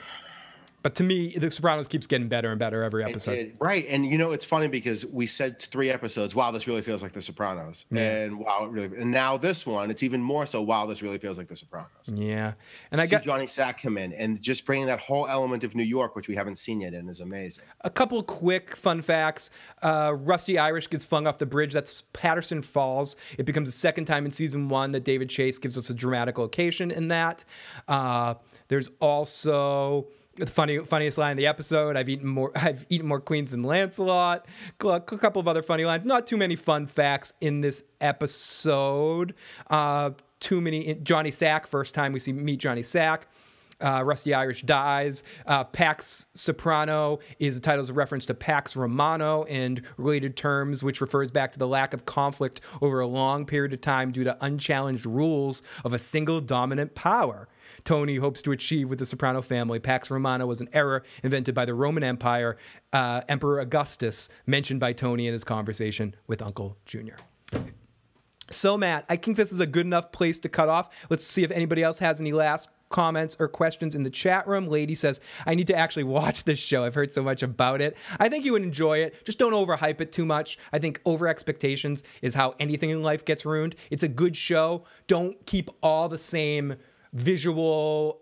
but to me, The Sopranos keeps getting better and better every episode. It, it, right, and you know it's funny because we said three episodes, wow, this really feels like The Sopranos, yeah. and wow, it really. And now this one, it's even more so. Wow, this really feels like The Sopranos. Yeah, and I, I got Johnny Sack come in and just bringing that whole element of New York, which we haven't seen yet, in is amazing. A couple quick fun facts: uh, Rusty Irish gets flung off the bridge. That's Patterson Falls. It becomes the second time in season one that David Chase gives us a dramatic location in that. Uh, there's also. The funny, funniest line in the episode. I've eaten more. I've eaten more queens than Lancelot. A couple of other funny lines. Not too many fun facts in this episode. Uh, too many. Johnny Sack. First time we see meet Johnny Sack. Uh, Rusty Irish dies. Uh, Pax Soprano is the title's a reference to Pax Romano and related terms, which refers back to the lack of conflict over a long period of time due to unchallenged rules of a single dominant power. Tony hopes to achieve with the Soprano family. Pax Romana was an error invented by the Roman Empire, uh, Emperor Augustus, mentioned by Tony in his conversation with Uncle Junior. So, Matt, I think this is a good enough place to cut off. Let's see if anybody else has any last comments or questions in the chat room. Lady says, I need to actually watch this show. I've heard so much about it. I think you would enjoy it. Just don't overhype it too much. I think over expectations is how anything in life gets ruined. It's a good show. Don't keep all the same... visual.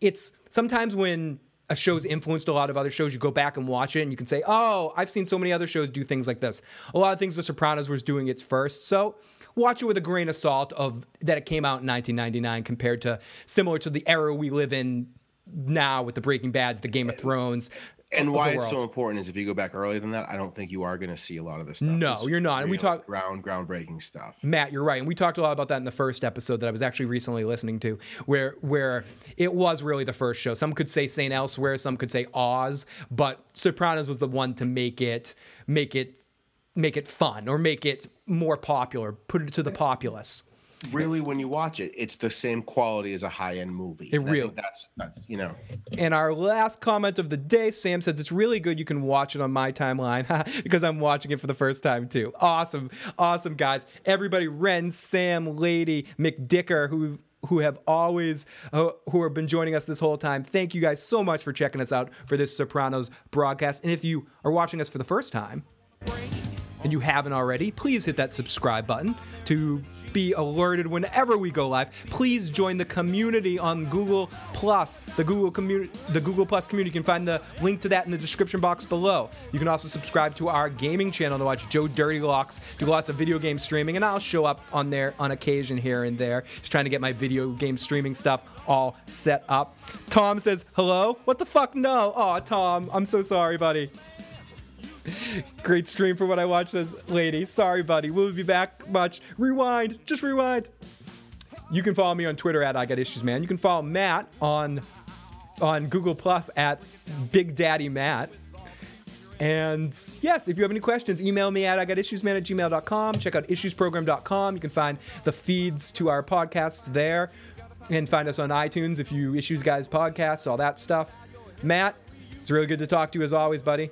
It's sometimes when a show's influenced a lot of other shows, you go back and watch it and you can say, oh, I've seen so many other shows do things like this. A lot of things The Sopranos was doing its first. So watch it with a grain of salt of that it came out in nineteen ninety-nine compared to similar to the era we live in now with the Breaking Bads, the Game of Thrones. And why it's so important is if you go back earlier than that, I don't think you are going to see a lot of this stuff. No, it's you're not. And we talked ground groundbreaking stuff. Matt, you're right. And we talked a lot about that in the first episode that I was actually recently listening to, where where it was really the first show. Some could say Saint Elsewhere, some could say Oz, but Sopranos was the one to make it make it make it fun or make it more popular, put it to the populace. Really, when you watch it, it's the same quality as a high-end movie. It really. That's, that's, you know. And our last comment of the day, Sam says, it's really good. You can watch it on my timeline because I'm watching it for the first time, too. Awesome. Awesome, guys. Everybody, Ren, Sam, Lady, McDicker, who who have always, uh, who have been joining us this whole time. Thank you guys so much for checking us out for this Sopranos broadcast. And if you are watching us for the first time, and you haven't already, please hit that subscribe button to be alerted whenever we go live. Please join the community on Google Plus. The Google community, the Google Plus community. You can find the link to that in the description box below. You can also subscribe to our gaming channel to watch Joe Dirty Locks do lots of video game streaming, and I'll show up on there on occasion here and there, just trying to get my video game streaming stuff all set up. Tom says, hello? What the fuck? No. Aw, Tom, I'm so sorry, buddy. Great stream for what I watched, says Lady. Sorry, buddy. We'll be back much. Rewind. Just rewind. You can follow me on Twitter at I Got Issues Man. You can follow Matt on on Google Plus at Big Daddy Matt. And yes, if you have any questions, email me at I got issues man at gmail dot com. Check out issues program dot com. You can find the feeds to our podcasts there. And find us on iTunes if you Issues Guys podcasts, all that stuff. Matt, it's really good to talk to you as always, buddy.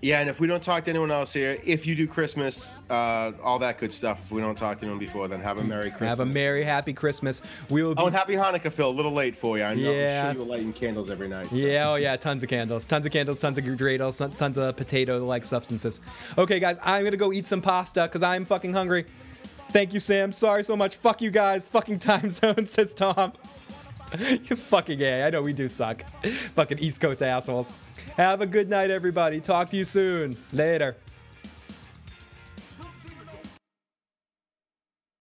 Yeah, and if we don't talk to anyone else here, if you do Christmas, uh, all that good stuff, if we don't talk to anyone before, then have a Merry Christmas. Have a Merry, Happy Christmas. We will be- oh, and Happy Hanukkah, Phil. A little late for you. I know. Yeah. I'm sure you were lighting candles every night. So. Yeah, oh yeah, tons of candles. Tons of candles, tons of dreidels, tons of potato-like substances. Okay, guys, I'm going to go eat some pasta because I'm fucking hungry. Thank you, Sam. Sorry so much. Fuck you guys. Fucking time zone, says Tom. You fucking A. I know we do suck. Fucking East Coast assholes. Have a good night, everybody. Talk to you soon. Later.